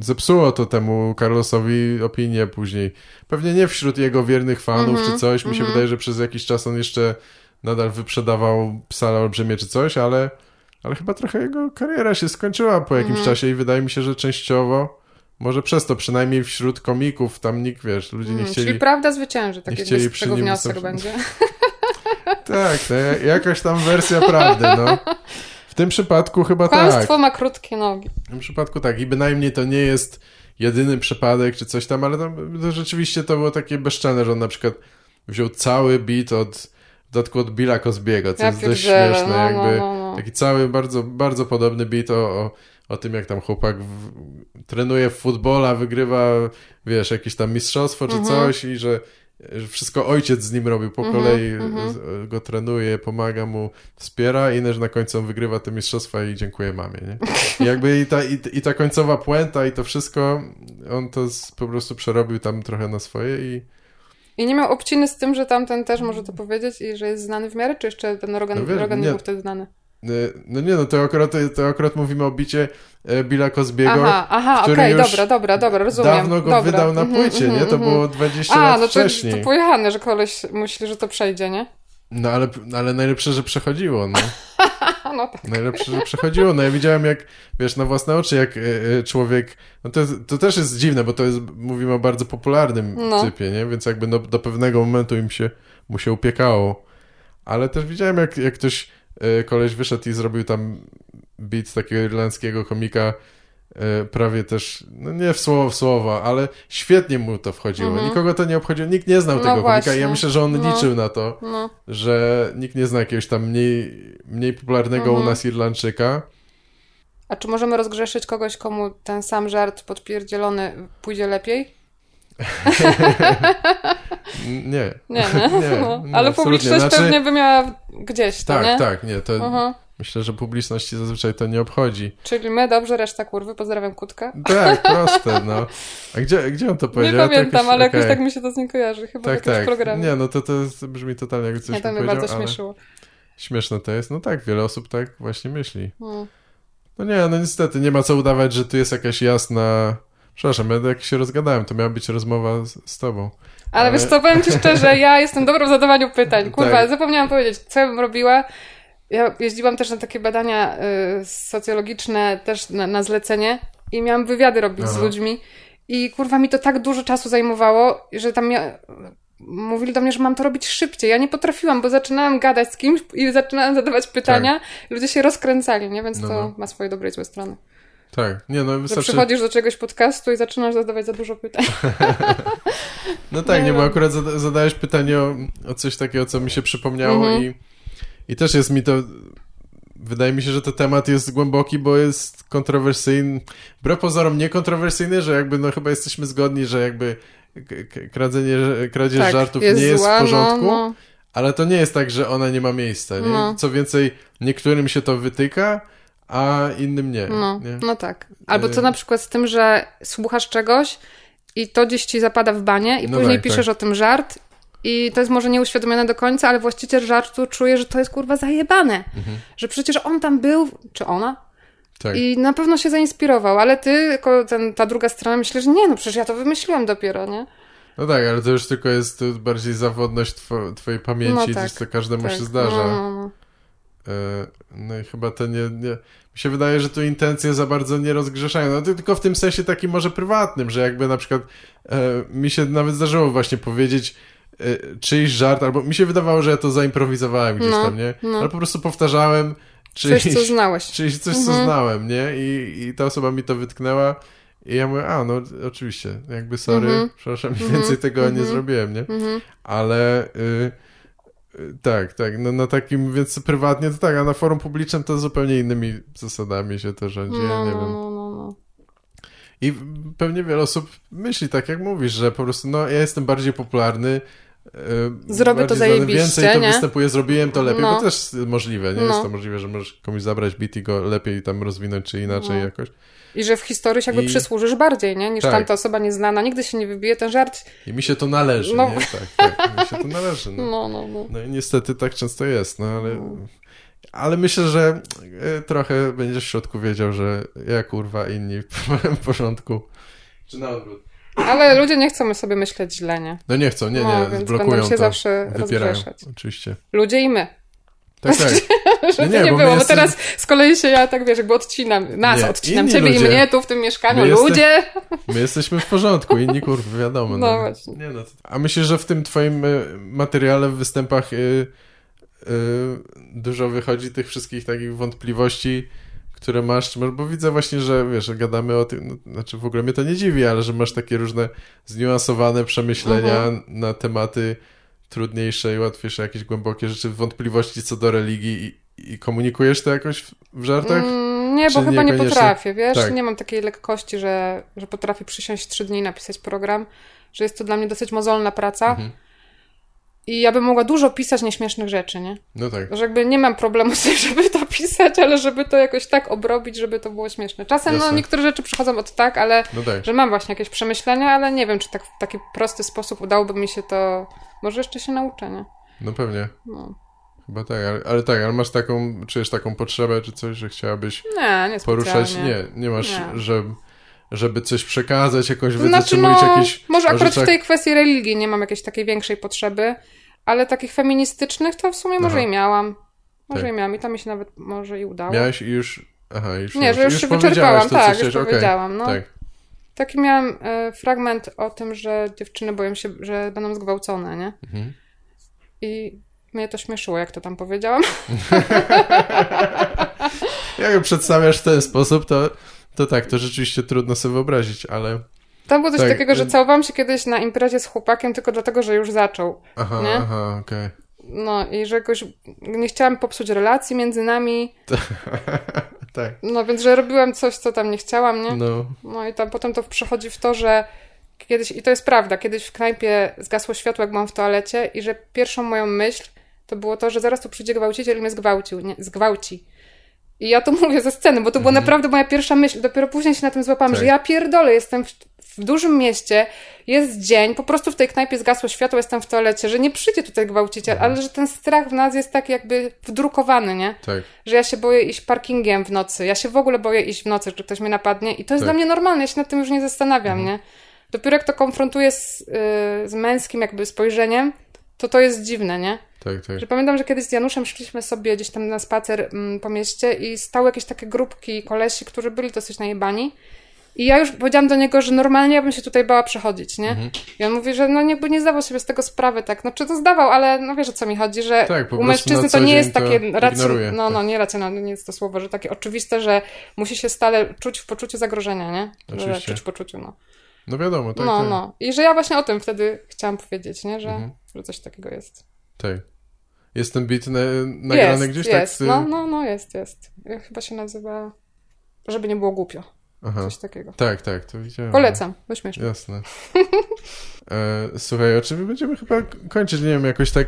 zepsuło to temu Carlosowi opinię później. Pewnie nie wśród jego wiernych fanów czy coś. Mi się wydaje, że przez jakiś czas on jeszcze nadal wyprzedawał salę olbrzymie czy coś, ale chyba trochę jego kariera się skończyła po jakimś czasie i wydaje mi się, że częściowo może przez to, przynajmniej wśród komików tam nikt, wiesz, ludzie nie chcieli... Czyli prawda zwycięży, tak jakby z tego wniosek będzie. Tak, jakaś tam wersja prawdy, no. W tym przypadku chyba tak. Kłamstwo ma krótkie nogi. W tym przypadku tak. I bynajmniej to nie jest jedyny przypadek czy coś tam, ale tam to rzeczywiście to było takie bezczelne, że on na przykład wziął cały bit w dodatku od Billa Cosby'ego, co jest dość śmieszne. Taki cały, bardzo, bardzo podobny bit o tym, jak tam chłopak trenuje w futbola, wygrywa, wiesz, jakieś tam mistrzostwo czy coś i że wszystko ojciec z nim robił po kolei, go trenuje, pomaga mu, wspiera i że na końcu on wygrywa te mistrzostwa i dziękuję mamie, nie? I jakby ta końcowa puenta i to wszystko, on to po prostu przerobił tam trochę na swoje i nie miał obciny z tym, że tamten też może to powiedzieć i że jest znany w miarę, czy jeszcze ten Rogan nie był wtedy znany? No nie, no to akurat mówimy o bicie Billa Cosby'ego, który już dobra, rozumiem. Dawno go wydał na płycie, nie? To było 20 lat wcześniej. To pojechane, że koleś myśli, że to przejdzie, nie? No ale najlepsze, że przechodziło, no. No tak. Najlepsze, że przechodziło. No ja widziałem, jak, wiesz, na własne oczy, jak człowiek... No to też jest dziwne, bo mówimy o bardzo popularnym typie, nie? Więc jakby do pewnego momentu mu się upiekało. Ale też widziałem, jak ktoś... Koleś wyszedł i zrobił tam beat takiego irlandzkiego komika, prawie też, no nie w słowo, ale świetnie mu to wchodziło. Nikogo to nie obchodziło, nikt nie znał tego komika i ja myślę, że on liczył na to, że nikt nie zna jakiegoś tam mniej popularnego u nas Irlandczyka. A czy możemy rozgrzeszyć kogoś, komu ten sam żart podpierdzielony pójdzie lepiej? Nie. Ale publiczność pewnie by miała gdzieś to, nie? Tak, nie. To myślę, że publiczności zazwyczaj to nie obchodzi. Czyli my, dobrze, reszta kurwy, pozdrawiam Kutkę. Tak, proste, no. A gdzie on to powiedział? Nie pamiętam, ale jakoś tak mi się to z nim kojarzy. Chyba w jakimś programie. Nie, no to brzmi totalnie jakby coś to mnie bardzo śmieszyło. Śmieszne to jest. No tak, wiele osób tak właśnie myśli. No nie, no niestety, nie ma co udawać, że tu jest jakaś jasna... Przepraszam, jak się rozgadałem, to miała być rozmowa z tobą. Ale wiesz co, powiem ci szczerze, ja jestem dobra w zadawaniu pytań. Kurwa, zapomniałam powiedzieć, co ja bym robiła. Ja jeździłam też na takie badania socjologiczne, też na zlecenie i miałam wywiady robić z ludźmi. I kurwa, mi to tak dużo czasu zajmowało, że tam mówili do mnie, że mam to robić szybciej. Ja nie potrafiłam, bo zaczynałam gadać z kimś i zaczynałam zadawać pytania. I ludzie się rozkręcali, nie? Więc to ma swoje dobre i złe strony. Tak, nie no wystarczy... Że przychodzisz do czegoś podcastu i zaczynasz zadawać za dużo pytań. No tak, nie, bo akurat zadałeś pytanie o coś takiego, co mi się przypomniało i też jest mi to... Wydaje mi się, że to temat jest głęboki, bo jest kontrowersyjny. Wbrew pozorom niekontrowersyjny, że jakby no chyba jesteśmy zgodni, że jakby kradzież żartów nie jest zła, w porządku. No. Ale to nie jest tak, że ona nie ma miejsca. Nie? No. Co więcej, niektórym się to wytyka, a innym nie. No tak. Albo co na przykład z tym, że słuchasz czegoś i to gdzieś ci zapada w banie i później piszesz o tym żart i to jest może nieuświadomione do końca, ale właściciel żartu czuje, że to jest kurwa zajebane. Że przecież on tam był, czy ona? Tak. I na pewno się zainspirował, ale ty, tylko ta druga strona myślisz, że nie, no przecież ja to wymyśliłem dopiero, nie? No tak, ale to już tylko jest bardziej zawodność twojej pamięci, gdzieś to każdemu się zdarza. No i chyba to nie... Mi się wydaje, że tu intencje za bardzo nie rozgrzeszają. No tylko w tym sensie takim może prywatnym, że jakby na przykład mi się nawet zdarzyło właśnie powiedzieć czyjś żart, albo mi się wydawało, że ja to zaimprowizowałem gdzieś tam, nie? Ale po prostu powtarzałem coś, co znałem, nie? I ta osoba mi to wytknęła i ja mówię, no oczywiście, jakby sorry, przepraszam, więcej tego nie zrobiłem, nie? Ale... Tak, tak. No, na takim, więc prywatnie to tak, a na forum publicznym to zupełnie innymi zasadami się to rządzi, ja nie wiem. I pewnie wiele osób myśli, tak jak mówisz, że po prostu, no ja jestem bardziej popularny, zrobię to zajebiście, więcej to występuję, zrobiłem to lepiej, bo też możliwe, nie? Jest to możliwe, że możesz komuś zabrać bit i go lepiej tam rozwinąć, czy inaczej jakoś. I że w historii się jakby przysłużysz bardziej, nie? Niż tamta osoba nieznana. Nigdy się nie wybije ten żart. I mi się to należy, nie? Tak, tak. Mi się to należy. No i niestety tak często jest, no ale... Ale myślę, że trochę będziesz w środku wiedział, że ja kurwa inni w porządku. Czy na odwrót. Ale ludzie nie chcą sobie myśleć źle, nie? No nie chcą, nie, blokują się to, zawsze wypierają. Oczywiście. Ludzie i my. Tak, tak. Żeby nie było, bo teraz z kolei się ja tak, wiesz, jakby odcinam, odcinam ciebie ludzie, i mnie tu w tym mieszkaniu, ludzie. My jesteśmy w porządku, inni kurwa, wiadomo. No właśnie. Nie, no. A myślę, że w tym twoim materiale w występach... dużo wychodzi tych wszystkich takich wątpliwości, które masz, bo widzę właśnie, że wiesz, gadamy o tym, no, znaczy w ogóle mnie to nie dziwi, ale że masz takie różne zniuansowane przemyślenia na tematy trudniejsze i łatwiejsze, jakieś głębokie rzeczy, wątpliwości co do religii i komunikujesz to jakoś w żartach? Nie, bo chyba nie potrafię, wiesz, nie mam takiej lekkości, że potrafię przysiąść 3 dni i napisać program, że jest to dla mnie dosyć mozolna praca. I ja bym mogła dużo pisać nieśmiesznych rzeczy, nie? No tak. Że jakby nie mam problemu z tym, żeby to pisać, ale żeby to jakoś tak obrobić, żeby to było śmieszne. Czasem niektóre rzeczy przychodzą od tak, ale że mam właśnie jakieś przemyślenia, ale nie wiem, czy tak w taki prosty sposób udałoby mi się to... Może jeszcze się nauczę, nie? No pewnie. No. Chyba tak, ale masz taką... Czujesz taką potrzebę, czy coś, że chciałabyś nie poruszać? Nie masz, nie. Żeby coś przekazać, jakoś wytrzymać jakieś... Może akurat w tej kwestii religii nie mam jakiejś takiej większej potrzeby, ale takich feministycznych to w sumie może i miałam. Może i miałam i tam mi się nawet może i udało. Miałaś i już... już się wyczerpałam, już powiedziałam. No. Tak. Taki miałam fragment o tym, że dziewczyny boją się, że będą zgwałcone, nie? Mhm. I mnie to śmieszyło, jak to tam powiedziałam. Jak ją przedstawiasz w ten sposób, to tak, to rzeczywiście trudno sobie wyobrazić, ale... Tam było coś takiego, że całowałam się kiedyś na imprezie z chłopakiem tylko dlatego, że już zaczął. Aha, okej. No i że jakoś nie chciałam popsuć relacji między nami. Tak. No więc, że robiłam coś, co tam nie chciałam, nie? No i tam potem to przechodzi w to, że kiedyś, i to jest prawda, kiedyś w knajpie zgasło światło, jak byłam w toalecie i że pierwszą moją myśl to było to, że zaraz tu przyjdzie gwałciciel i mnie zgwałci. I ja to mówię ze sceny, bo to była naprawdę moja pierwsza myśl. Dopiero później się na tym złapałam, że ja pierdolę, jestem w dużym mieście, jest dzień, po prostu w tej knajpie zgasło światło, jestem w toalecie, że nie przyjdzie tutaj gwałciciel, ale że ten strach w nas jest tak jakby wdrukowany, nie? Tak. Że ja się boję iść parkingiem w nocy, ja się w ogóle boję iść w nocy, czy ktoś mnie napadnie i to jest dla mnie normalne, ja się nad tym już nie zastanawiam, nie? Dopiero jak to konfrontuję z męskim jakby spojrzeniem, to jest dziwne, nie? Tak. Że pamiętam, że kiedyś z Januszem szliśmy sobie gdzieś tam na spacer po mieście i stały jakieś takie grupki kolesi, którzy byli dosyć najebani. I ja już powiedziałam do niego, że normalnie ja bym się tutaj bała przechodzić, nie? I on mówi, że nie zdawał sobie z tego sprawy, tak. No czy to zdawał, ale no wiesz o co mi chodzi, że u mężczyzny to nie jest takie racjonalne, nie racjonalne, nie jest to słowo, że takie oczywiste, że musi się stale czuć w poczuciu zagrożenia, nie? Że czuć w poczuciu, No wiadomo, tak. No. I że ja właśnie o tym wtedy chciałam powiedzieć, nie? Że coś takiego jest. Tak. Jest ten bit nagrany gdzieś, tak? Jest, jest. Chyba się nazywa, żeby nie było głupio. Aha. Coś takiego. Tak, to widziałem. Polecam, bo śmieszne. Jasne. Słuchaj, oczywiście będziemy chyba kończyć, nie wiem, jakoś tak...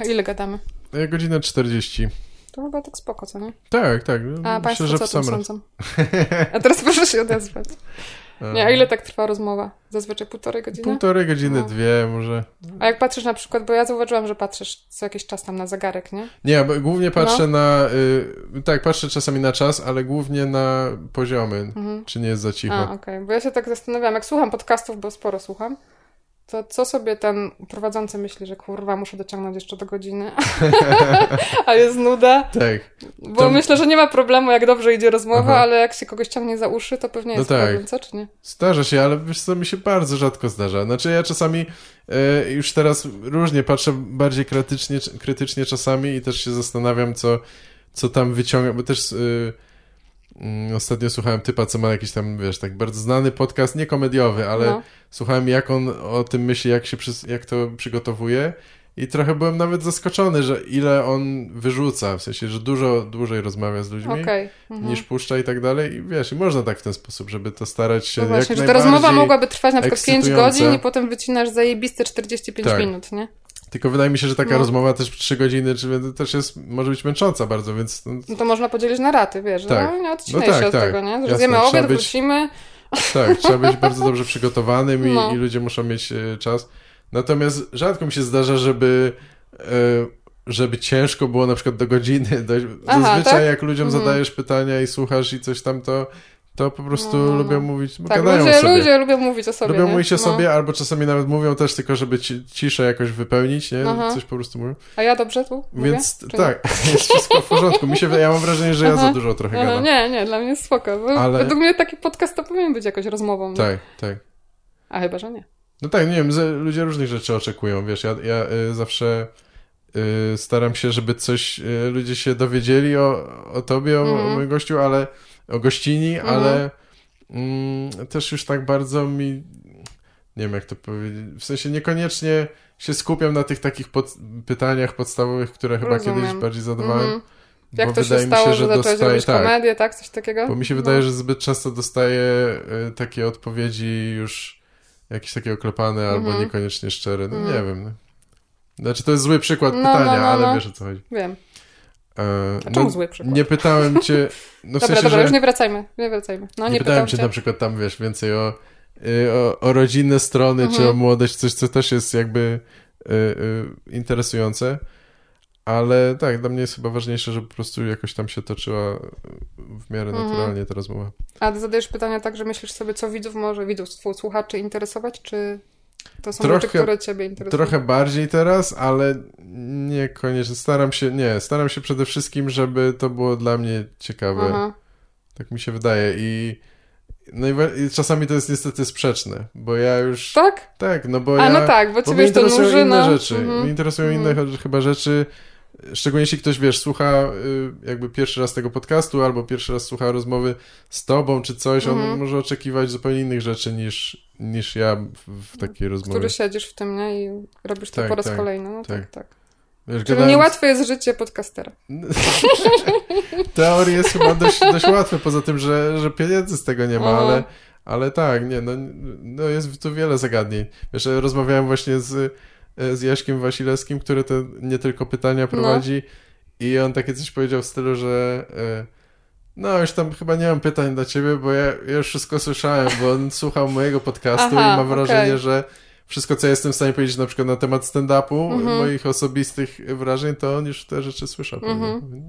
A ile gadamy? Godzina 40. To chyba tak spoko, co nie? Tak. A myślę, że co o tym sądzą? A teraz proszę się odezwać. Nie, a ile tak trwa rozmowa? Zazwyczaj 1,5 godziny? 1,5 godziny, 2 może. A jak patrzysz na przykład, bo ja zauważyłam, że patrzysz co jakiś czas tam na zegarek, nie? Nie, bo głównie patrzę na... patrzę czasami na czas, ale głównie na poziomy, czy nie jest za cicho. Bo ja się tak zastanawiam, jak słucham podcastów, bo sporo słucham, to co sobie ten prowadzący myśli, że kurwa, muszę dociągnąć jeszcze do godziny, a jest nuda. Tak. Bo myślę, że nie ma problemu, jak dobrze idzie rozmowa, ale jak się kogoś ciągnie za uszy, to pewnie jest problem, co czy nie? Zdarza się, ale wiesz co, mi się bardzo rzadko zdarza. Znaczy ja czasami już teraz różnie patrzę bardziej krytycznie czasami i też się zastanawiam, co tam wyciągam, bo też... ostatnio słuchałem typa, co ma jakiś tam, wiesz, tak bardzo znany podcast, nie komediowy, ale słuchałem, jak on o tym myśli, jak to przygotowuje I trochę byłem nawet zaskoczony, że ile on wyrzuca, w sensie, że dużo dłużej rozmawia z ludźmi niż puszcza i tak dalej. I wiesz, i można tak w ten sposób, żeby to starać się no właśnie, jak najbardziej że ta rozmowa mogłaby trwać na przykład 5 godzin i potem wycinasz zajebiste 45 minut, nie? Tylko wydaje mi się, że taka rozmowa też 3 godziny czy też jest, może być męcząca bardzo, więc... No to można podzielić na raty, wiesz, no nie odcinaj się od tego, nie? Że zjemy obiad, wrócimy... Tak, trzeba być bardzo dobrze przygotowanym i, i ludzie muszą mieć czas. Natomiast rzadko mi się zdarza, żeby ciężko było na przykład do godziny dojść. Zazwyczaj jak ludziom zadajesz pytania i słuchasz i coś tam, to po prostu lubią mówić, bo gadają sobie. Ludzie lubią mówić o sobie. Lubią mówić o sobie, albo czasami nawet mówią też, tylko żeby ciszę jakoś wypełnić, nie? Coś po prostu mówią. A ja dobrze tu mówię? Więc tak, jest wszystko w porządku. Ja mam wrażenie, że ja za dużo trochę gadam. Nie, dla mnie jest spoko. Według mnie taki podcast to powinien być jakoś rozmową. Tak. A chyba, że nie. No tak, nie wiem, ludzie różnych rzeczy oczekują, wiesz, ja zawsze staram się, żeby coś ludzie się dowiedzieli o tobie, o moim gościu, ale o gościni, ale też już tak bardzo mi, nie wiem jak to powiedzieć, w sensie niekoniecznie się skupiam na tych takich pytaniach podstawowych, które chyba kiedyś bardziej zadawałem. Jak bo to wydaje się stało, mi się, że dostaję komedię, tak? Coś takiego? Bo mi się wydaje, że zbyt często dostaję takie odpowiedzi już jakieś takie oklepane albo niekoniecznie szczere. No nie wiem. Znaczy to jest zły przykład pytania, ale wiesz o co chodzi. Wiem. Czemu zły przykład? Nie pytałem cię... No, w sensie, że... już nie wracajmy. No, nie pytałem cię na przykład tam, wiesz, więcej o rodzinne strony, czy o młodość, coś, co też jest jakby interesujące. Ale tak, dla mnie jest chyba ważniejsze, żeby po prostu jakoś tam się toczyła w miarę naturalnie ta rozmowa. A zadajesz pytania tak, że myślisz sobie, co widzów, słuchaczy interesować, czy to są rzeczy, które ciebie interesują? Trochę bardziej teraz, ale niekoniecznie. Staram się przede wszystkim, żeby to było dla mnie ciekawe. Aha. Tak mi się wydaje i czasami to jest niestety sprzeczne, bo ja już... Tak? Tak, no bo bo ciebie to nuży. Mnie interesują inne chyba rzeczy. Szczególnie jeśli ktoś, wiesz, słucha jakby pierwszy raz tego podcastu albo pierwszy raz słucha rozmowy z tobą czy coś, on może oczekiwać zupełnie innych rzeczy niż ja w takiej rozmowie. Który siedzisz w tym, nie? I robisz to po raz kolejny. No tak. Wiesz, czyli niełatwe jest życie podcastera. Teoria jest chyba dość łatwe, poza tym, że pieniędzy z tego nie ma, ale tak, nie, no jest tu wiele zagadnień. Wiesz, rozmawiałem właśnie z Jaśkiem Wasilewskim, który te nie tylko pytania prowadzi i on takie coś powiedział w stylu, że no już tam chyba nie mam pytań dla ciebie, bo ja już wszystko słyszałem, bo on słuchał mojego podcastu i mam wrażenie, że wszystko, co ja jestem w stanie powiedzieć na przykład na temat stand-upu, moich osobistych wrażeń, to on już te rzeczy słyszał.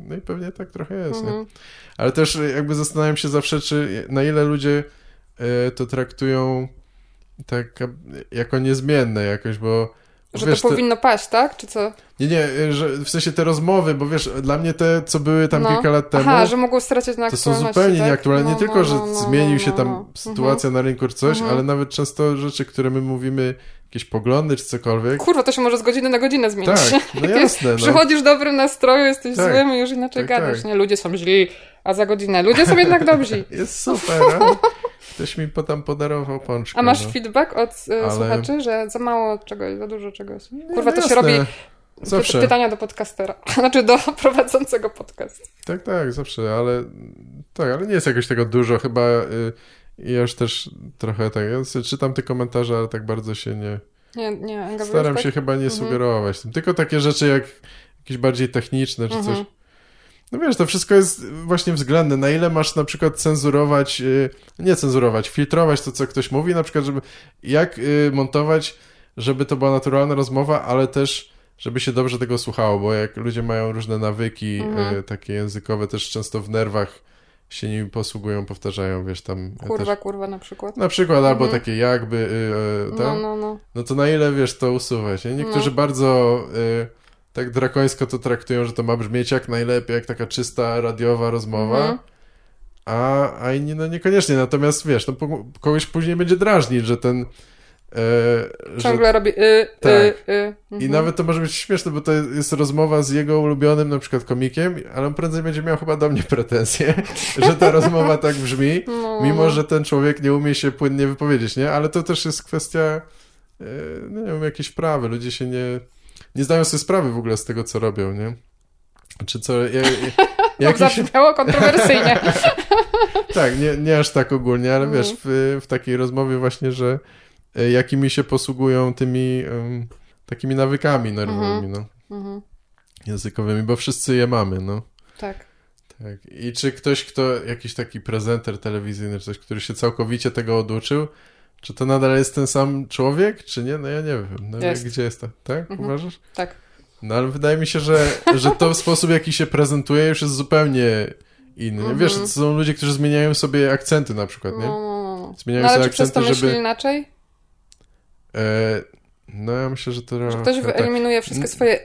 No i pewnie tak trochę jest. Nie? Ale też jakby zastanawiam się zawsze, czy na ile ludzie to traktują tak jako niezmienne jakoś, bo... Że wiesz, to powinno paść, tak? Czy co? Nie, że w sensie te rozmowy, bo wiesz, dla mnie te, co były tam kilka lat temu... Aha, że mogą stracić na aktualności. To są zupełnie nieaktualne. Nie tylko, że zmienił się tam sytuacja na rynku czy coś, ale nawet często rzeczy, które my mówimy, jakieś poglądy czy cokolwiek... Kurwa, to się może z godziny na godzinę zmienić. Tak, no jasne. No. Przychodzisz w dobrym nastroju, jesteś złym i już inaczej gadasz. Tak. Nie, ludzie są źli, a za godzinę ludzie są jednak dobrzy. Jest super, Ktoś mi tam podarował pączkę. A masz feedback od słuchaczy, że za mało czegoś, za dużo czegoś? Kurwa, to się robi zawsze. Pytania do podcastera. Znaczy do prowadzącego podcast. Tak, zawsze, ale ale nie jest jakoś tego dużo. Chyba ja już też trochę tak, ja czytam te komentarze, ale tak bardzo się nie... Nie angażujesz. Staram się chyba nie sugerować tym. Tylko takie rzeczy jak jakieś bardziej techniczne czy coś. No wiesz, to wszystko jest właśnie względne. Na ile masz na przykład filtrować to, co ktoś mówi, na przykład, żeby jak montować, żeby to była naturalna rozmowa, ale też, żeby się dobrze tego słuchało, bo jak ludzie mają różne nawyki takie językowe, też często w nerwach się nimi posługują, powtarzają, wiesz, tam... Kurwa na przykład. Na przykład, albo takie jakby... No to na ile, wiesz, to usuwać. Nie? Niektórzy bardzo... tak drakońsko to traktują, że to ma brzmieć jak najlepiej, jak taka czysta, radiowa rozmowa, a inni no niekoniecznie. Natomiast wiesz, no, kogoś później będzie drażnić, że ten... Ciągle robi I nawet to może być śmieszne, bo to jest rozmowa z jego ulubionym na przykład komikiem, ale on prędzej będzie miał chyba do mnie pretensje, że ta rozmowa tak brzmi, mimo że ten człowiek nie umie się płynnie wypowiedzieć, nie? Ale to też jest kwestia, nie wiem, jakiejś prawy. Ludzie się nie... nie zdają sobie sprawy w ogóle z tego, co robią, nie? Czy co... zabrzmiało kontrowersyjnie. Tak, nie aż tak ogólnie, ale wiesz, w takiej rozmowie właśnie, że jakimi się posługują tymi takimi nawykami nerwowymi, językowymi, bo wszyscy je mamy, no. Tak. I czy ktoś, kto, jakiś taki prezenter telewizyjny, czy ktoś, który się całkowicie tego oduczył, czy to nadal jest ten sam człowiek, czy nie? No ja nie wiem. No jest. Gdzie jest to? Tak? Uważasz? Tak. No ale wydaje mi się, że to sposób, jaki się prezentuje, już jest zupełnie inny. Wiesz, to są ludzie, którzy zmieniają sobie akcenty na przykład, nie? Zmieniają sobie akcenty, przez to myśli inaczej? No ja myślę, że to... Że ktoś wyeliminuje wszystkie swoje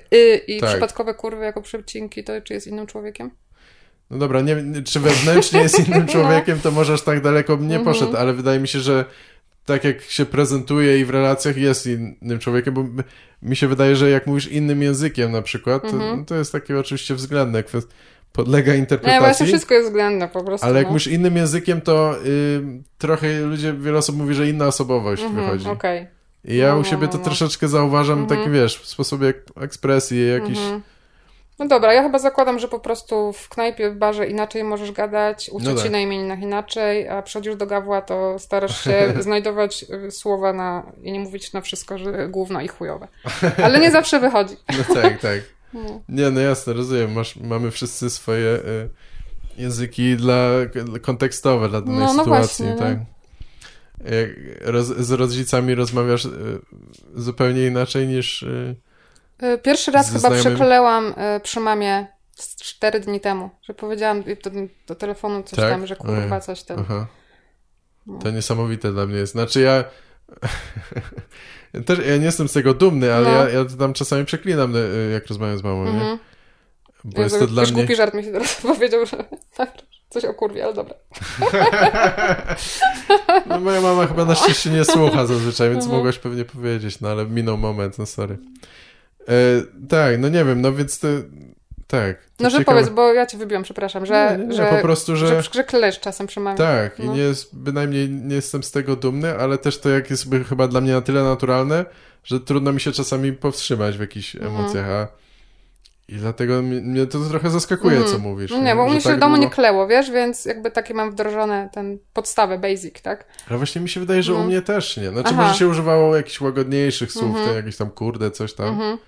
przypadkowe kurwy jako przecinki, to czy jest innym człowiekiem? No dobra, nie, czy wewnętrznie jest innym człowiekiem, to może aż tak daleko nie poszedł, ale wydaje mi się, że tak jak się prezentuje i w relacjach jest innym człowiekiem, bo mi się wydaje, że jak mówisz innym językiem na przykład, to jest takie oczywiście względne, podlega interpretacji. Nie, właśnie wszystko jest względne po prostu. Ale jak mówisz innym językiem, to trochę wiele osób mówi, że inna osobowość wychodzi. Okay. I ja u siebie to troszeczkę zauważam, tak wiesz, w sposobie ekspresji jakiś... No dobra, ja chyba zakładam, że po prostu w knajpie, w barze inaczej możesz gadać, uczyć się na imieninach inaczej, a przychodzisz do gawła, to starasz się znajdować słowa i nie mówić na wszystko, że gówno i chujowe. Ale nie zawsze wychodzi. No tak. Nie, no jasne, rozumiem. Mamy wszyscy swoje języki kontekstowe dla danej sytuacji. Właśnie, tak. Z rodzicami rozmawiasz zupełnie inaczej niż... Pierwszy raz chyba przeklęłam przy mamie 4 dni temu, że powiedziałam do telefonu coś tam, że kurwa coś tam. No. To niesamowite dla mnie jest. Znaczy ja nie jestem z tego dumny, ale ja tam czasami przeklinam, jak rozmawiam z mamą, nie? Bo jest to dla mnie... głupi żart mi się teraz powiedział, że coś o kurwie, ale dobra. No moja mama chyba na szczęście nie słucha zazwyczaj, więc mogłaś pewnie powiedzieć, no ale minął moment, no sorry. Tak, no nie wiem, no więc to... Tak. No, że ciekawe... powiedz, bo ja cię wybiłam, przepraszam, nie, że po prostu, że klejesz czasem przy mamie. Tak, i bynajmniej nie jestem z tego dumny, ale też to jak jest chyba dla mnie na tyle naturalne, że trudno mi się czasami powstrzymać w jakichś emocjach, i dlatego mnie to trochę zaskakuje, co mówisz. Nie, bo u mnie się w domu nie kleło, wiesz, więc jakby takie mam wdrożone ten podstawę, basic, tak? Ale właśnie mi się wydaje, że u mnie też nie. Znaczy może się używało jakichś łagodniejszych słów, jakieś tam kurde, coś tam.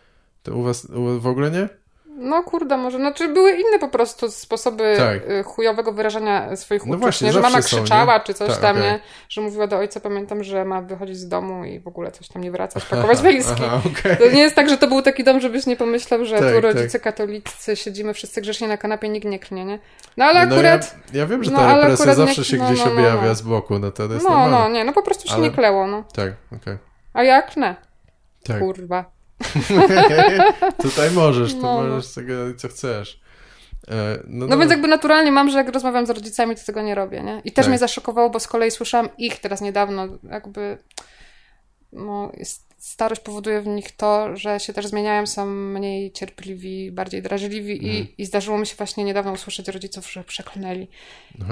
To u was w ogóle nie? No kurde, może. Znaczy były inne po prostu sposoby chujowego wyrażania swoich uczuć. Właśnie, że mama krzyczała czy coś tam, nie? Że mówiła do ojca, pamiętam, że ma wychodzić z domu i w ogóle coś tam nie wracać, pakować walizki. To nie jest tak, że to był taki dom, żebyś nie pomyślał, że tu rodzice katolicy siedzimy wszyscy grzecznie na kanapie, nikt nie klnie, nie? No ale akurat... Ja wiem, że ta represja zawsze się gdzieś objawia z boku, no to jest normalne. No po prostu się nie kleło, no. Tak, okej. A ja klnę. Kurwa. Tutaj możesz, możesz sobie co chcesz. No więc jakby naturalnie mam, że jak rozmawiam z rodzicami, to tego nie robię, nie? I też mnie zaszokowało, bo z kolei słyszałam ich teraz niedawno, jakby starość powoduje w nich to, że się też zmieniają, są mniej cierpliwi, bardziej drażliwi i zdarzyło mi się właśnie niedawno usłyszeć rodziców, że przeklnęli.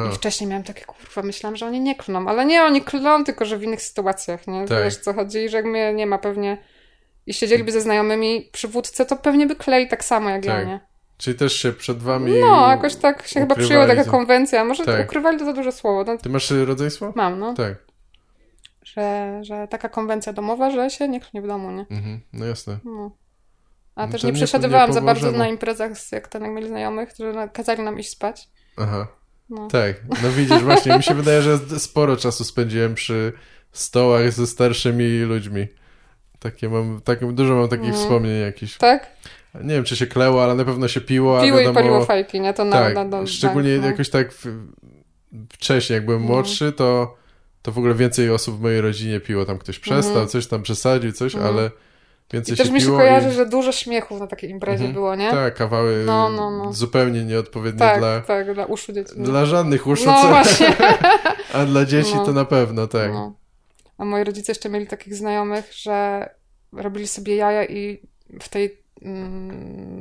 I wcześniej miałam takie, kurwa, myślałam, że oni nie klną, ale nie, oni klną, tylko że w innych sytuacjach, nie? Wiesz co chodzi, i że jak mnie nie ma pewnie i siedzieliby ze znajomymi przy wódce, to pewnie by klei tak samo jak ja, nie? Czyli też się przed wami jakoś tak się chyba przyjęła taka konwencja. Może ukrywali to za duże słowo. No, ty masz rodzeństwo? Mam, no. Tak. Że taka konwencja domowa, że się nie klnie w domu, nie? No jasne. No. A też nie przesiadywałam za bardzo na imprezach, jak mieli znajomych, którzy kazali nam iść spać. Aha. No. Tak. No widzisz, właśnie. Mi się wydaje, że sporo czasu spędziłem przy stołach ze starszymi ludźmi. Dużo mam takich wspomnień jakichś. Tak? Nie wiem, czy się kleło, ale na pewno się piło. Piły i paliło fajki, nie? To szczególnie jakoś tak wcześniej, jak byłem młodszy, to w ogóle więcej osób w mojej rodzinie piło. Tam ktoś przestał, coś tam przesadził, coś, ale więcej się piło. I też mi się kojarzy, że dużo śmiechów na takiej imprezie było, nie? Tak, kawały zupełnie nieodpowiednie dla uszu dzieci. Dla żadnych uszu, właśnie. A dla dzieci to na pewno, tak. No. A moi rodzice jeszcze mieli takich znajomych, że robili sobie jaja i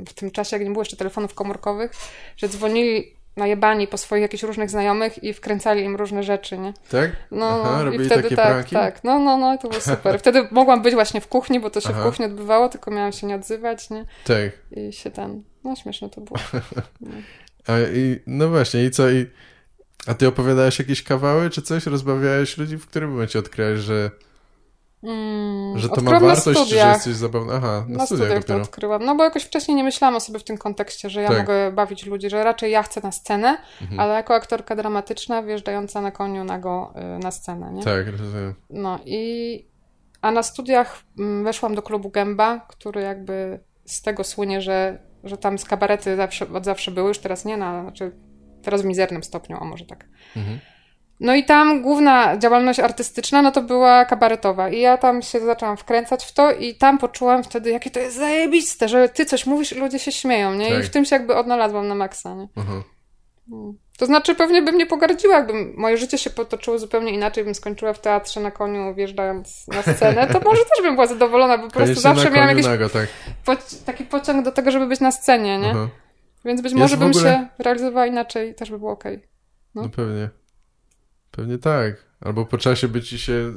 w tym czasie, jak nie było jeszcze telefonów komórkowych, że dzwonili najebani po swoich jakichś różnych znajomych i wkręcali im różne rzeczy, nie? Tak? No, aha, robili i wtedy takie pranki? Tak. No, to było super. Wtedy mogłam być właśnie w kuchni, bo to się w kuchni odbywało, tylko miałam się nie odzywać, nie? Tak. I się tam, no śmieszne to było. No, no właśnie, i co? A ty opowiadałeś jakieś kawały, czy coś? Rozbawiałeś ludzi, w którym momencie odkryłeś, że to ma wartość, czy że jesteś zabawny? Aha, na studiach to odkryłam. No bo jakoś wcześniej nie myślałam o sobie w tym kontekście, że ja mogę bawić ludzi, że raczej ja chcę na scenę, ale jako aktorka dramatyczna wjeżdżająca na koniu nago na scenę, nie? Tak, rozumiem. No i... A na studiach weszłam do klubu Gęba, który jakby z tego słynie, że tam z kabarety od zawsze były, już teraz nie, znaczy teraz w mizernym stopniu, a może tak. Mhm. No i tam główna działalność artystyczna, no to była kabaretowa i ja tam się zaczęłam wkręcać w to i tam poczułam wtedy, jakie to jest zajebiste, że ty coś mówisz i ludzie się śmieją, nie? Tak. I w tym się jakby odnalazłam na maksa, nie? Aha. To znaczy pewnie bym nie pogardziła, jakby moje życie się potoczyło zupełnie inaczej, bym skończyła w teatrze na koniu wjeżdżając na scenę, to może też bym była zadowolona, bo po prostu zawsze miałam jakiś taki pociąg do tego, żeby być na scenie, nie? Aha. Więc być może bym się realizowała inaczej i też by było okej. No pewnie. Pewnie tak. Albo po czasie by ci się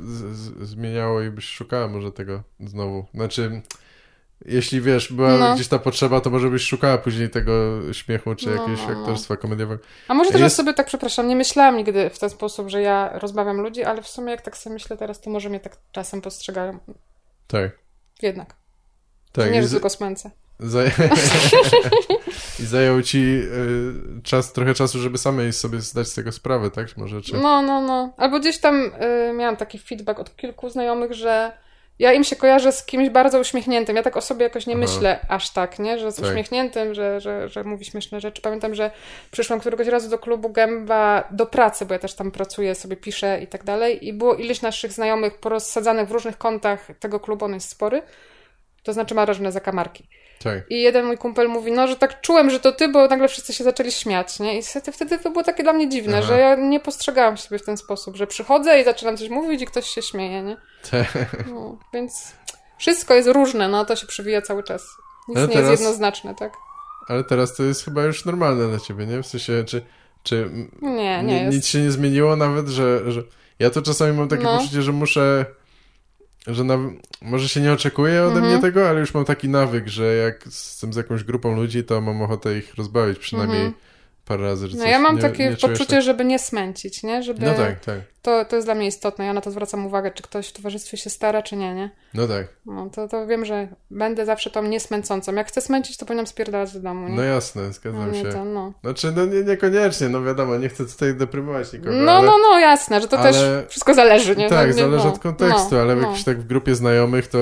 zmieniało i byś szukała może tego znowu. Znaczy, jeśli wiesz, była gdzieś ta potrzeba, to może byś szukała później tego śmiechu czy jakiegoś aktorstwa komediowego. A może też sobie tak, przepraszam, nie myślałam nigdy w ten sposób, że ja rozbawiam ludzi, ale w sumie jak tak sobie myślę teraz, to może mnie tak czasem postrzegają. Tak. Jednak. Tak. Nie, że tylko smęcę. I zajął ci trochę czasu, żeby samej sobie zdać z tego sprawę, tak? Może, czy... No. Albo gdzieś tam miałam taki feedback od kilku znajomych, że ja im się kojarzę z kimś bardzo uśmiechniętym. Ja tak o sobie jakoś nie myślę aż tak, nie? Że z uśmiechniętym, że mówi śmieszne rzeczy. Pamiętam, że przyszłam któregoś razu do klubu Gęba do pracy, bo ja też tam pracuję, sobie piszę i tak dalej. I było ileś naszych znajomych porozsadzanych w różnych kątach tego klubu, on jest spory. To znaczy ma różne zakamarki. Tak. I jeden mój kumpel mówi, że tak czułem, że to ty, bo nagle wszyscy się zaczęli śmiać, nie? I wtedy to było takie dla mnie dziwne, że ja nie postrzegałam siebie w ten sposób, że przychodzę i zaczynam coś mówić i ktoś się śmieje, nie? No, więc wszystko jest różne, to się przewija cały czas. Nic nie jest jednoznaczne, tak? Ale teraz to jest chyba już normalne dla ciebie, nie? W sensie, czy nie nic się nie zmieniło nawet, że... Ja to czasami mam takie poczucie, że muszę... że może się nie oczekuje ode mnie tego, ale już mam taki nawyk, że jak jestem z jakąś grupą ludzi, to mam ochotę ich rozbawić przynajmniej parę razy. Że ja mam takie poczucie, tak... żeby nie smęcić, nie? Żeby... Tak. To jest dla mnie istotne. Ja na to zwracam uwagę, czy ktoś w towarzystwie się stara, czy nie? No tak. No, to wiem, że będę zawsze tą niesmęcącą. Jak chcę smęcić, to powinnam spierdalać do domu, nie? No jasne, zgadzam się. Znaczy, niekoniecznie, wiadomo, nie chcę tutaj deprymować nikogo. No, jasne, że to też wszystko zależy, nie? Tak, zależy od kontekstu, ale jakoś tak w grupie znajomych to...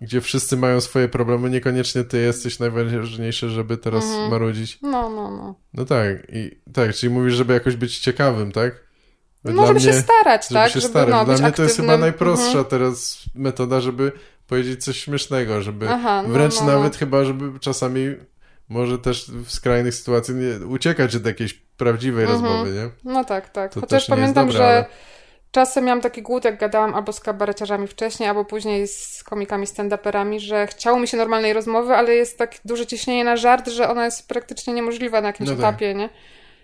Gdzie wszyscy mają swoje problemy, niekoniecznie ty jesteś najważniejszy, żeby teraz marudzić. No. No tak, i tak, czyli mówisz, żeby jakoś być ciekawym, tak? Żeby się starać. Dla mnie aktywnym. To jest chyba najprostsza teraz metoda, żeby powiedzieć coś śmiesznego, żeby wręcz nawet chyba, żeby czasami może też w skrajnych sytuacjach uciekać od jakiejś prawdziwej rozmowy, nie? No tak. To chociaż pamiętam, dobre, że czasem miałam taki głód, jak gadałam albo z kabareciarzami wcześniej, albo później z komikami stand-uperami, że chciało mi się normalnej rozmowy, ale jest tak duże ciśnienie na żart, że ona jest praktycznie niemożliwa na jakimś etapie, nie?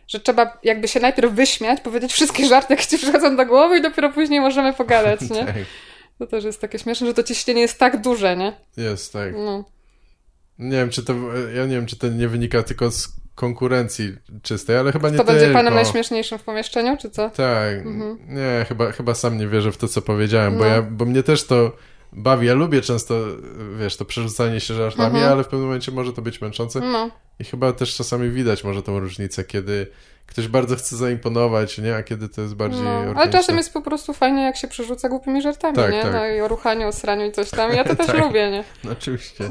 Że trzeba jakby się najpierw wyśmiać, powiedzieć wszystkie żarty, jakie ci przychodzą do głowy i dopiero później możemy pogadać, nie? Tak. To też jest takie śmieszne, że to ciśnienie jest tak duże, nie? Jest, tak. No. Ja nie wiem, czy to nie wynika tylko z konkurencji czystej, ale chyba nie tylko. To będzie panem najśmieszniejszym w pomieszczeniu, czy co? Tak. Nie, chyba sam nie wierzę w to, co powiedziałem, bo mnie też to bawi. Ja lubię często, wiesz, to przerzucanie się żartami, ale w pewnym momencie może to być męczące. I chyba też czasami widać może tą różnicę, kiedy ktoś bardzo chce zaimponować, nie? A kiedy to jest bardziej organiczne. Ale czasem jest po prostu fajnie, jak się przerzuca głupimi żartami, nie? Tak. No i o ruchaniu, o sraniu i coś tam. Ja to też lubię, nie? No oczywiście.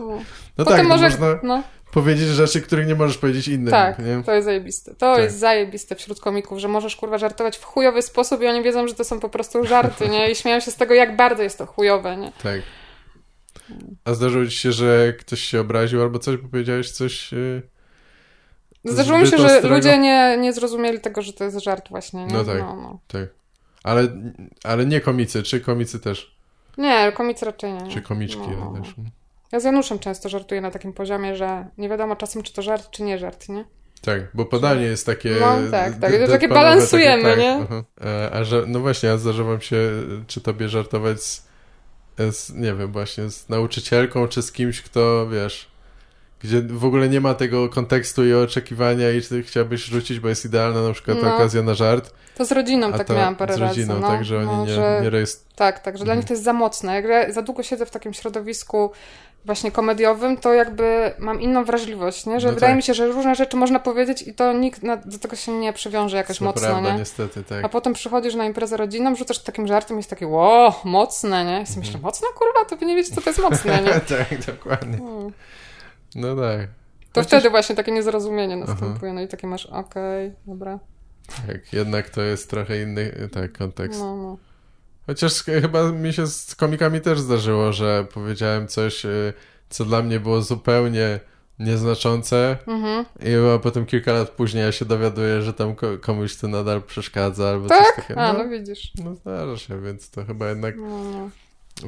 Można powiedzieć rzeczy, których nie możesz powiedzieć innym. Tak, nie? To jest zajebiste. To jest zajebiste wśród komików, że możesz, żartować w chujowy sposób i oni wiedzą, że to są po prostu żarty, nie? I śmieją się z tego, jak bardzo jest to chujowe, nie? Tak. A zdarzyło ci się, że ktoś się obraził albo coś, bo powiedziałeś coś... Zdarzyło mi się, że ludzie nie zrozumieli tego, że to jest żart właśnie, nie? No tak. Ale nie komicy, czy komicy też? Nie, komicy raczej nie. Czy komiczki też? Ja z Januszem często żartuję na takim poziomie, że nie wiadomo czasem, czy to żart, czy nie żart, nie? Tak, bo podanie jest takie... No, tak, że takie balansujemy, takie, nie? Tak, a że, no właśnie, ja zdarzałam się, czy tobie żartować z, nie wiem, właśnie z nauczycielką, czy z kimś, kto, wiesz, gdzie w ogóle nie ma tego kontekstu i oczekiwania i ty chciałbyś rzucić, bo jest idealna na przykład okazja na żart. To z rodziną tak miałam parę razy. Z rodziną, razy, tak, że oni nie rejestrują. Tak, tak, że dla nich to jest za mocne. Jak za długo siedzę w takim środowisku właśnie komediowym, to jakby mam inną wrażliwość, nie? Że no wydaje mi się, że różne rzeczy można powiedzieć i to nikt do tego się nie przywiąże jakoś mocno, prawda, nie? Niestety, tak. A potem przychodzisz na imprezę rodzinną, rzucasz takim żartem i jest takie, wow, mocne, nie? I sobie myślę, mocne, kurwa? To wy nie wiecie, co to jest mocne, nie? Tak, dokładnie. No tak. To chociaż... wtedy właśnie takie niezrozumienie następuje, no i takie masz, okej, dobra. Tak, jednak to jest trochę inny kontekst. No. Chociaż chyba mi się z komikami też zdarzyło, że powiedziałem coś, co dla mnie było zupełnie nieznaczące i potem kilka lat później ja się dowiaduję, że tam komuś to nadal przeszkadza albo coś takiego. No, no widzisz. No zdarza się, więc to chyba jednak... No.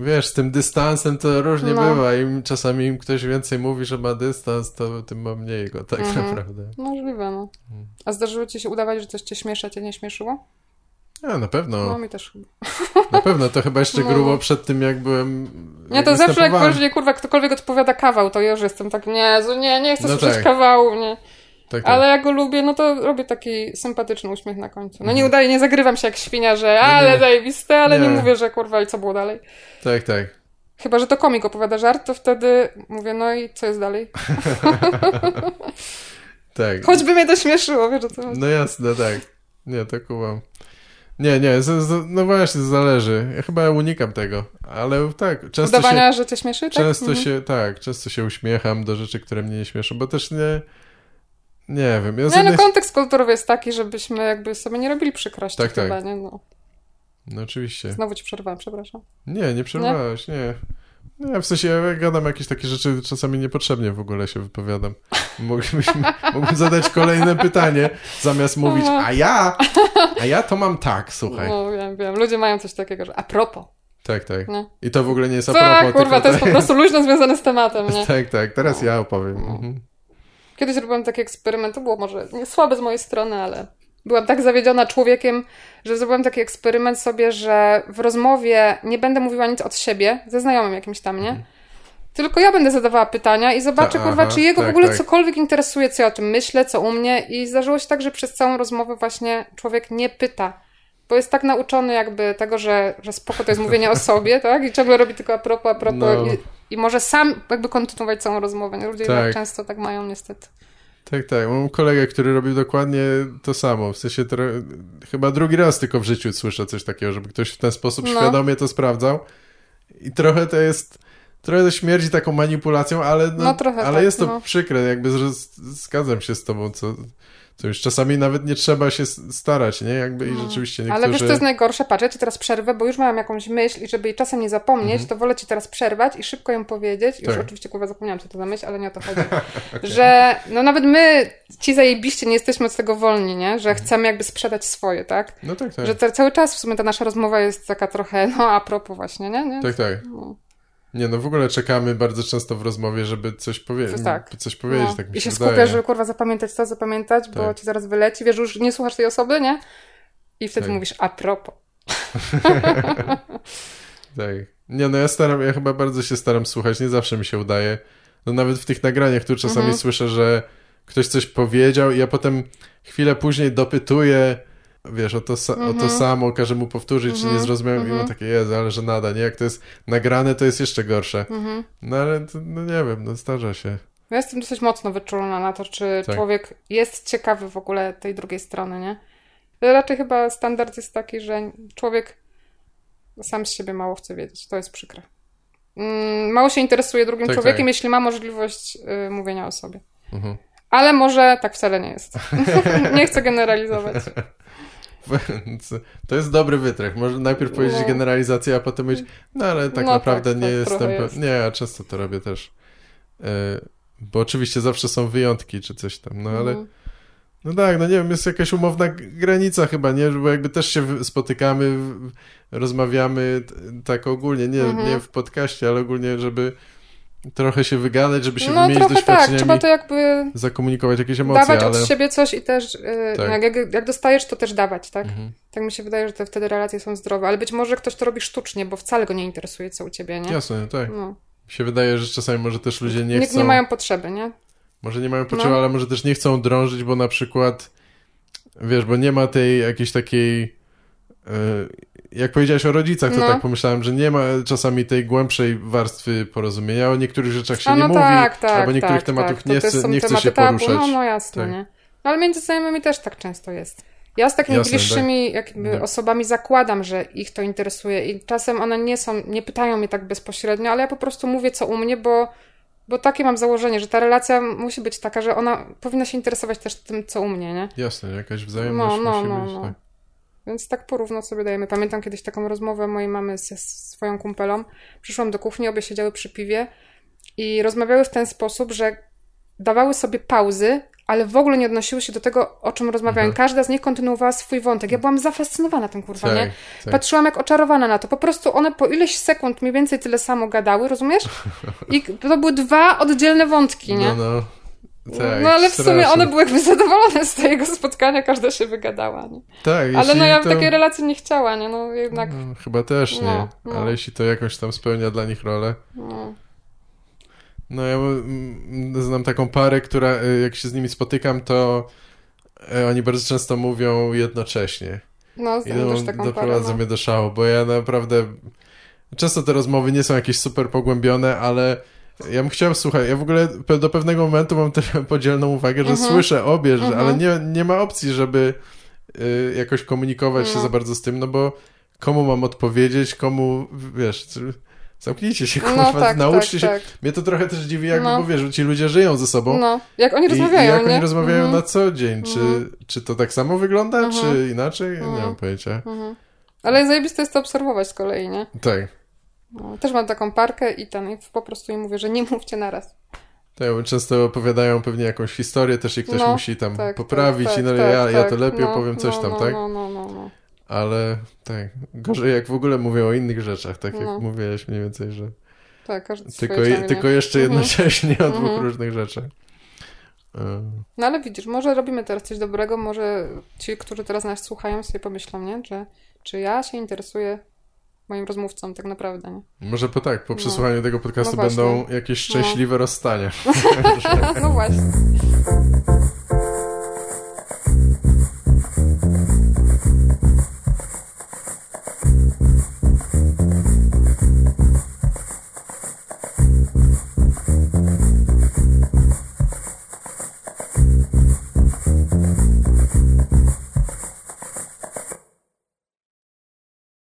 Wiesz, z tym dystansem to różnie bywa. Im czasami im ktoś więcej mówi, że ma dystans, to tym ma mniej go tak naprawdę. Możliwe, no. A zdarzyło ci się udawać, że coś cię śmiesza, cię nie śmieszyło? Ja, na pewno. No, mi też chyba. Na pewno, to chyba jeszcze grubo przed tym, jak byłem... Nie, to zawsze jak później, kurwa, ktokolwiek odpowiada kawał, to już jestem tak, nie chcę słyszeć kawału, nie. Tak, tak. Ale jak go lubię, no to robię taki sympatyczny uśmiech na końcu. No nie udaję, nie zagrywam się jak świnia, że ale zajebiste, ale nie mówię, że kurwa i co było dalej. Tak, tak. Chyba, że to komik opowiada żart, to wtedy mówię, no i co jest dalej? Tak. Choćby mnie to śmieszyło, wiesz o co chodzi. No jasne, tak. Nie, to kumam. Nie, no właśnie, zależy. Ja chyba unikam tego, ale tak. Często udawania, że cię śmieszy, tak? Często się uśmiecham do rzeczy, które mnie nie śmieszą, bo też nie wiem. Ja kontekst kulturowy jest taki, żebyśmy jakby sobie nie robili przykrości. Tak, chyba, tak. Nie? No oczywiście. Znowu ci przerwałem, przepraszam. Nie przerwałeś, nie. W sensie ja gadam jakieś takie rzeczy, czasami niepotrzebnie w ogóle się wypowiadam. Mógłbym zadać kolejne pytanie, zamiast mówić, a ja to mam tak, słuchaj. No wiem, ludzie mają coś takiego, że a propos. Tak, tak. Nie? I to w ogóle nie jest a propos. Kurwa, to jest po prostu luźno związane z tematem, nie? Tak, teraz ja opowiem. Kiedyś robiłam taki eksperyment, to było może słabe z mojej strony, ale byłam tak zawiedziona człowiekiem, że zrobiłam taki eksperyment sobie, że w rozmowie nie będę mówiła nic od siebie, ze znajomym jakimś tam, nie? Tylko ja będę zadawała pytania i zobaczę, czy jego w ogóle cokolwiek interesuje, co ja o tym myślę, co u mnie. I zdarzyło się tak, że przez całą rozmowę właśnie człowiek nie pyta, bo jest tak nauczony jakby tego, że spoko to jest mówienie o sobie, tak? I ciągle robi tylko a propos no. I może sam jakby kontynuować całą rozmowę. Ludzie często tak mają niestety. Tak. Mam kolegę, który robił dokładnie to samo. W sensie chyba drugi raz tylko w życiu słyszę coś takiego, żeby ktoś w ten sposób świadomie to sprawdzał. I trochę to jest... Trochę to śmierdzi taką manipulacją, ale, jest to przykre. Jakby zgadzam się z tobą, co już czasami nawet nie trzeba się starać, nie? Jakby i rzeczywiście niektórzy... Ale wiesz, to jest najgorsze, patrz, ja ci teraz przerwę, bo już miałam jakąś myśl i żeby jej czasem nie zapomnieć, to wolę ci teraz przerwać i szybko ją powiedzieć. Już oczywiście, kurwa, zapomniałam, co to za myśl, ale nie o to chodzi. Że nawet my, ci zajebiście, nie jesteśmy od tego wolni, nie? Że chcemy jakby sprzedać swoje, tak? No tak. Że cały czas w sumie ta nasza rozmowa jest taka trochę, a propos właśnie, nie? Tak. No. Nie, w ogóle czekamy bardzo często w rozmowie, żeby coś powiedzieć. Coś powiedzieć, tak mi się wydaje. I się skupiasz, żeby kurwa zapamiętać, bo ci zaraz wyleci. Wiesz, już nie słuchasz tej osoby, nie? I wtedy mówisz, a propos. Tak. Ja chyba bardzo się staram słuchać, nie zawsze mi się udaje. Nawet w tych nagraniach tu czasami słyszę, że ktoś coś powiedział i ja potem chwilę później dopytuję, wiesz, o to samo, każę mu powtórzyć, nie zrozumiałem, i mam takie, Jezu, ale że nada, nie? Jak to jest nagrane, to jest jeszcze gorsze. Ale nie wiem, zdarza się. Ja jestem dosyć mocno wyczulona na to, czy człowiek jest ciekawy w ogóle tej drugiej strony, nie? Raczej chyba standard jest taki, że człowiek sam z siebie mało chce wiedzieć, to jest przykre. Mało się interesuje drugim człowiekiem, jeśli ma możliwość mówienia o sobie. Ale może tak wcale nie jest. Nie chcę generalizować. To jest dobry wytrych. Może najpierw powiedzieć generalizację, a potem powiedzieć, ale tak naprawdę nie jestem pewien. Nie, ja często to robię też. Bo oczywiście zawsze są wyjątki czy coś tam, ale nie wiem, jest jakaś umowna granica chyba, nie? Bo jakby też się spotykamy, rozmawiamy tak ogólnie, nie w podcaście, ale ogólnie, żeby Trochę się wygadać, żeby się wymienić doświadczeniami. No tak, trzeba to jakby zakomunikować jakieś emocje, dawać od siebie coś i też tak. No, jak dostajesz, to też dawać, tak? Mhm. Tak mi się wydaje, że te wtedy relacje są zdrowe, ale być może ktoś to robi sztucznie, bo wcale go nie interesuje, co u ciebie, nie? Jasne, tak. No. Mi się wydaje, że czasami może też ludzie nie chcą... Nie mają potrzeby, nie? Może nie mają potrzeby, ale może też nie chcą drążyć, bo na przykład, wiesz, bo nie ma tej jakiejś takiej... Jak powiedziałeś o rodzicach, to tak pomyślałem, że nie ma czasami tej głębszej warstwy porozumienia. O niektórych rzeczach się nie mówi, albo niektórych tematów nie chce się tabu poruszać. No jasne, tak. Nie? No ale między znajomymi też tak często jest. Ja z takimi bliższymi osobami zakładam, że ich to interesuje i czasem one nie pytają mnie tak bezpośrednio, ale ja po prostu mówię co u mnie, bo takie mam założenie, że ta relacja musi być taka, że ona powinna się interesować też tym, co u mnie, nie? Jasne, jakaś wzajemność musi być. No. Tak. Więc tak porówno sobie dajemy. Pamiętam kiedyś taką rozmowę mojej mamy ze swoją kumpelą. Przyszłam do kuchni, obie siedziały przy piwie i rozmawiały w ten sposób, że dawały sobie pauzy, ale w ogóle nie odnosiły się do tego, o czym rozmawiały. Mhm. Każda z nich kontynuowała swój wątek. Ja byłam zafascynowana tym, kurwa, tak, nie? Tak. Patrzyłam jak oczarowana na to. Po prostu one po ileś sekund mniej więcej tyle samo gadały, rozumiesz? I to były dwa oddzielne wątki, nie? No. Tak, no ale w sumie one były jakby zadowolone z tego spotkania, każda się wygadała, nie? Tak, ale ja w takiej relacji nie chciała, nie? No jednak... No, chyba też nie, ale jeśli to jakoś tam spełnia dla nich rolę... No ja znam taką parę, która jak się z nimi spotykam, to oni bardzo często mówią jednocześnie. No, znam też taką parę. Doprowadza mnie do szału, bo ja naprawdę... Często te rozmowy nie są jakieś super pogłębione, ale... Ja bym chciał, słuchaj, ja w ogóle do pewnego momentu mam tę podzielną uwagę, że słyszę obie, że, ale nie ma opcji, żeby jakoś komunikować się za bardzo z tym, no bo komu mam odpowiedzieć, komu, wiesz, zamknijcie się, kurwa, nauczcie się. Tak. Mnie to trochę też dziwi, jakby, bo wiesz, że ci ludzie żyją ze sobą. No, jak oni rozmawiają, jak oni rozmawiają na co dzień, czy to tak samo wygląda, czy inaczej, nie mam pojęcia. Ale zajebiste jest to obserwować z kolei, nie? Tak. No, też mam taką parkę i po prostu im mówię, że nie mówcie naraz. Tak, często opowiadają pewnie jakąś historię też i ktoś musi tam poprawić i ja to lepiej opowiem coś tam, tak? No. Ale tak, gorzej jak w ogóle mówię o innych rzeczach, tak jak mówiłeś mniej więcej, że tak, tylko jeszcze jednocześnie o dwóch różnych rzeczach. No ale widzisz, może robimy teraz coś dobrego, może ci, którzy teraz nas słuchają, sobie pomyślą, nie? Że czy ja się interesuję moim rozmówcom tak naprawdę, nie? Może po przesłuchaniu tego podcastu będą jakieś szczęśliwe rozstania. No właśnie.